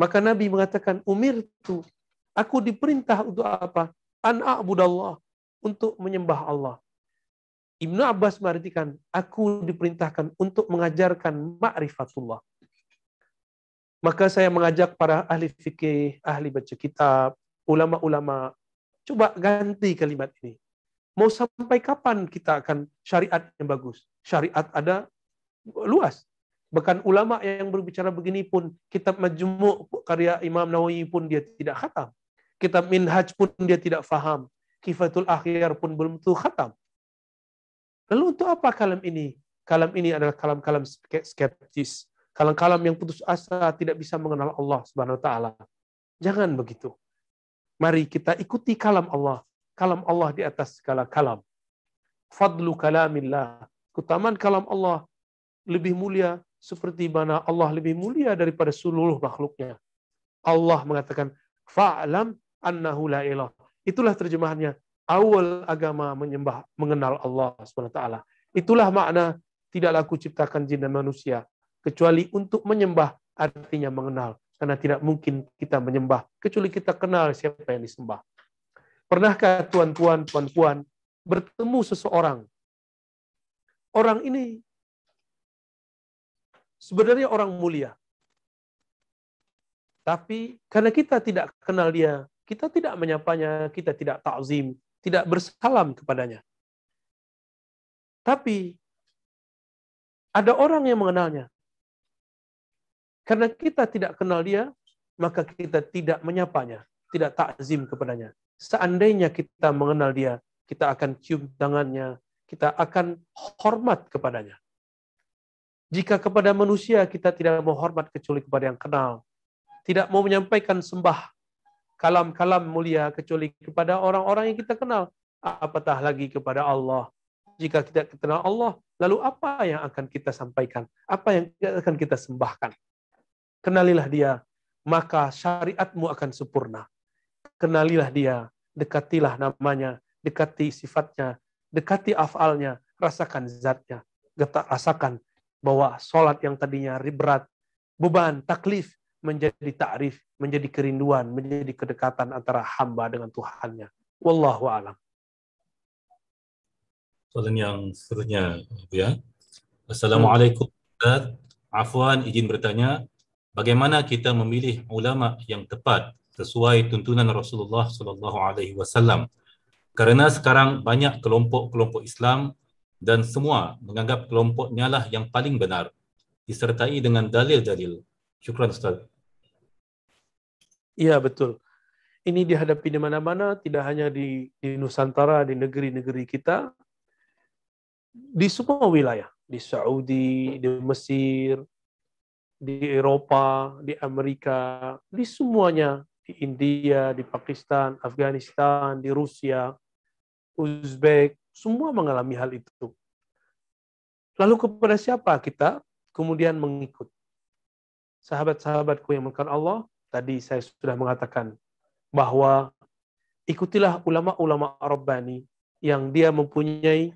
Maka Nabi mengatakan, umirtu, aku diperintah untuk apa? An a'budallah, untuk menyembah Allah. Ibnu Abbas mengartikan, aku diperintahkan untuk mengajarkan ma'rifatullah. Maka saya mengajak para ahli fikih, ahli baca kitab, ulama-ulama, coba ganti kalimat ini. Mau sampai kapan kita akan syariat yang bagus? Syariat ada luas. Bahkan ulama yang berbicara begini pun, kitab majmu' karya Imam Nawawi pun dia tidak khatam. Kitab Minhaj pun dia tidak faham. Kifatul Akhyar pun belum tuh khatam. Lalu untuk apa kalam ini? Kalam ini adalah kalam-kalam skeptis. Kalam-kalam yang putus asa, tidak bisa mengenal Allah Subhanahu wa Ta'ala. Jangan begitu. Mari kita ikuti kalam Allah. Kalam Allah di atas segala kalam. Fadlu kalamillah. Keutamaan kalam Allah lebih mulia, seperti mana Allah lebih mulia daripada seluruh makhluknya. Allah mengatakan, fa'alam annahu la ilah. Itulah terjemahannya. Awal agama menyembah, mengenal Allah subhanahu wa taala. Itulah makna, tidaklah aku ciptakan jin dan manusia, kecuali untuk menyembah, artinya mengenal. Karena tidak mungkin kita menyembah, kecuali kita kenal siapa yang disembah. Pernahkah tuan-tuan, puan-puan bertemu seseorang? Orang ini sebenarnya orang mulia. Tapi karena kita tidak kenal dia, kita tidak menyapanya, kita tidak ta'zim, tidak bersalam kepadanya. Tapi ada orang yang mengenalnya. Karena kita tidak kenal dia, maka kita tidak menyapanya, tidak ta'zim kepadanya. Seandainya kita mengenal dia, kita akan cium tangannya, kita akan hormat kepadanya. Jika kepada manusia kita tidak mau hormat kecuali kepada yang kenal, tidak mau menyampaikan sembah kalam-kalam mulia kecuali kepada orang-orang yang kita kenal, apatah lagi kepada Allah. Jika kita kenal Allah, lalu apa yang akan kita sampaikan? Apa yang akan kita sembahkan? Kenalilah dia, maka syariatmu akan sempurna. Kenalilah dia, dekatilah namanya, dekati sifatnya, dekati afalnya, rasakan zatnya. Rasakan bahwa sholat yang tadinya berat, beban, taklif, menjadi ta'rif, menjadi kerinduan, menjadi kedekatan antara hamba dengan Tuhannya. Wallahu a'lam. Soalan yang seterusnya, ya. Assalamualaikum. Afwan, izin bertanya, bagaimana kita memilih ulama yang tepat sesuai tuntunan Rasulullah Sallallahu Alaihi Wasallam? Karena sekarang banyak kelompok-kelompok Islam dan semua menganggap kelompoknya lah yang paling benar, disertai dengan dalil-dalil. Syukran, Ustaz. Iya, betul. Ini dihadapi di mana-mana, tidak hanya di, di Nusantara, di negeri-negeri kita, di semua wilayah, di Saudi, di Mesir, di Eropa, di Amerika, di semuanya, di India, di Pakistan, Afghanistan, di Rusia, Uzbek, semua mengalami hal itu. Lalu kepada siapa kita kemudian mengikut? Sahabat-sahabatku yang mengikut Allah, tadi saya sudah mengatakan bahwa ikutilah ulama-ulama Rabbani yang dia mempunyai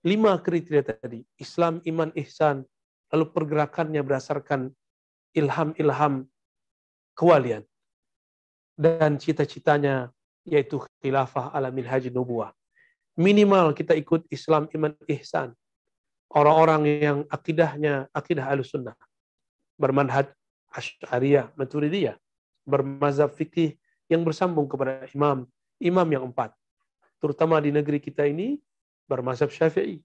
lima kriteria tadi, Islam, iman, ihsan, lalu pergerakannya berdasarkan ilham-ilham kewalian. Dan cita-citanya yaitu khilafah ala minhaj nubuwah. Minimal kita ikut Islam, iman, ihsan. Orang-orang yang akidahnya, akidah al-sunnah. Bermanhaj asy'ariyah, maturidiyah. Bermazhab fikih yang bersambung kepada imam. Imam yang empat. Terutama di negeri kita ini, bermazhab syafi'i.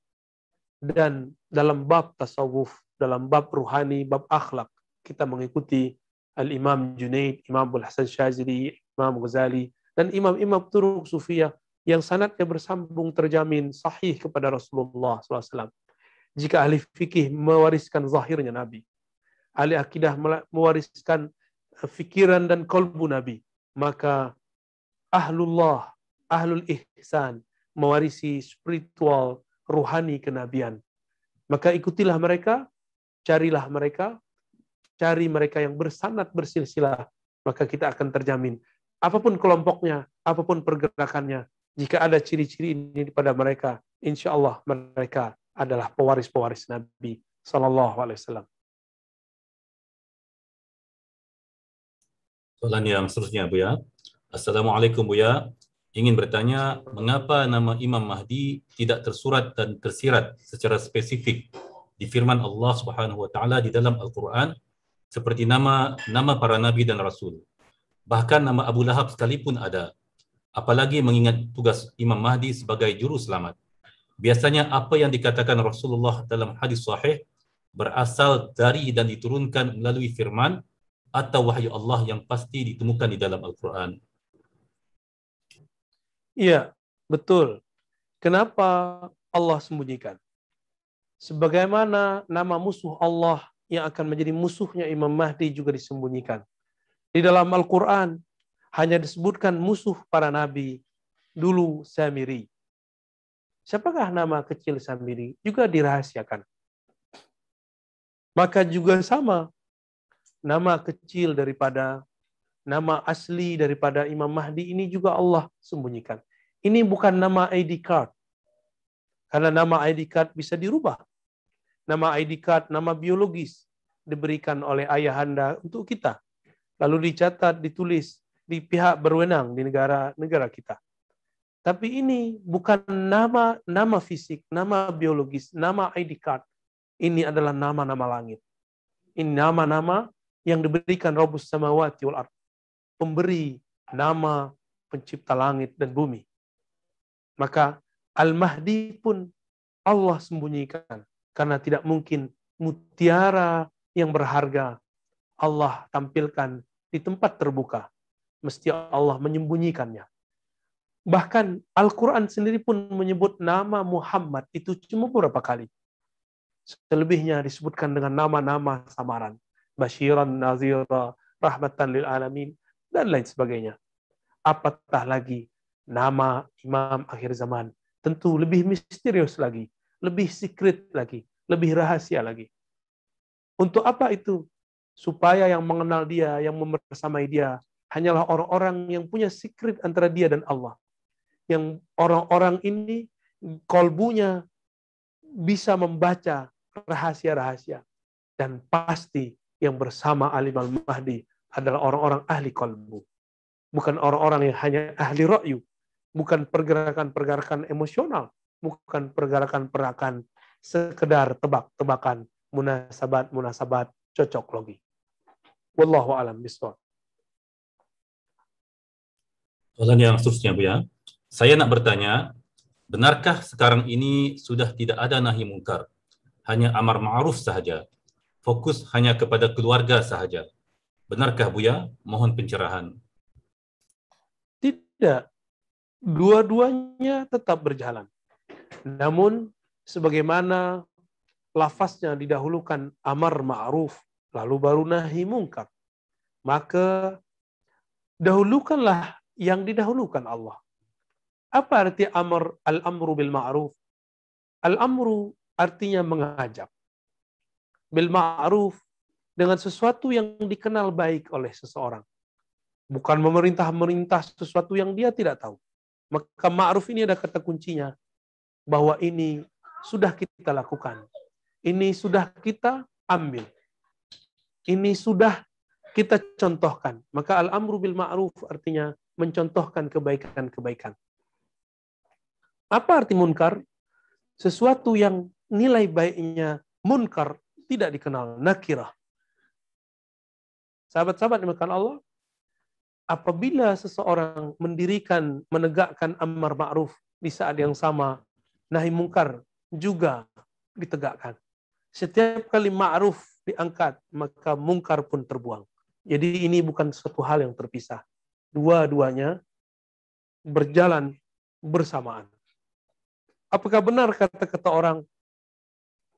Dan dalam bab tasawuf, dalam bab ruhani, bab akhlak, kita mengikuti Al-Imam Junaid, Imam Abdul Hasan Syazili, Imam Ghazali, dan imam-imam turuq sufiyah yang sanadnya bersambung terjamin sahih kepada Rasulullah shallallahu alaihi wasallam. Jika ahli fikih mewariskan zahirnya Nabi, ahli akidah mewariskan fikiran dan kolbu Nabi, maka ahlullah, ahlul ihsan, mewarisi spiritual, ruhani kenabian. Maka ikutilah mereka, carilah mereka, cari mereka yang bersanad bersilsilah, maka kita akan terjamin. Apapun kelompoknya, apapun pergerakannya, jika ada ciri-ciri ini pada mereka, insya Allah mereka adalah pewaris-pewaris Nabi Sallallahu Alaihi Wasallam. Soalan yang seterusnya, Buya. Assalamualaikum, Buya. Ingin bertanya, mengapa nama Imam Mahdi tidak tersurat dan tersirat secara spesifik di firman Allah Subhanahu wa taala di dalam Al-Quran seperti nama nama para nabi dan rasul. Bahkan nama Abu Lahab sekalipun ada. Apalagi mengingat tugas Imam Mahdi sebagai juru selamat. Biasanya apa yang dikatakan Rasulullah dalam hadis sahih berasal dari dan diturunkan melalui firman atau wahyu Allah yang pasti ditemukan di dalam Al-Quran. Iya, betul. Kenapa Allah sembunyikan? Sebagaimana nama musuh Allah yang akan menjadi musuhnya Imam Mahdi juga disembunyikan. Di dalam Al-Quran hanya disebutkan musuh para nabi dulu Samiri. Siapakah nama kecil Samiri? Juga dirahasiakan. Maka juga sama nama kecil daripada nama asli daripada Imam Mahdi ini juga Allah sembunyikan. Ini bukan nama I D card. Karena nama I D card bisa dirubah. Nama I D card, nama biologis diberikan oleh ayahanda untuk kita. Lalu dicatat, ditulis di pihak berwenang di negara-negara kita. Tapi ini bukan nama nama fisik, nama biologis, nama I D card. Ini adalah nama-nama langit. Ini nama-nama yang diberikan Rabbus Samawati wal Ardh, pemberi nama, pencipta langit dan bumi. Maka Al-Mahdi pun Allah sembunyikan, karena tidak mungkin mutiara yang berharga Allah tampilkan di tempat terbuka. Mesti Allah menyembunyikannya. Bahkan Al-Quran sendiri pun menyebut nama Muhammad itu cuma beberapa kali. Selebihnya disebutkan dengan nama-nama samaran. Basyiran, Nazira, Rahmatan lil Alamin, dan lain sebagainya. Apatah lagi nama Imam Akhir Zaman. Tentu lebih misterius lagi, lebih secret lagi, lebih rahasia lagi. Untuk apa itu? Supaya yang mengenal dia, yang membersamai dia, hanyalah orang-orang yang punya secret antara dia dan Allah. Yang orang-orang ini kolbunya bisa membaca rahasia-rahasia. Dan pasti yang bersama Alim Al-Mahdi adalah orang-orang ahli kolbu. Bukan orang-orang yang hanya ahli ra'yu. Bukan pergerakan-pergerakan emosional. Bukan pergerakan-pergerakan sekedar tebak-tebakan, munasabat-munasabat, cocok logi. Wallahu a'lam bishawab. Soalan yang khususnya, Bu ya. Saya nak bertanya, benarkah sekarang ini sudah tidak ada nahi mungkar? Hanya amar ma'ruf sahaja. Fokus hanya kepada keluarga sahaja. Benarkah, Bu ya? Mohon pencerahan. Tidak. Dua-duanya tetap berjalan. Namun, sebagaimana lafaznya didahulukan amar ma'ruf, lalu baru nahi mungkar. Maka, dahulukanlah yang didahulukan Allah. Apa arti amar al-amru bil ma'ruf? Al-amru artinya mengajak. Bil ma'ruf dengan sesuatu yang dikenal baik oleh seseorang. Bukan memerintah-merintah sesuatu yang dia tidak tahu. Maka ma'ruf ini ada kata kuncinya. Bahwa ini sudah kita lakukan. Ini sudah kita ambil. Ini sudah kita contohkan. Maka al-amru bil ma'ruf artinya mencontohkan kebaikan-kebaikan. Apa arti munkar? Sesuatu yang nilai baiknya munkar tidak dikenal, nakirah. Sahabat-sahabat dimakan Allah, apabila seseorang mendirikan, menegakkan amar ma'ruf di saat yang sama, nahi munkar juga ditegakkan. Setiap kali ma'ruf diangkat, maka munkar pun terbuang. Jadi ini bukan suatu hal yang terpisah. Dua-duanya berjalan bersamaan. Apakah benar kata-kata orang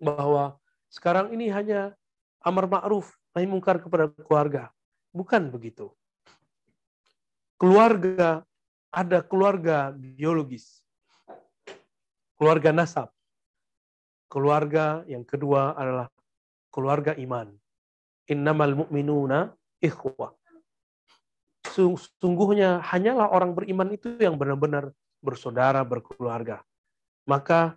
bahwa sekarang ini hanya amar ma'ruf, nahi mungkar kepada keluarga? Bukan begitu. Keluarga, ada keluarga biologis, keluarga nasab. Keluarga yang kedua adalah keluarga iman. Innamal mu'minuna ikhwah. Sungguhnya hanyalah orang beriman itu yang benar-benar bersaudara, berkeluarga. Maka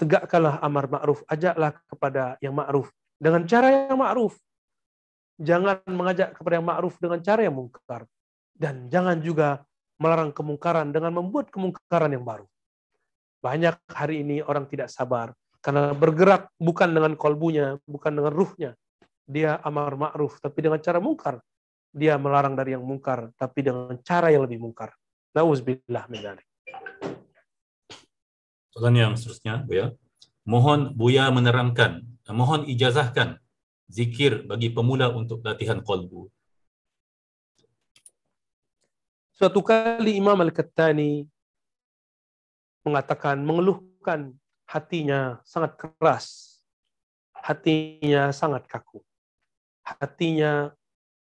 tegakkanlah amar ma'ruf, ajaklah kepada yang ma'ruf dengan cara yang ma'ruf. Jangan mengajak kepada yang ma'ruf dengan cara yang mungkar. Dan jangan juga melarang kemungkaran dengan membuat kemungkaran yang baru. Banyak hari ini orang tidak sabar karena bergerak bukan dengan kolbunya, bukan dengan ruhnya. Dia amar ma'ruf tapi dengan cara mungkar. Dia melarang dari yang mungkar, tapi dengan cara yang lebih mungkar. Nauzubillah min dzalik. Soalan yang seterusnya, Buya. Mohon Buya menerangkan, mohon ijazahkan zikir bagi pemula untuk latihan qalbu. Suatu kali Imam Al-Kattani mengatakan, mengeluhkan hatinya sangat keras, hatinya sangat kaku, hatinya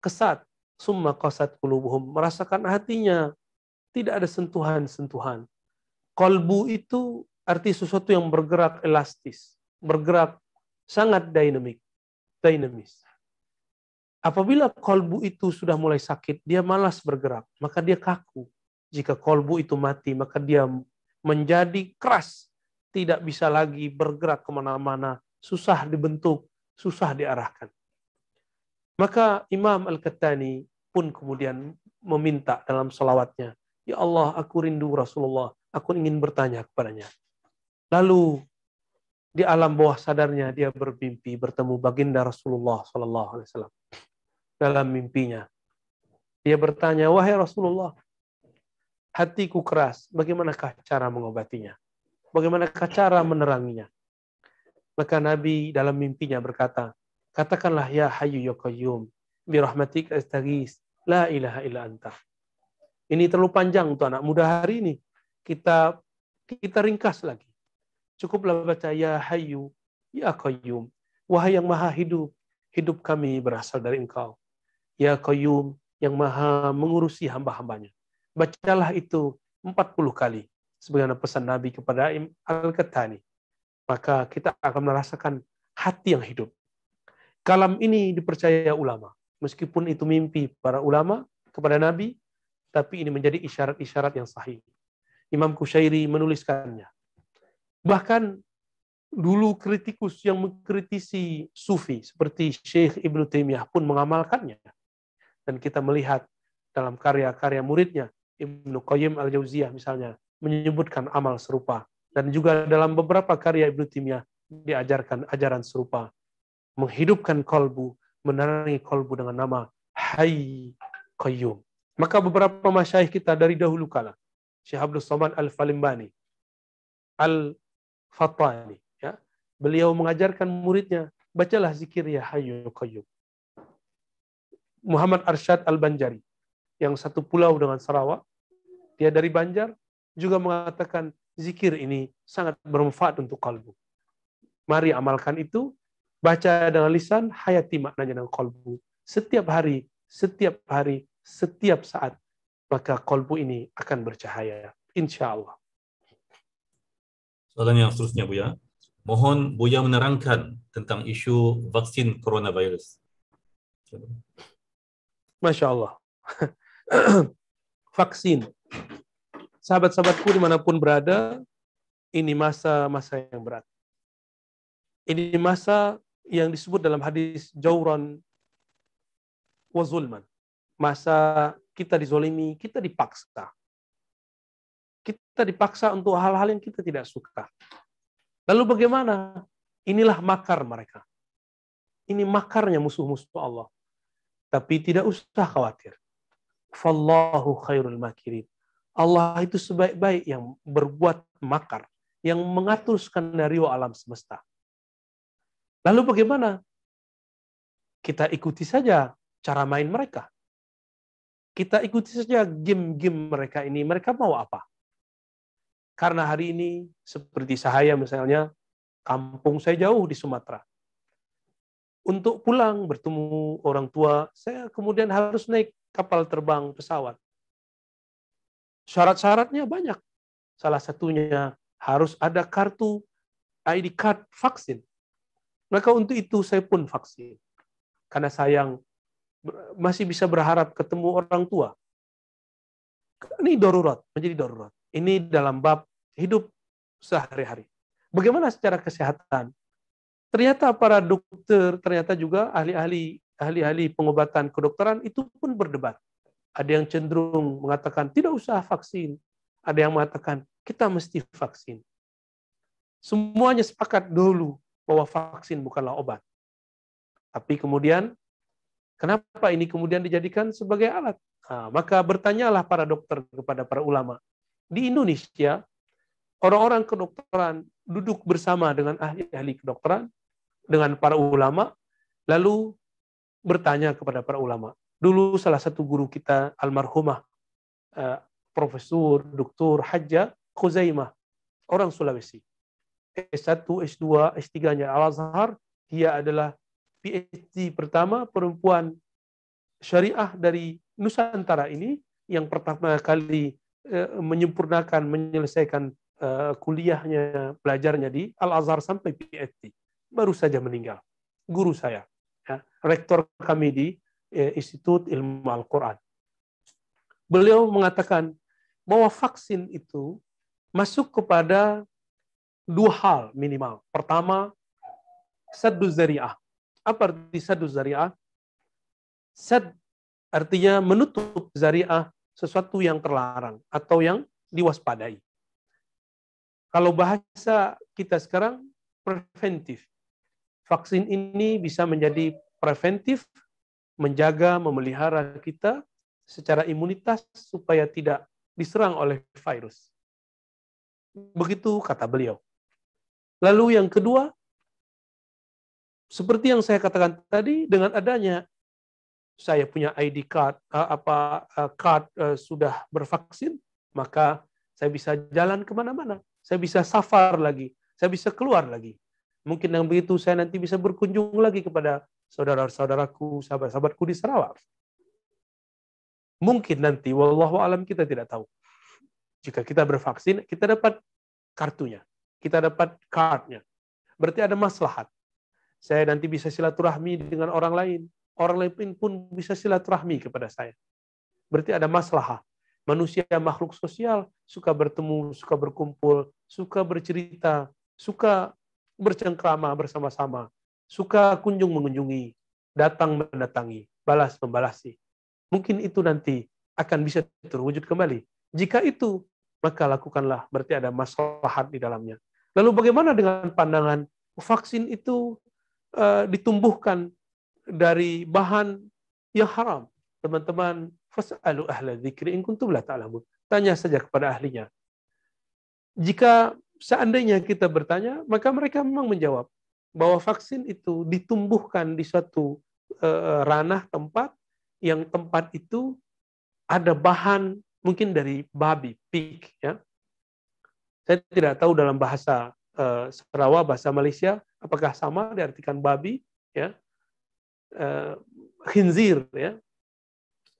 kesat. Summa qasat qulubuhum, merasakan hatinya tidak ada sentuhan-sentuhan. Qalbu itu arti sesuatu yang bergerak elastis, bergerak sangat dinamik, dinamis. Apabila qalbu itu sudah mulai sakit, dia malas bergerak, maka dia kaku. Jika qalbu itu mati, maka dia menjadi keras, tidak bisa lagi bergerak kemana-mana, susah dibentuk, susah diarahkan. Maka Imam Al-Kattani pun kemudian meminta dalam salawatnya, ya Allah, aku rindu Rasulullah, aku ingin bertanya kepadanya. Lalu di alam bawah sadarnya dia bermimpi bertemu baginda Rasulullah Sallallahu Alaihi Wasallam. Dalam mimpinya dia bertanya, wahai Rasulullah, hatiku keras, bagaimanakah cara mengobatinya? Bagaimanakah cara meneranginya? Maka Nabi dalam mimpinya berkata, katakanlah ya hayyu ya qayyum bi rahmatika astaghis la ilaha illa anta. Ini terlalu panjang untuk anak muda hari ini. kita kita ringkas lagi. Cukuplah baca ya hayyu ya qayyum, wahai yang maha hidup, hidup kami berasal dari engkau. Ya qayyum, yang maha mengurusi hamba-hambanya. Bacalah itu empat puluh kali sebagaimana pesan Nabi kepada Imam Al-Qahtani. Maka kita akan merasakan hati yang hidup. Kalam ini dipercaya ulama. Meskipun itu mimpi para ulama kepada Nabi, tapi ini menjadi isyarat-isyarat yang sahih. Imam Kusyairi menuliskannya. Bahkan dulu kritikus yang mengkritisi Sufi, seperti Syekh Ibn Taimiyah pun mengamalkannya. Dan kita melihat dalam karya-karya muridnya, Ibn Qayyim Al-Jauziyah misalnya, menyebutkan amal serupa. Dan juga dalam beberapa karya Ibn Taimiyah diajarkan ajaran serupa. Menghidupkan kolbu, menerangi kolbu dengan nama Hayy Qayyum. Maka beberapa masyaikh kita dari dahulu kala, Syekh Abdul Somad Al-Falimbani, Al-Fattani, ya, beliau mengajarkan muridnya, bacalah zikir ya Hayy Qayyum. Muhammad Arsyad Al-Banjari, yang satu pulau dengan Sarawak, dia dari Banjar, juga mengatakan zikir ini sangat bermanfaat untuk kolbu. Mari amalkan itu. Baca dengan lisan, hayati maknanya dengan kolbu. Setiap hari, setiap hari, setiap saat, maka kolbu ini akan bercahaya. Insya Allah. Soalan yang seterusnya, Buya. Mohon Buya menerangkan tentang isu vaksin coronavirus. Masya Allah. Vaksin. Sahabat-sahabatku dimanapun berada, ini masa-masa yang berat. Ini masa yang disebut dalam hadis jauran wa zulman. Masa kita dizolimi, kita dipaksa. Kita dipaksa untuk hal-hal yang kita tidak suka. Lalu bagaimana? Inilah makar mereka. Ini makarnya musuh-musuh Allah. Tapi tidak usah khawatir. Fallahu khairul makirin. Allah itu sebaik-baik yang berbuat makar, yang mengatur skenario alam semesta. Lalu bagaimana? Kita ikuti saja cara main mereka. Kita ikuti saja game-game mereka ini. Mereka mau apa? Karena hari ini, seperti saya misalnya, kampung saya jauh di Sumatera. Untuk pulang bertemu orang tua, saya kemudian harus naik kapal terbang pesawat. Syarat-syaratnya banyak. Salah satunya harus ada kartu I D card vaksin. Maka untuk itu saya pun vaksin. Karena sayang masih bisa berharap ketemu orang tua. Ini darurat, menjadi darurat. Ini dalam bab hidup sehari-hari. Bagaimana secara kesehatan? Ternyata para dokter, ternyata juga ahli-ahli ahli-ahli pengobatan kedokteran itu pun berdebat. Ada yang cenderung mengatakan tidak usah vaksin. Ada yang mengatakan kita mesti vaksin. Semuanya sepakat dulu bahwa vaksin bukanlah obat. Tapi kemudian, kenapa ini kemudian dijadikan sebagai alat? Nah, maka bertanyalah para dokter kepada para ulama. Di Indonesia, orang-orang kedokteran duduk bersama dengan ahli-ahli kedokteran, dengan para ulama, lalu bertanya kepada para ulama. Dulu salah satu guru kita, almarhumah, Profesor Doktor Khuja Muhammad, orang Sulawesi. S satu, S dua, S tiga-nya Al-Azhar, dia adalah P H D pertama perempuan syariah dari Nusantara ini, yang pertama kali menyempurnakan, menyelesaikan kuliahnya, belajarnya di Al-Azhar sampai P H D. Baru saja meninggal. Guru saya, ya, rektor kami di Institut Ilmu Al-Quran. Beliau mengatakan bahwa vaksin itu masuk kepada dua hal minimal. Pertama, saddu zari'ah. Apa arti saddu zari'ah? Sad artinya menutup zari'ah, sesuatu yang terlarang atau yang diwaspadai. Kalau bahasa kita sekarang, preventif. Vaksin ini bisa menjadi preventif, menjaga, memelihara kita secara imunitas supaya tidak diserang oleh virus. Begitu kata beliau. Lalu yang kedua, seperti yang saya katakan tadi, dengan adanya saya punya I D card, apa card sudah bervaksin, maka Saya bisa jalan kemana-mana. Saya bisa safar lagi. Saya bisa keluar lagi. Mungkin dengan begitu saya nanti bisa berkunjung lagi kepada saudara-saudaraku, sahabat-sahabatku di Sarawak. Mungkin nanti, wallahu alam, kita tidak tahu. Jika kita bervaksin, kita dapat kartunya. Kita dapat cardnya. Berarti ada maslahat. Saya nanti bisa silaturahmi dengan orang lain. Orang lain pun bisa silaturahmi kepada saya. Berarti ada maslahat. Manusia makhluk sosial, suka bertemu, suka berkumpul, suka bercerita, suka bercengkrama bersama-sama, suka kunjung mengunjungi, datang mendatangi, balas membalasi. Mungkin itu nanti akan bisa terwujud kembali. Jika itu, maka lakukanlah, berarti ada maslahat di dalamnya. Lalu bagaimana dengan pandangan vaksin itu e, ditumbuhkan dari bahan yang haram? Teman-teman, fas'alu ahla dzikri in kuntum la ta'lamun. Tanya saja kepada ahlinya. Jika seandainya kita bertanya, maka mereka memang menjawab bahwa vaksin itu ditumbuhkan di suatu uh, ranah tempat yang tempat itu ada bahan mungkin dari babi, pig, ya. Saya tidak tahu dalam bahasa uh, Sarawak, bahasa Malaysia apakah sama diartikan babi, ya. Uh, khinzir, ya.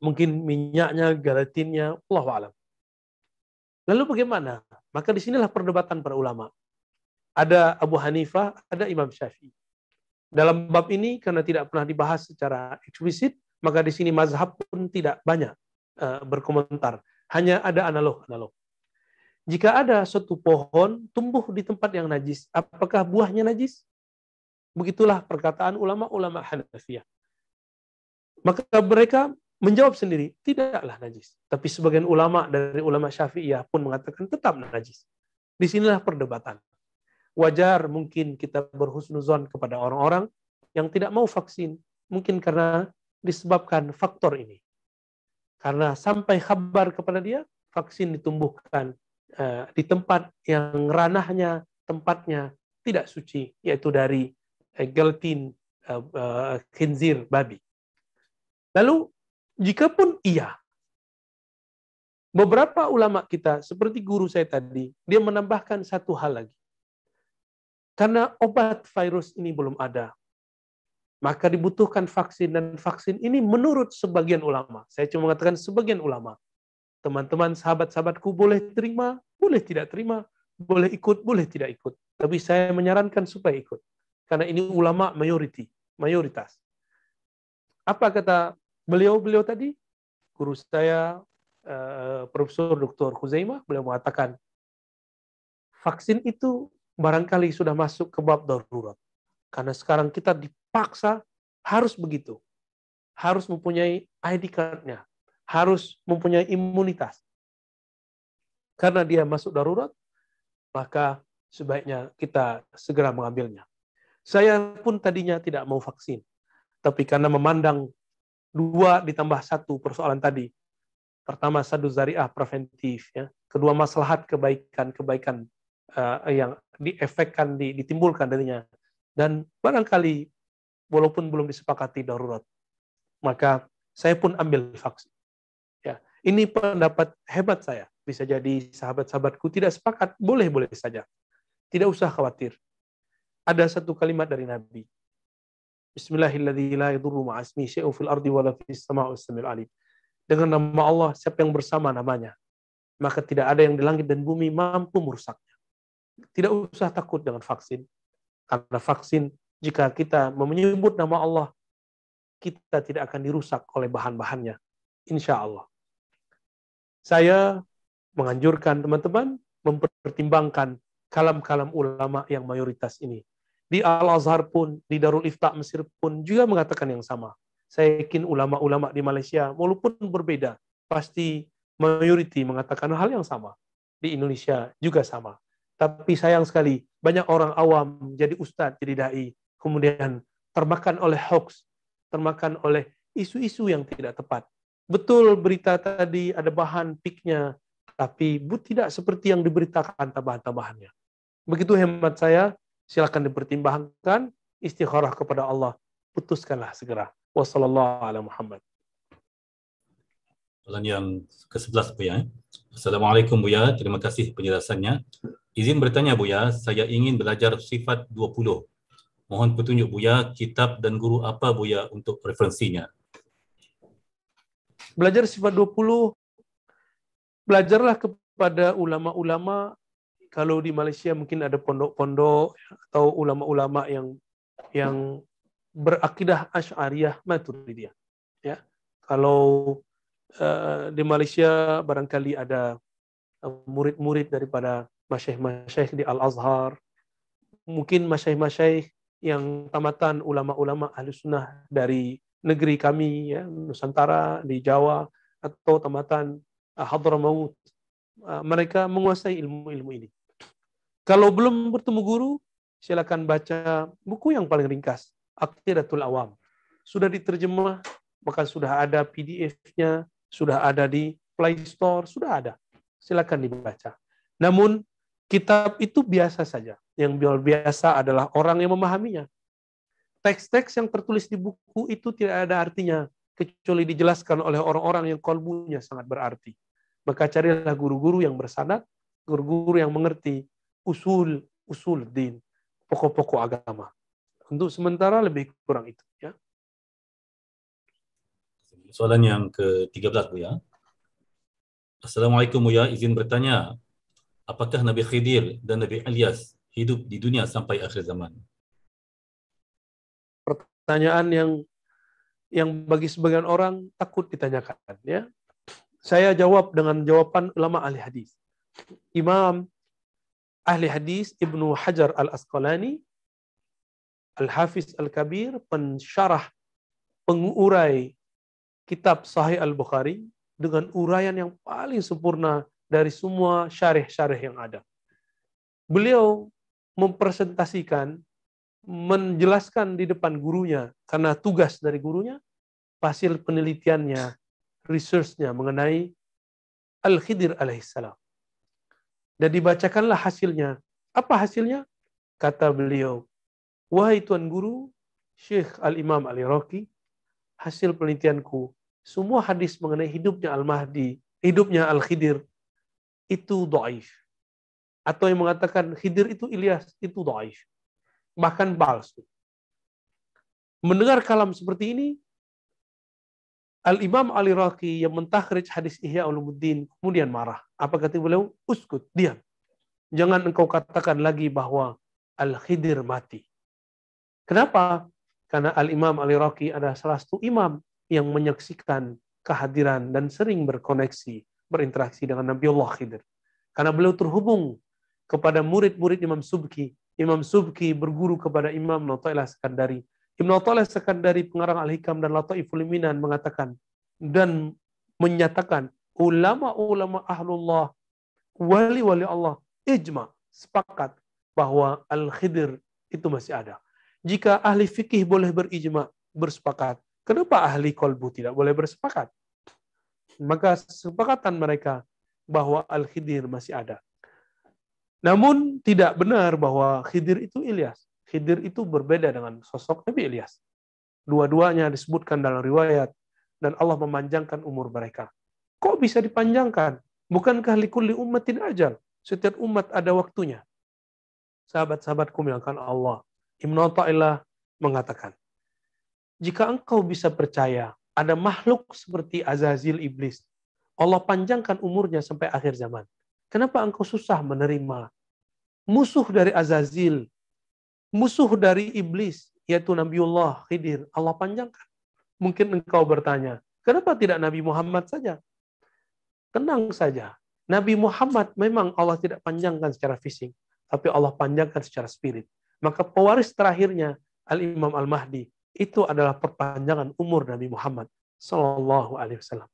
Mungkin minyaknya, gelatinnya, Allahu a'lam. Lalu bagaimana? Maka disinilah perdebatan para ulama. Ada Abu Hanifah, ada Imam Syafi'i. Dalam bab ini, karena tidak pernah dibahas secara eksplisit, maka di sini mazhab pun tidak banyak uh, berkomentar. Hanya ada analog-analog. Jika ada suatu pohon tumbuh di tempat yang najis, apakah buahnya najis? Begitulah perkataan ulama-ulama Hanafiyah. Maka mereka menjawab sendiri, tidaklah najis. Tapi sebagian ulama dari ulama Syafi'iyah pun mengatakan tetap najis. Disinilah perdebatan. Wajar mungkin kita berhusnuzon kepada orang-orang yang tidak mau vaksin. Mungkin karena disebabkan faktor ini. Karena sampai kabar kepada dia, vaksin ditumbuhkan uh, di tempat yang ranahnya, tempatnya tidak suci, yaitu dari uh, gelatin uh, uh, khinzir babi. Lalu, jikapun iya, beberapa ulama kita, seperti guru saya tadi, dia menambahkan satu hal lagi. Karena obat virus ini belum ada, maka dibutuhkan vaksin, dan vaksin ini menurut sebagian ulama, saya cuma mengatakan sebagian ulama, teman-teman sahabat-sahabatku boleh terima, boleh tidak terima, boleh ikut, boleh tidak ikut. Tapi saya menyarankan supaya ikut. Karena ini ulama mayoriti, mayoritas. Apa kata beliau-beliau tadi, guru saya, eh, Profesor Doktor Khuzaimah, beliau mengatakan, vaksin itu barangkali sudah masuk ke bab darurat. Karena sekarang kita dipaksa harus begitu. Harus mempunyai I D card-nya. Harus mempunyai imunitas. Karena dia masuk darurat, maka sebaiknya kita segera mengambilnya. Saya pun tadinya tidak mau vaksin. Tapi karena memandang dua ditambah satu persoalan tadi. Pertama, sadu zariah preventif. Ya. Kedua, maslahat kebaikan-kebaikan uh, yang diefekkan, ditimbulkan darinya. Dan barangkali, walaupun belum disepakati darurat, maka saya pun ambil vaksin. Ya. Ini pendapat hebat saya. Bisa jadi sahabat-sahabatku tidak sepakat, boleh-boleh saja. Tidak usah khawatir. Ada satu kalimat dari Nabi. Bismillahirrahmanirrahim. Dengan nama Allah, siapa yang bersama namanya, maka tidak ada yang di langit dan bumi mampu merusaknya. Tidak usah takut dengan vaksin. Karena vaksin, jika kita menyebut nama Allah, kita tidak akan dirusak oleh bahan-bahannya. Insya Allah. Saya menganjurkan teman-teman mempertimbangkan kalam-kalam ulama yang mayoritas ini. Di Al-Azhar pun, di Darul Ifta Mesir pun juga mengatakan yang sama. Saya yakin ulama-ulama di Malaysia, walaupun berbeda, pasti mayoriti mengatakan hal yang sama. Di Indonesia juga sama. Tapi sayang sekali, banyak orang awam jadi ustadz, jadi da'i, kemudian termakan oleh hoax, termakan oleh isu-isu yang tidak tepat. Betul berita tadi ada bahan piknya, tapi tidak seperti yang diberitakan tambahan-tambahannya. Begitu hemat saya, silakan dipertimbangkan, istikharah kepada Allah, putuskanlah segera. Wassallallahu ala Muhammad. Yang kesebelas Bu ya. Assalamualaikum Buya, terima kasih penjelasannya. Izin bertanya Buya, saya ingin belajar sifat dua puluh. Mohon petunjuk Buya, kitab dan guru apa Buya untuk referensinya? Belajar sifat dua puluh, belajarlah kepada ulama-ulama. Kalau di Malaysia mungkin ada pondok-pondok atau ulama-ulama yang yang berakidah Asy'ariyah Maturidiyah. Ya. Kalau uh, di Malaysia barangkali ada murid-murid daripada masyaikh-masyaikh di Al-Azhar. Mungkin masyaikh-masyaikh yang tamatan ulama-ulama Ahlus Sunnah dari negeri kami, ya, Nusantara, di Jawa, atau tamatan Hadramaut. Mereka menguasai ilmu-ilmu ini. Kalau belum bertemu guru, silakan baca buku yang paling ringkas, Aqidatul Awam. Sudah diterjemah, bahkan sudah ada P D F-nya, sudah ada di Play Store, sudah ada. Silakan dibaca. Namun, kitab itu biasa saja. Yang biasa adalah orang yang memahaminya. Teks-teks yang tertulis di buku itu tidak ada artinya, kecuali dijelaskan oleh orang-orang yang kalbunya sangat berarti. Maka carilah guru-guru yang bersanad, guru-guru yang mengerti usul usul din, pokok-pokok agama. Untuk sementara lebih kurang itu, ya. Soalan yang ke tiga belas, Bu ya. Assalamualaikum Bu ya, izin bertanya, apakah Nabi Khidir dan Nabi Ilyas hidup di dunia sampai akhir zaman? Pertanyaan yang yang bagi sebagian orang takut ditanyakan, ya. Saya jawab dengan jawaban ulama ahli hadis. Imam ahli hadis Ibnu Hajar Al-Asqalani, Al-Hafiz Al-Kabir, pensyarah, pengurai kitab Sahih Al-Bukhari dengan uraian yang paling sempurna dari semua syarih-syarih yang ada. Beliau mempresentasikan, menjelaskan di depan gurunya, karena tugas dari gurunya, hasil penelitiannya, research-nya mengenai Al-Khidir alaihissalam. Dan dibacakanlah hasilnya. Apa hasilnya? Kata beliau, wahai Tuan Guru, Syekh Al-Imam Al-Iraqi, hasil penelitianku, semua hadis mengenai hidupnya Al-Mahdi, hidupnya Al-Khidir, itu dhaif. Atau yang mengatakan Khidir itu Ilyas, itu dhaif. Bahkan palsu. Mendengar kalam seperti ini, Al-Imam Al-Iraqi yang mentakhrij hadis Ihya Ulumuddin kemudian marah. Apa kata beliau? Uskut, diam. Jangan engkau katakan lagi bahwa Al-Khidir mati. Kenapa? Karena Al-Imam Al-Iraqi adalah salah satu imam yang menyaksikan kehadiran dan sering berkoneksi, berinteraksi dengan Nabiullah Khidir. Karena beliau terhubung kepada murid-murid Imam Subki. Imam Subki berguru kepada Imam Atha'illah As-Sakandari. Ibn Atha'illah As-Sakandari, pengarang Al-Hikam dan Lataiful Minan, mengatakan dan menyatakan ulama-ulama ahlullah, wali-wali Allah, ijma, sepakat bahwa Al-Khidir itu masih ada. Jika ahli fikih boleh berijma, bersepakat, kenapa ahli kolbu tidak boleh bersepakat? Maka sepakatan mereka bahwa Al-Khidir masih ada. Namun tidak benar bahwa Khidir itu Ilyas. Khidir itu berbeda dengan sosok Nabi Ilyas. Dua-duanya disebutkan dalam riwayat dan Allah memanjangkan umur mereka. Kok bisa dipanjangkan? Bukankah likulli ummatin ajal? Setiap umat ada waktunya. Sahabat-sahabatku melakukan Allah. Ibn Atha'illah mengatakan, jika engkau bisa percaya ada makhluk seperti Azazil Iblis, Allah panjangkan umurnya sampai akhir zaman. Kenapa engkau susah menerima musuh dari Azazil? Musuh dari iblis, yaitu Nabiullah Khidir, Allah panjangkan. Mungkin engkau bertanya, kenapa tidak Nabi Muhammad saja? Tenang saja. Nabi Muhammad memang Allah tidak panjangkan secara fisik, tapi Allah panjangkan secara spirit. Maka pewaris terakhirnya, Al-Imam Al-Mahdi, itu adalah perpanjangan umur Nabi Muhammad Sallallahu Alaihi Wasallam.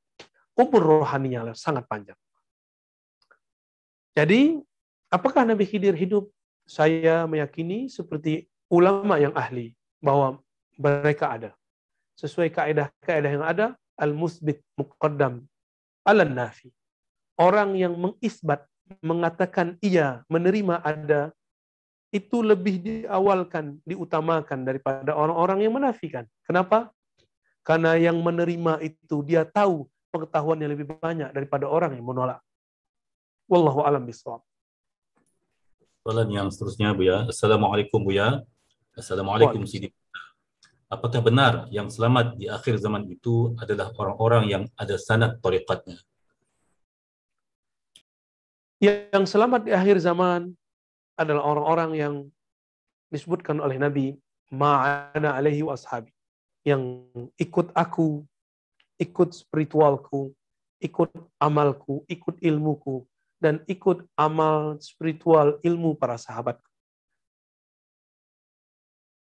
Umur rohaninya sangat panjang. Jadi, apakah Nabi Khidir hidup? Saya meyakini seperti ulama yang ahli bahwa mereka ada. Sesuai kaedah-kaedah yang ada, al-musbit muqaddam ala nafi. Orang yang mengisbat, mengatakan iya, menerima ada, itu lebih diawalkan, diutamakan daripada orang-orang yang menafikan. Kenapa? Karena yang menerima itu dia tahu pengetahuan yang lebih banyak daripada orang yang menolak. Wallahu a'lam bishawab. Soalan yang seterusnya, Bu ya. Assalamualaikum, Bu ya. Assalamualaikum, Sidi. Apakah benar yang selamat di akhir zaman itu adalah orang-orang yang ada sanad tariqatnya? Yang selamat di akhir zaman adalah orang-orang yang disebutkan oleh Nabi, ma'ana alaihi wa ashabi, yang ikut aku, ikut spiritualku, ikut amalku, ikut ilmuku, dan ikut amal spiritual ilmu para sahabatku.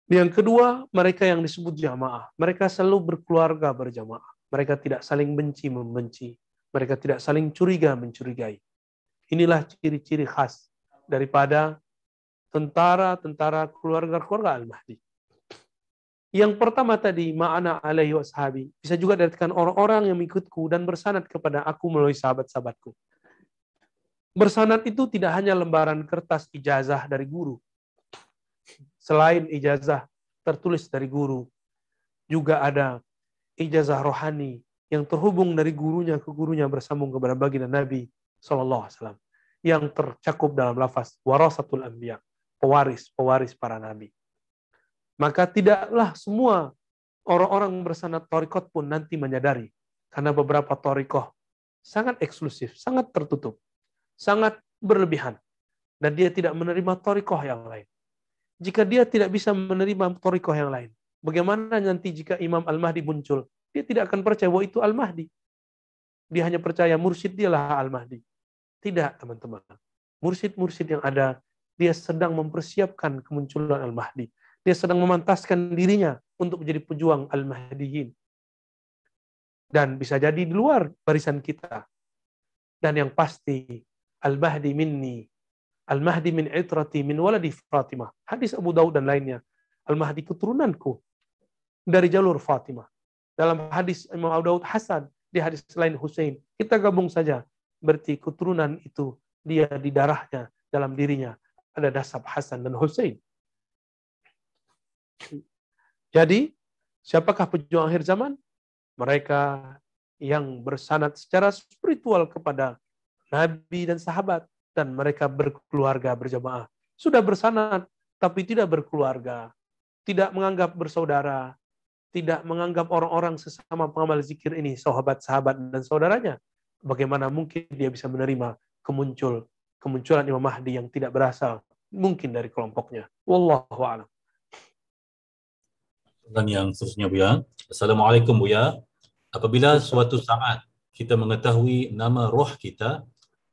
Yang kedua, mereka yang disebut jamaah. Mereka selalu berkeluarga berjamaah. Mereka tidak saling benci membenci. Mereka tidak saling curiga mencurigai. Inilah ciri-ciri khas daripada tentara-tentara keluarga-keluarga Al-Mahdi. Yang pertama tadi, ma'ana alaihi wa sahabi. Bisa juga diartikan orang-orang yang mengikutku dan bersanad kepada aku melalui sahabat-sahabatku. Bersanad itu tidak hanya lembaran kertas ijazah dari guru. Selain ijazah tertulis dari guru, juga ada ijazah rohani yang terhubung dari gurunya ke gurunya bersambung kepada baginda Nabi Sallallahu Alaihi Wasallam yang tercakup dalam lafaz warasatul anbiya, pewaris-pewaris para nabi. Maka tidaklah semua orang-orang bersanad thariqah pun nanti menyadari, karena beberapa thariqah sangat eksklusif, sangat tertutup, sangat berlebihan, dan dia tidak menerima thariqah yang lain. Jika dia tidak bisa menerima thariqah yang lain, bagaimana nanti jika Imam Al-Mahdi muncul? Dia tidak akan percaya bahwa itu Al-Mahdi. Dia hanya percaya mursyid dialah Al-Mahdi. Tidak, teman-teman. Mursyid-mursyid yang ada, dia sedang mempersiapkan kemunculan Al-Mahdi. Dia sedang memantaskan dirinya untuk menjadi pejuang Al-Mahdiyin. Dan bisa jadi di luar barisan kita. Dan yang pasti, Al-Mahdi minni. Al-Mahdi min itrati min waladi Fatimah. Hadis Abu Daud dan lainnya. Al-Mahdi keturunanku dari jalur Fatimah. Dalam hadis Imam Abu Daud Hasan, di hadis lain Husain. Kita gabung saja. Berarti keturunan itu dia di darahnya, dalam dirinya ada dasab Hasan dan Husain. Jadi, siapakah pejuang akhir zaman? Mereka yang bersanad secara spiritual kepada Nabi dan sahabat. Dan mereka berkeluarga berjamaah. Sudah bersanad, tapi tidak berkeluarga. Tidak menganggap bersaudara. Tidak menganggap orang-orang sesama pengamal zikir ini, sahabat-sahabat dan saudaranya. Bagaimana mungkin dia bisa menerima kemuncul, kemunculan Imam Mahdi yang tidak berasal mungkin dari kelompoknya. Wallahu a'lam. Dan yang seterusnya, Bu ya. Assalamualaikum, Bu ya. Apabila suatu saat kita mengetahui nama roh kita,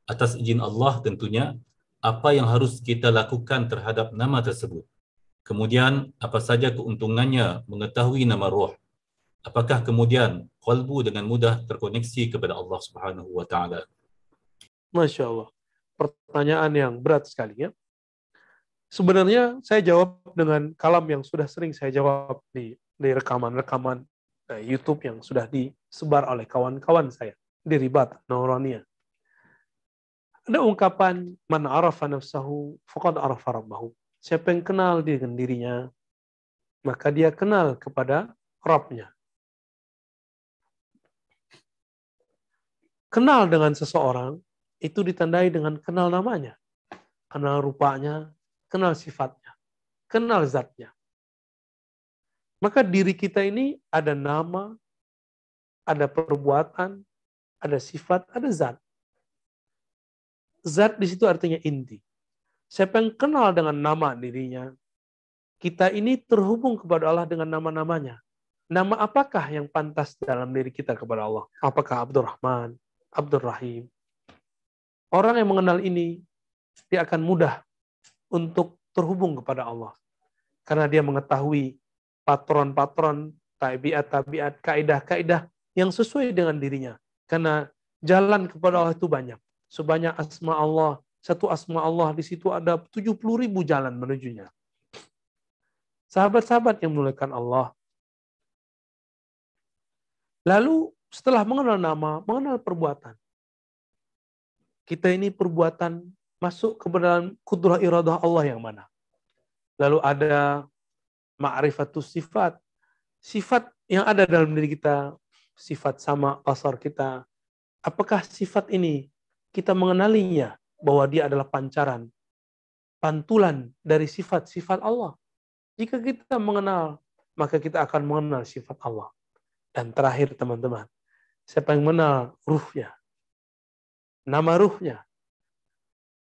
atas izin Allah tentunya, apa yang harus kita lakukan terhadap nama tersebut? Kemudian, apa saja keuntungannya mengetahui nama roh? Apakah kemudian qalbu dengan mudah terkoneksi kepada Allah Subhanahu wa Ta'ala? Masya Allah, pertanyaan yang berat sekali ya. Sebenarnya saya jawab dengan kalam yang sudah sering saya jawab di rekaman-rekaman YouTube yang sudah disebar oleh kawan-kawan saya di Ribat Nuraniyah. Ada ungkapan, man arafa nafsahu faqad arafa rabbahu. Siapa yang kenal dengan dirinya, maka dia kenal kepada Rabbnya. Kenal dengan seseorang, itu ditandai dengan kenal namanya, kenal rupanya, kenal sifatnya, kenal zatnya. Maka diri kita ini ada nama, ada perbuatan, ada sifat, ada zat. Zat di situ artinya inti. Siapa yang kenal dengan nama dirinya, kita ini terhubung kepada Allah dengan nama-namanya. Nama apakah yang pantas dalam diri kita kepada Allah? Apakah Abdurrahman, Abdurrahim? Orang yang mengenal ini, dia akan mudah untuk terhubung kepada Allah. Karena dia mengetahui patron-patron, tabiat-tabiat, kaidah-kaidah yang sesuai dengan dirinya. Karena jalan kepada Allah itu banyak. Sebanyak asma Allah, satu asma Allah di situ ada tujuh puluh ribu jalan menujunya. Sahabat-sahabat yang memuliakan Allah. Lalu setelah mengenal nama, mengenal perbuatan. Kita ini perbuatan masuk ke dalam kudrah iradah Allah yang mana. Lalu ada ma'rifatus sifat. Sifat yang ada dalam diri kita, sifat sama, basar kita. Apakah sifat ini kita mengenalinya bahwa dia adalah pancaran, pantulan dari sifat-sifat Allah. Jika kita mengenal, maka kita akan mengenal sifat Allah. Dan terakhir teman-teman, siapa yang mengenal ruhnya, nama ruhnya,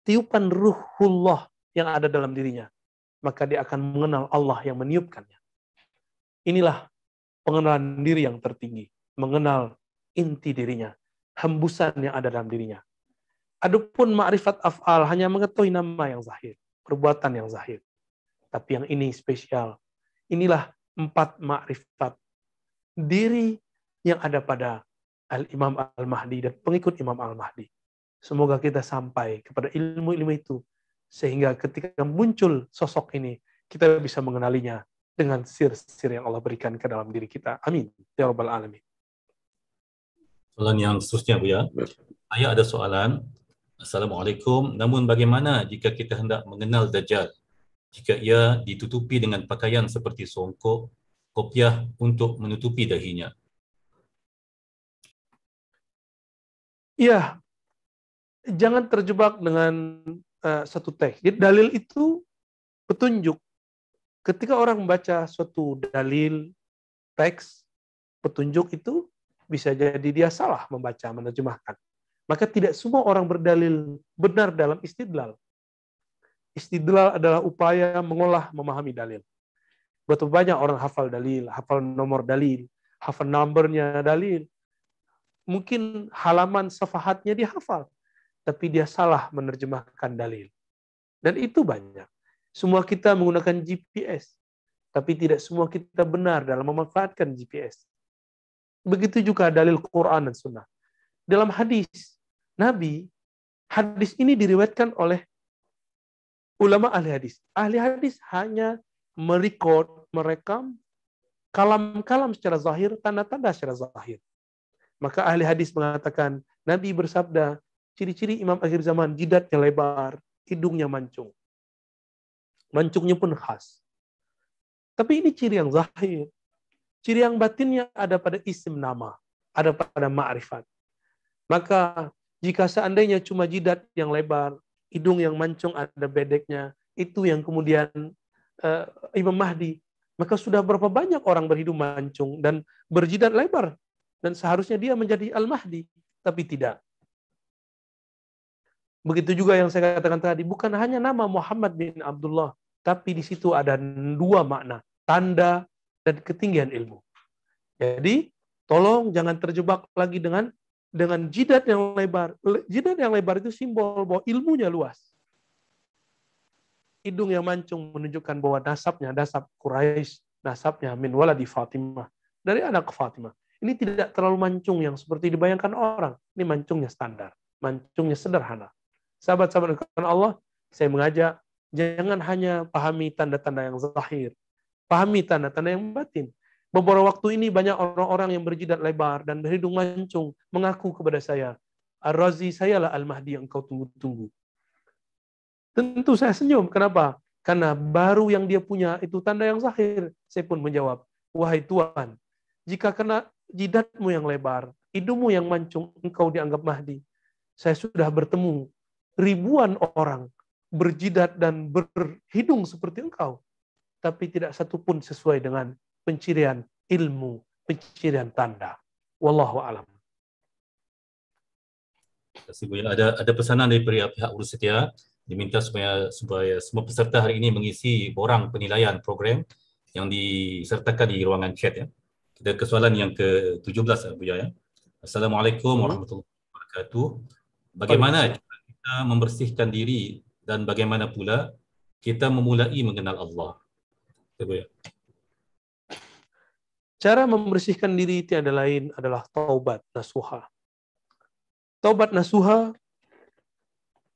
tiupan ruhullah yang ada dalam dirinya, maka dia akan mengenal Allah yang meniupkannya. Inilah pengenalan diri yang tertinggi, mengenal inti dirinya, hembusan yang ada dalam dirinya. Adapun ma'rifat af'al hanya mengetahui nama yang zahir, perbuatan yang zahir. Tapi yang ini spesial. Inilah empat ma'rifat diri yang ada pada Al-Imam Al-Mahdi dan pengikut Imam Al-Mahdi. Semoga kita sampai kepada ilmu-ilmu itu, sehingga ketika muncul sosok ini, kita bisa mengenalinya dengan sir-sir yang Allah berikan ke dalam diri kita. Amin. Ya Rabbal Alamin. Soalan yang seterusnya, Bu ya. Saya ada soalan. Assalamualaikum. Namun bagaimana jika kita hendak mengenal Dajjal? Jika ia ditutupi dengan pakaian seperti songkok, kopiah untuk menutupi dahinya. Ya, jangan terjebak dengan uh, satu teks. Dalil itu petunjuk. Ketika orang membaca suatu dalil, teks, petunjuk itu bisa jadi dia salah membaca, menerjemahkan. Maka tidak semua orang berdalil benar dalam istidlal. Istidlal adalah upaya mengolah, memahami dalil. Betul banyak orang hafal dalil, hafal nomor dalil, hafal numbernya dalil. Mungkin halaman safahatnya dia hafal, tapi dia salah menerjemahkan dalil. Dan itu banyak. Semua kita menggunakan G P S, tapi tidak semua kita benar dalam memanfaatkan G P S. Begitu juga dalil Quran dan Sunnah. Dalam hadis Nabi, hadis ini diriwayatkan oleh ulama ahli hadis. Ahli hadis hanya merekod, merekam kalam-kalam secara zahir, tanda-tanda secara zahir. Maka ahli hadis mengatakan, Nabi bersabda, ciri-ciri imam akhir zaman, jidatnya lebar, hidungnya mancung. Mancungnya pun khas. Tapi ini ciri yang zahir. Ciri yang batinnya ada pada isim nama, ada pada ma'rifat. Maka jika seandainya cuma jidat yang lebar, hidung yang mancung, ada bedeknya, itu yang kemudian uh, Imam Mahdi, maka sudah berapa banyak orang berhidung mancung dan berjidat lebar. Dan seharusnya dia menjadi Al-Mahdi, tapi tidak. Begitu juga yang saya katakan tadi, bukan hanya nama Muhammad bin Abdullah, tapi di situ ada dua makna, tanda dan ketinggian ilmu. Jadi, tolong jangan terjebak lagi dengan dengan jidat yang lebar. Jidat yang lebar itu simbol bahwa ilmunya luas. Hidung yang mancung menunjukkan bahwa nasabnya, nasab Quraisy, nasabnya min waladi Fatimah, dari anak Fatimah. Ini tidak terlalu mancung yang seperti dibayangkan orang. Ini mancungnya standar, mancungnya sederhana. Sahabat-sahabat dengan Allah, saya mengajak, jangan hanya pahami tanda-tanda yang zahir, pahami tanda-tanda yang batin. Beberapa waktu ini banyak orang-orang yang berjidat lebar dan berhidung mancung mengaku kepada saya, Ar-Razi, sayalah Al-Mahdi yang kau tunggu-tunggu. Tentu saya senyum. Kenapa? Karena baru yang dia punya itu tanda yang zahir. Saya pun menjawab, wahai Tuhan, jika kena jidatmu yang lebar, hidungmu yang mancung, engkau dianggap Mahdi. Saya sudah bertemu ribuan orang berjidat dan berhidung seperti engkau, tapi tidak satupun sesuai dengan pencirian ilmu, pencirian tanda. Wallahu a'lam. Ada ada pesanan dari pihak Urus Setia, diminta supaya supaya semua peserta hari ini mengisi borang penilaian program yang disertakan di ruangan chat ya. Kita ke soalan yang ke tujuh belas Bu ya. Assalamualaikum warahmatullahi wabarakatuh. Bagaimana kita membersihkan diri dan bagaimana pula kita memulai mengenal Allah? Cara membersihkan diri tiada lain adalah taubat nasuha. Taubat nasuha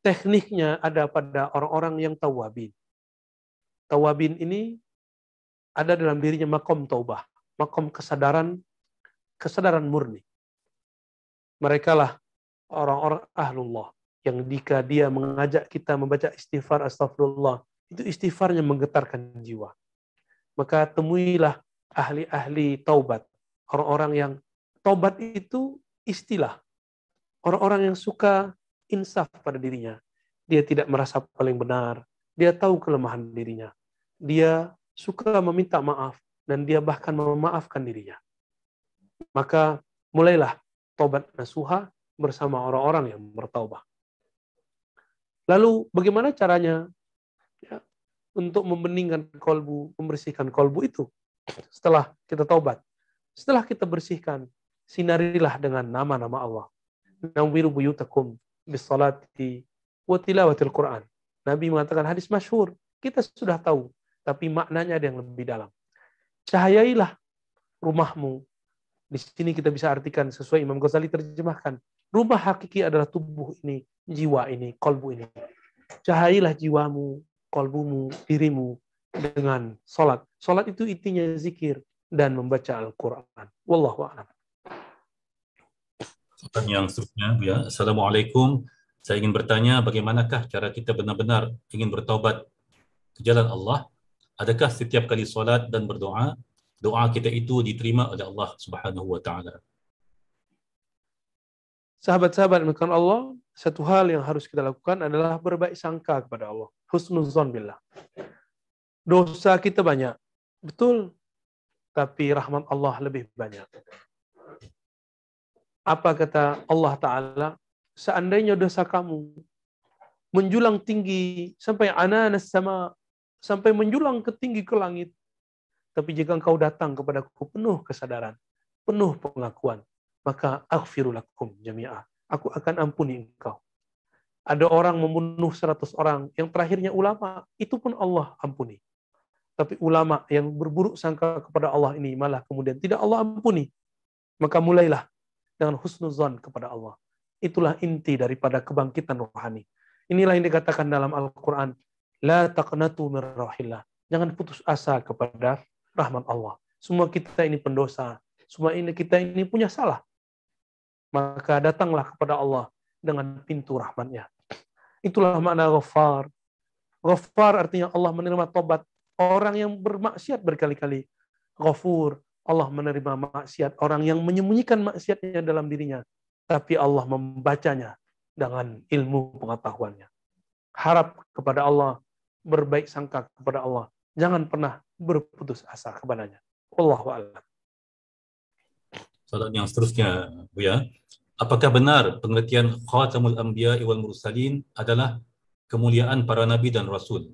tekniknya ada pada orang-orang yang tawabin. Tawabin ini ada dalam dirinya makom taubah, makom kesadaran, kesadaran murni. Merekalah orang-orang ahlullah yang jika dia mengajak kita membaca istighfar astagfirullah, itu istighfarnya menggetarkan jiwa. Maka temuilah ahli-ahli taubat, orang-orang yang taubat itu istilah, orang-orang yang suka insaf pada dirinya. Dia tidak merasa paling benar. Dia tahu kelemahan dirinya. Dia suka meminta maaf, dan dia bahkan memaafkan dirinya. Maka mulailah tobat nasuha bersama orang-orang yang bertaubat. Lalu bagaimana caranya ya, untuk membeningkan kolbu, membersihkan kolbu itu? Setelah kita taubat, setelah kita bersihkan, sinarilah dengan nama-nama Allah. Nawwiru buyutakum bisolati wa tilawatil Quran. Nabi mengatakan hadis masyhur, kita sudah tahu, tapi maknanya ada yang lebih dalam. Cahayailah rumahmu. Di sini kita bisa artikan sesuai Imam Ghazali terjemahkan. Rumah hakiki adalah tubuh ini, jiwa ini, kolbu ini. Cahayailah jiwamu, kolbumu, dirimu dengan sholat. Sholat itu intinya zikir dan membaca Al-Quran. Wallahu a'lam. Yang seterusnya, ya. Assalamualaikum. Saya ingin bertanya, bagaimanakah cara kita benar-benar ingin bertaubat ke jalan Allah? Adakah setiap kali solat dan berdoa, doa kita itu diterima oleh Allah Subhanahu wa Ta'ala? Sahabat-sahabat, bukan Allah, satu hal yang harus kita lakukan adalah berbaik sangka kepada Allah. Husnuzon billah. Dosa kita banyak, betul, tapi rahmat Allah lebih banyak. Apa kata Allah Ta'ala? Seandainya dosa kamu menjulang tinggi sampai ananas sama, sampai menjulang ke tinggi ke langit. Tapi jika engkau datang kepadaku penuh kesadaran, penuh pengakuan, maka aghfiru lakum jami'ah. Aku akan ampuni engkau. Ada orang membunuh seratus orang, yang terakhirnya ulama, itu pun Allah ampuni. Tapi ulama yang berburuk sangka kepada Allah ini malah kemudian tidak Allah ampuni. Maka mulailah dengan husnuzan kepada Allah. Itulah inti daripada kebangkitan rohani. Inilah yang dikatakan dalam Al-Quran, la taqnatu min rahillah. Jangan putus asa kepada rahmat Allah. Semua kita ini pendosa. Semua ini kita ini punya salah. Maka datanglah kepada Allah dengan pintu rahmatnya. Itulah makna ghaffar. Ghaffar artinya Allah menerima tobat. Orang yang bermaksiat berkali-kali. Ghafur, Allah menerima maksiat. Orang yang menyembunyikan maksiatnya dalam dirinya. Tapi Allah membacanya dengan ilmu pengetahuannya. Harap kepada Allah, berbaik sangka kepada Allah. Jangan pernah berputus asa kepadanya. Wallahu a'lam. Soalan yang seterusnya, Buya. Apakah benar pengertian Khatamul Anbiya wal Mursalin adalah kemuliaan para nabi dan rasul?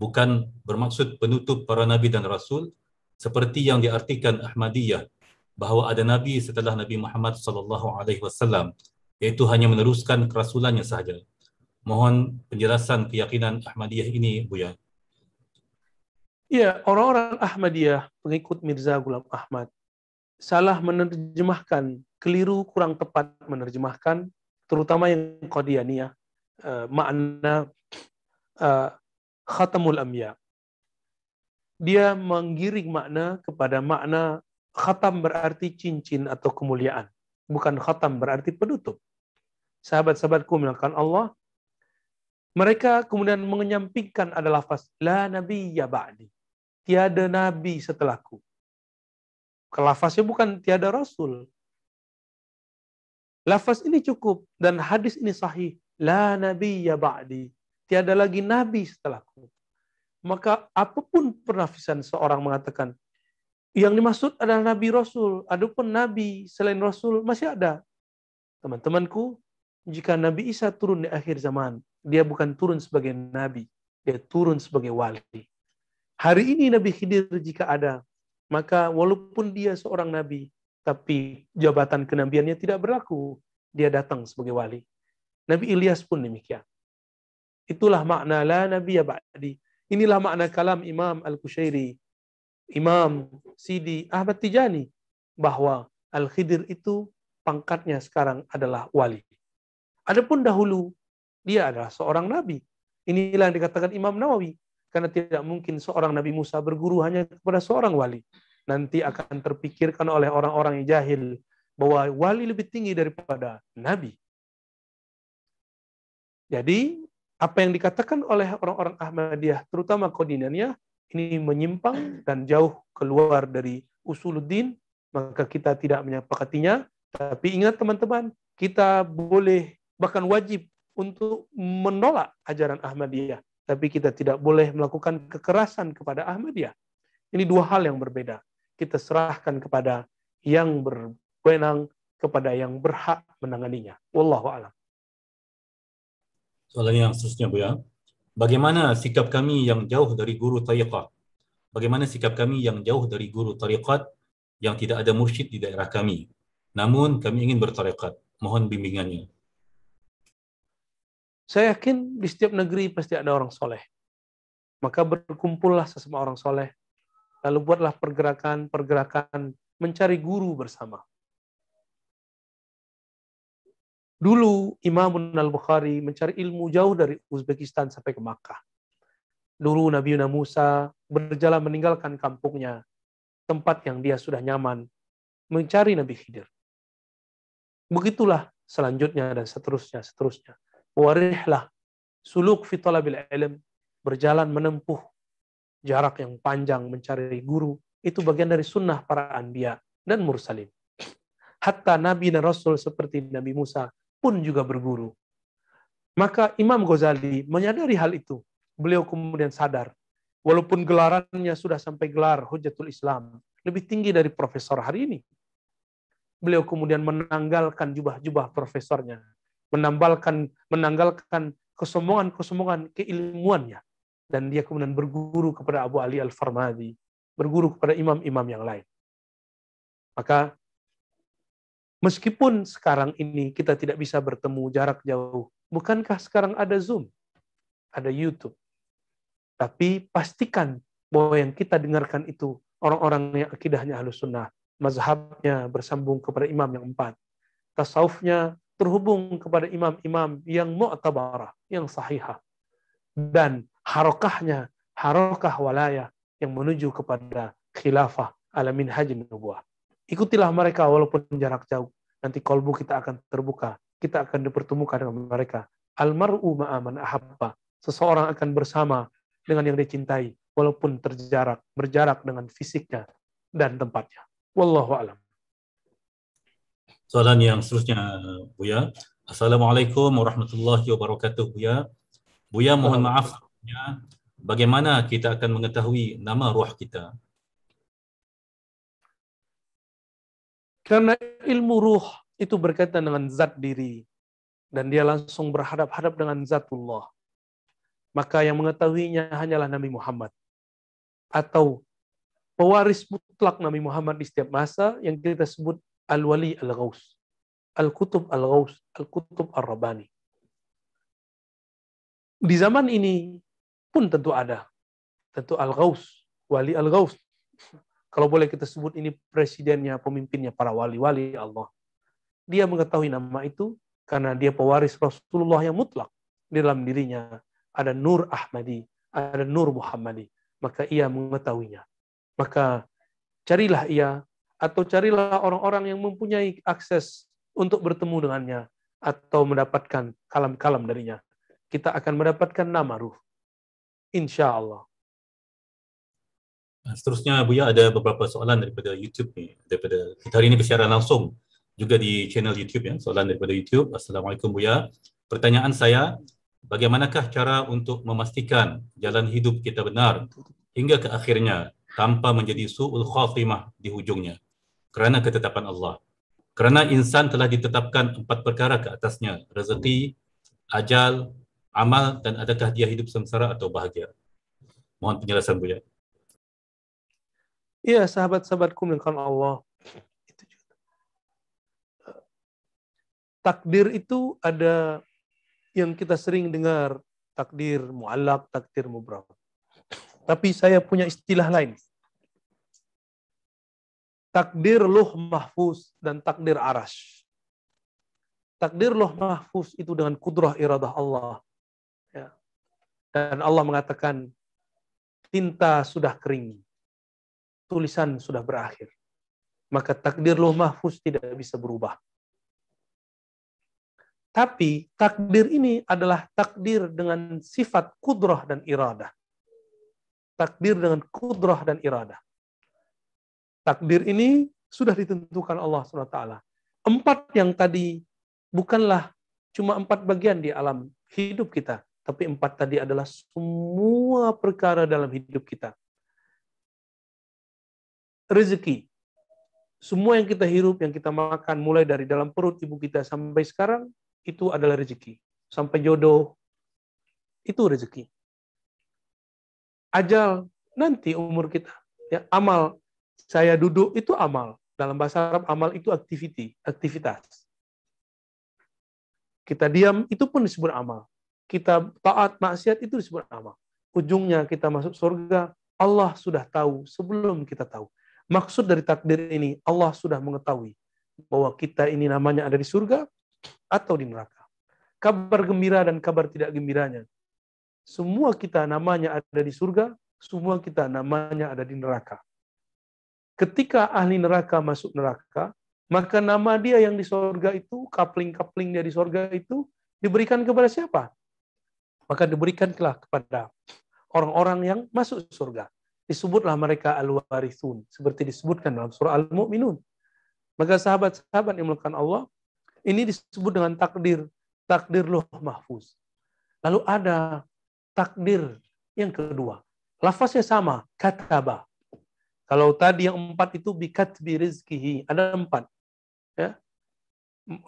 Bukan bermaksud penutup para nabi dan rasul seperti yang diartikan Ahmadiyah bahwa ada nabi setelah Nabi Muhammad sallallahu alaihi wasallam, yaitu hanya meneruskan kerasulannya sahaja. Mohon penjelasan keyakinan Ahmadiyah ini, Buya. Ya, orang-orang Ahmadiyah, pengikut Mirza Ghulam Ahmad, salah menerjemahkan, keliru kurang tepat menerjemahkan, terutama yang Qadianiyah, eh, makna eh, Khatamul Anbiya. Dia menggiring makna kepada makna khatam berarti cincin atau kemuliaan. Bukan khatam berarti penutup. Sahabat-sahabatku melakukan Allah, mereka kemudian menyampingkan ada lafaz la nabiyya ba'di. Tiada nabi setelahku. Lafaznya bukan tiada rasul. Lafaz ini cukup dan hadis ini sahih. La nabiyya ba'di. Tiada lagi nabi setelahku. Maka apapun penafisan seorang mengatakan yang dimaksud adalah nabi rasul, adapun nabi selain rasul masih ada. Teman-temanku, jika Nabi Isa turun di akhir zaman, dia bukan turun sebagai nabi, dia turun sebagai wali. Hari ini Nabi Khidir jika ada, maka walaupun dia seorang nabi, tapi jabatan kenabiannya tidak berlaku, dia datang sebagai wali. Nabi Ilyas pun demikian. Itulah makna la nabiyya ba'di. Inilah makna kalam Imam Al-Kushairi, Imam Sidi Ahmad Tijani, bahwa Al-Khidir itu pangkatnya sekarang adalah wali. Adapun dahulu, dia adalah seorang nabi. Inilah yang dikatakan Imam Nawawi. Karena tidak mungkin seorang Nabi Musa berguru hanya kepada seorang wali. Nanti akan terpikirkan oleh orang-orang yang jahil bahwa wali lebih tinggi daripada nabi. Jadi, apa yang dikatakan oleh orang-orang Ahmadiyah, terutama Qadianiyah, ini menyimpang dan jauh keluar dari Usuluddin, maka kita tidak menyepakatinya. Tapi ingat teman-teman, kita boleh bahkan wajib untuk menolak ajaran Ahmadiyah, tapi kita tidak boleh melakukan kekerasan kepada Ahmadiyah. Ini dua hal yang berbeda. Kita serahkan kepada yang berwenang, kepada yang berhak menanganinya. Wallahu a'lam. Soalan yang seterusnya, Bu ya. Bagaimana sikap kami yang jauh dari guru tariqat? Bagaimana sikap kami yang jauh dari guru tariqat yang tidak ada mursyid di daerah kami? Namun kami ingin bertariqat. Mohon bimbingannya. Saya yakin di setiap negeri pasti ada orang soleh. Maka berkumpullah sesama orang soleh. Lalu buatlah pergerakan-pergerakan mencari guru bersama. Dulu Imam Al-Bukhari mencari ilmu jauh dari Uzbekistan sampai ke Makkah. Dulu Nabi Musa berjalan meninggalkan kampungnya, tempat yang dia sudah nyaman, mencari Nabi Khidir. Begitulah selanjutnya dan seterusnya, seterusnya. Warihlah suluk fi talabil ilm, berjalan menempuh jarak yang panjang mencari guru, itu bagian dari sunnah para anbiya dan mursalin. Hatta nabi dan rasul seperti Nabi Musa pun juga berguru. Maka Imam Ghazali menyadari hal itu. Beliau kemudian sadar, walaupun gelarannya sudah sampai gelar Hujjatul Islam, lebih tinggi dari profesor hari ini. Beliau kemudian menanggalkan jubah-jubah profesornya, menambalkan, menanggalkan kesombongan-kesombongan keilmuannya. Dan dia kemudian berguru kepada Abu Ali Al-Farmadi, berguru kepada imam-imam yang lain. Maka, meskipun sekarang ini kita tidak bisa bertemu jarak jauh, bukankah sekarang ada Zoom, ada YouTube? Tapi pastikan bahwa yang kita dengarkan itu orang-orang yang akidahnya Ahlus Sunnah, mazhabnya bersambung kepada imam yang empat, tasawufnya terhubung kepada imam-imam yang mu'tabarah, yang sahihah, dan harokahnya, harokah walayah yang menuju kepada khilafah ala minhaj nubuwah. Ikutilah mereka walaupun jarak jauh. Nanti kolbu kita akan terbuka. Kita akan dipertemukan dengan mereka. Almar'u ma'aman ahabba. Seseorang akan bersama dengan yang dicintai walaupun terjarak, berjarak dengan fisiknya dan tempatnya. Wallahu a'lam. Soalan yang seterusnya, Buya. Assalamualaikum warahmatullahi wabarakatuh, Buya. Buya, mohon maaf, bagaimana kita akan mengetahui nama ruh kita? Karena ilmu ruh itu berkaitan dengan zat diri, dan dia langsung berhadap-hadap dengan zatullah. Maka yang mengetahuinya hanyalah Nabi Muhammad, atau pewaris mutlak Nabi Muhammad di setiap masa yang kita sebut Al-Wali Al-Ghaus, Al-Kutub Al-Ghaus, Al-Kutub Ar-Rabbani. Di zaman ini pun tentu ada. Tentu Al-Ghaus, Wali Al-Ghaus. Kalau boleh kita sebut ini presidennya, pemimpinnya para wali-wali Allah. Dia mengetahui nama itu karena dia pewaris Rasulullah yang mutlak. Di dalam dirinya ada Nur Ahmadi, ada Nur Muhammadi. Maka ia mengetahuinya. Maka carilah ia, atau carilah orang-orang yang mempunyai akses untuk bertemu dengannya atau mendapatkan kalam-kalam darinya. Kita akan mendapatkan nama ruh. Insya Allah. Seterusnya, Buya, ada beberapa soalan daripada YouTube nih. Daripada, kita hari ini bersiaran langsung juga di channel YouTube. Ya. Soalan daripada YouTube. Assalamualaikum, Buya. Pertanyaan saya, bagaimanakah cara untuk memastikan jalan hidup kita benar hingga ke akhirnya tanpa menjadi su'ul khatimah di hujungnya? Kerana ketetapan Allah. Kerana insan telah ditetapkan empat perkara ke atasnya. Rezeki, ajal, amal, dan adakah dia hidup sengsara atau bahagia? Mohon penjelasan, Buya. Ya, sahabat-sahabatku minkan Allah. Itu juga. Takdir itu ada yang kita sering dengar. Takdir mu'allak, takdir mubrah. Tapi saya punya istilah lain. Takdir Luh Mahfuz dan takdir Arash. Takdir Luh Mahfuz itu dengan kudrah iradah Allah. Ya. Dan Allah mengatakan, tinta sudah kering, tulisan sudah berakhir. Maka takdir Luh Mahfuz tidak bisa berubah. Tapi takdir ini adalah takdir dengan sifat kudrah dan iradah. Takdir dengan kudrah dan iradah. Takdir ini sudah ditentukan Allah subhanahu wa taala. Empat yang tadi bukanlah Cuma empat bagian di alam hidup kita. Tapi empat tadi adalah semua perkara dalam hidup kita. Rezeki. Semua yang kita hirup, yang kita makan, mulai dari dalam perut ibu kita sampai sekarang, itu adalah rezeki. Sampai jodoh, itu rezeki. Ajal, nanti umur kita. Ya, amal, saya duduk, itu amal. Dalam bahasa Arab, amal itu activity, aktivitas. Kita diam, itu pun disebut amal. Kita taat maksiat itu disebut amal. Ujungnya kita masuk surga, Allah sudah tahu sebelum kita tahu. Maksud dari takdir ini, Allah sudah mengetahui bahwa kita ini namanya ada di surga atau di neraka. Kabar gembira dan kabar tidak gembiranya. Semua kita namanya ada di surga, semua kita namanya ada di neraka. Ketika ahli neraka masuk neraka, maka nama dia yang di surga itu, kapling-kapling dia di surga itu, diberikan kepada siapa? Maka diberikanlah kepada orang-orang yang masuk surga. Disebutlah mereka al-warithun, seperti disebutkan dalam surah Al-Mu'minun. Maka sahabat-sahabat yang melakukan Allah, ini disebut dengan takdir, takdir loh mahfuz. Lalu ada takdir yang kedua. Lafaznya sama, kataba. Kalau tadi yang empat itu bikatbi rizkihi, ada empat. Ya.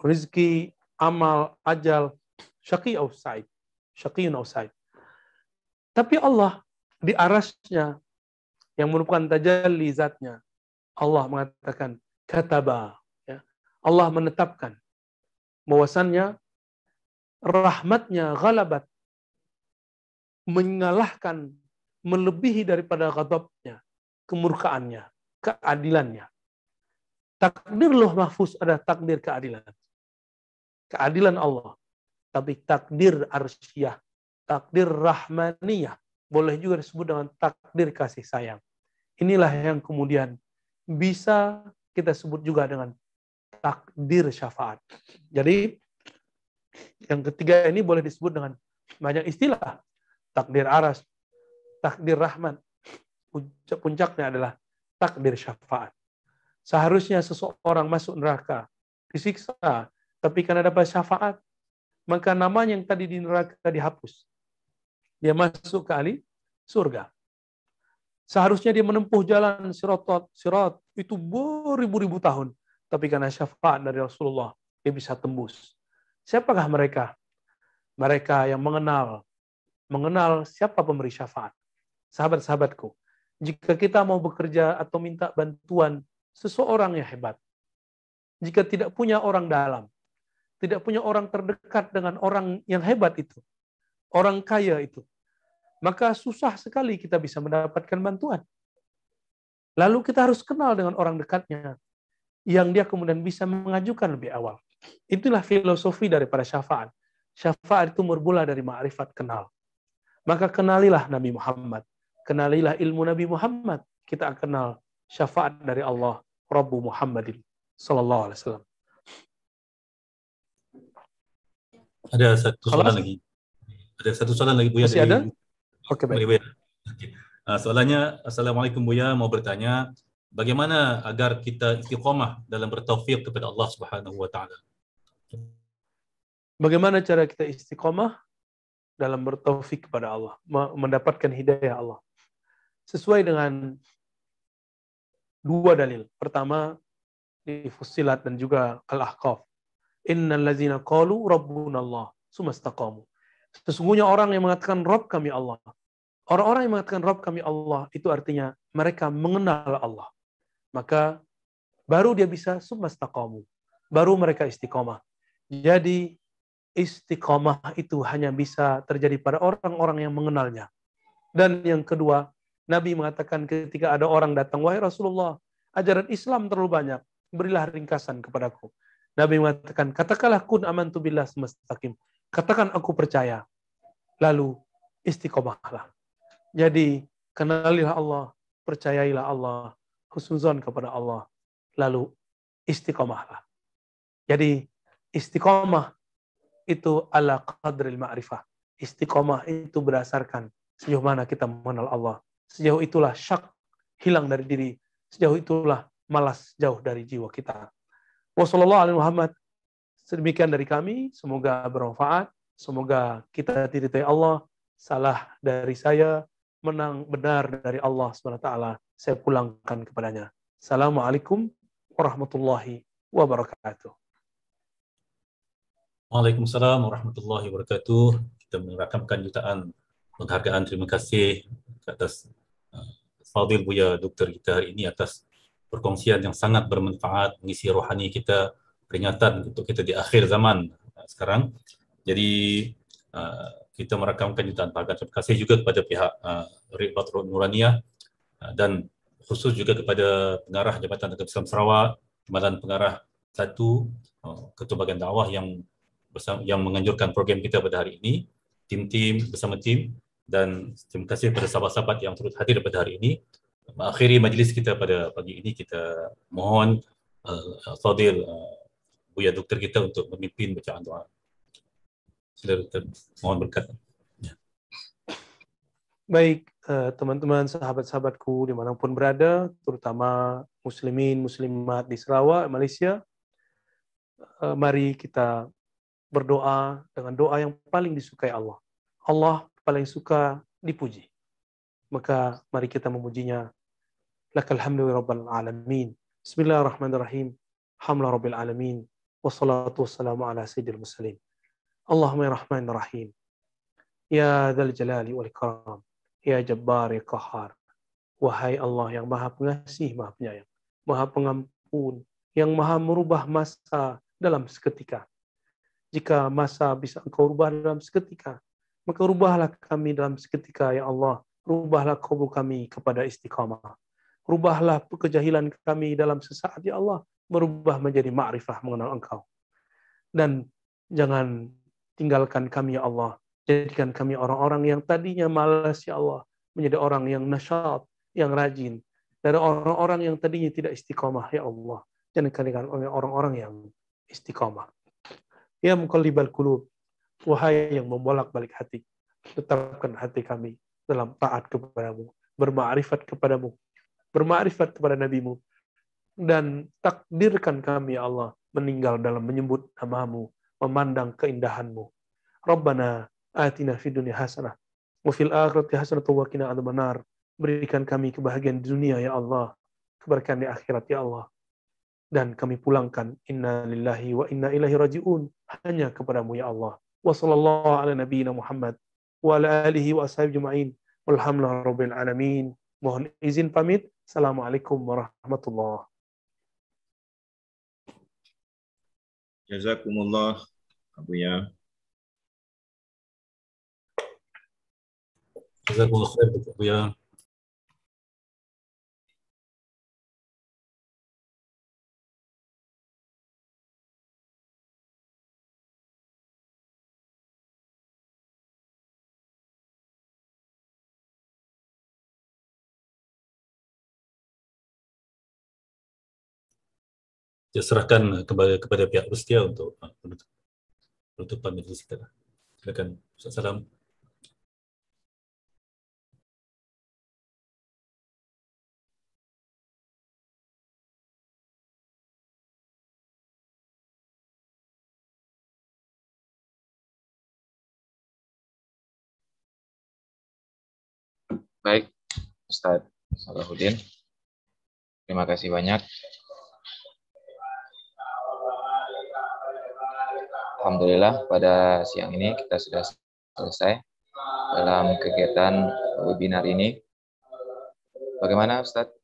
Rizki, amal, ajal, syaqi aw sa'id. Syaqiyun aw sa'id. Tapi Allah di arasnya yang merupakan tajalli zatnya, Allah mengatakan kataba, ya. Allah menetapkan bahwasannya rahmatnya ghalabat, mengalahkan, melebihi daripada ghadabnya, kemurkaannya, keadilannya. Takdirul mahfuz adalah takdir keadilan, keadilan Allah. Tapi takdir arsyah, takdir rahmaniyah, boleh juga disebut dengan takdir kasih sayang. Inilah yang kemudian bisa kita sebut juga dengan takdir syafaat. Jadi yang ketiga ini boleh disebut dengan banyak istilah. Takdir aras, takdir rahman, puncaknya adalah takdir syafaat. Seharusnya seseorang masuk neraka, disiksa, tapi karena dapat syafaat, maka namanya yang tadi di neraka dihapus. Dia masuk ke ahli surga. Seharusnya dia menempuh jalan sirotot, sirot, itu beribu-ribu tahun. Tapi karena syafaat dari Rasulullah, dia bisa tembus. Siapakah mereka? Mereka yang mengenal, mengenal siapa pemberi syafaat. Sahabat-sahabatku, jika kita mau bekerja atau minta bantuan seseorang yang hebat, jika tidak punya orang dalam, tidak punya orang terdekat dengan orang yang hebat itu, orang kaya itu, maka susah sekali kita bisa mendapatkan bantuan. Lalu kita harus kenal dengan orang dekatnya, yang dia kemudian bisa mengajukan lebih awal. Itulah filosofi daripada syafaat. Syafaat itu bermula dari ma'rifat kenal. Maka kenalilah Nabi Muhammad. Kenalilah ilmu Nabi Muhammad. Kita akan kenal syafaat dari Allah, Rabbu Muhammadin sallallahu alaihi wasallam. Ada satu soal lagi. Ada satu soalan lagi, Buya. Masih dari, ada? Oke, baik. Buya. Soalannya, Assalamualaikum Buya, mau bertanya, bagaimana agar kita istiqomah dalam bertaufiq kepada Allah Subhanahu wa Ta'ala? Bagaimana cara kita istiqomah dalam bertaufiq kepada Allah, mendapatkan hidayah Allah? Sesuai dengan dua dalil. Pertama, di Fussilat dan juga Al-Ahqaf. Innal ladzina qalu rabbuna Allah, sumastaqamu. Sesungguhnya orang yang mengatakan Rabb kami Allah. Orang-orang yang mengatakan Rabb kami Allah, itu artinya mereka mengenal Allah. Maka baru dia bisa sumastaqamu. Baru mereka istiqomah. Jadi istiqomah itu hanya bisa terjadi pada orang-orang yang mengenalnya. Dan yang kedua, Nabi mengatakan ketika ada orang datang, wahai Rasulullah, ajaran Islam terlalu banyak, berilah ringkasan kepadaku. Nabi mengatakan, katakanlah kun amantu billah sumastaqim. Katakan aku percaya, lalu istiqomahlah. Jadi kenalilah Allah, percayailah Allah, husnuzon kepada Allah, lalu istiqomahlah. Jadi istiqomah itu ala qadril ma'rifah. Istiqomah itu berdasarkan sejauh mana kita mengenal Allah. Sejauh itulah syak hilang dari diri, sejauh itulah malas jauh dari jiwa kita. Wassalamualaikum warahmatullahi wabarakatuh. Sedemikian dari kami, semoga bermanfaat, semoga kita diridhai Allah, salah dari saya, menang benar dari Allah subhanahu wa taala, saya pulangkan kepadanya. Assalamualaikum warahmatullahi wabarakatuh. Waalaikumsalam warahmatullahi wabarakatuh. Kita merakamkan jutaan penghargaan. Terima kasih atas uh, Fadil Buya Doktor kita hari ini atas perkongsian yang sangat bermanfaat, mengisi rohani kita, peringatan untuk kita di akhir zaman sekarang. Jadi uh, kita merakamkan jutaan penghargaan. Terima kasih juga kepada pihak uh, Ribat Nuraniyah uh, dan khusus juga kepada pengarah Jabatan Agama Islam Sarawak, Jabatan Pengarah Satu, uh, Ketua Bagian Dakwah yang bersama, yang menganjurkan program kita pada hari ini, tim-tim bersama tim, dan terima kasih kepada sahabat-sahabat yang turut hadir pada hari ini. Mengakhiri majlis kita pada pagi ini, kita mohon uh, Fadil uh, Buya Doktor kita untuk memimpin bacaan doa. Sila Doktor, mohon berkat. Ya. Baik, teman-teman, uh, sahabat-sahabatku dimanapun berada, terutama muslimin, muslimat di Sarawak, Malaysia, uh, mari kita berdoa dengan doa yang paling disukai Allah. Allah paling suka dipuji. Maka mari kita memujinya. Lakal hamdu rabbil alamin. Bismillahirrahmanirrahim. Hamla rabbil alamin, wassalatu wassalamu ala sayyidil mursalin. Allahumma ya rahman rahim, ya dzal jalali wal ikram, ya jabbar ya qahhar. Wahai Allah yang maha pengasih, maha penyayang, maha pengampun, yang maha merubah masa dalam seketika. Jika masa bisa engkau rubah dalam seketika, maka rubahlah kami dalam seketika, ya Allah. Rubahlah kubur kami kepada istiqamah. Rubahlah kejahilan kami dalam sesaat, ya Allah, berubah menjadi ma'rifah mengenal Engkau. Dan jangan tinggalkan kami, ya Allah. Jadikan kami orang-orang yang tadinya malas, ya Allah, menjadi orang yang nasyat, yang rajin. Dari orang-orang yang tadinya tidak istiqamah, ya Allah, jadikan oleh orang-orang yang istiqamah. Ya muqallibal qulub, wahai yang membolak-balik hati, tetapkan hati kami dalam taat kepadamu, bermakrifat kepadamu, bermakrifat kepada nabimu, dan takdirkan kami, ya Allah, meninggal dalam menyebut namamu, memandang keindahanmu. Rabbana atina fid dunya hasanah wa fil akhirati hasanah wa qina adzaban nar. Berikan kami kebahagiaan di dunia, ya Allah, keberkahan di akhirat, ya Allah, dan kami pulangkan inna lillahi wa inna ilaihi rajiun hanya kepadamu, ya Allah. Wa sallallahu ala nabiyyina Muhammad wa ala alihi wa ashabihi ajma'in walhamdulillahi rabbil alamin. Mohon izin pamit. Assalamualaikum warahmatullahi. Jazakumullah Abu Ya. Jazakumullah khair Abu Ya. Saya serahkan kepada kepada pihak Rustia untuk penutupan majlis kita. Silakan. Salam. Baik, Ustaz Salahuddin. Terima kasih banyak. Alhamdulillah, pada siang ini kita sudah selesai dalam kegiatan webinar ini. Bagaimana Ustadz?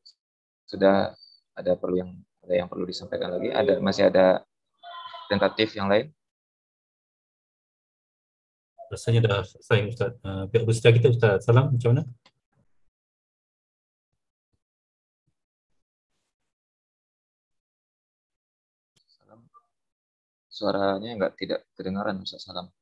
Sudah ada perlu yang ada yang perlu disampaikan lagi? Ada masih ada tentatif yang lain? Rasanya sudah selesai Ustadz. Pihak Ustadz kita Ustadz Salam, macam mana? Suaranya enggak tidak kedengaran Ustaz Salam.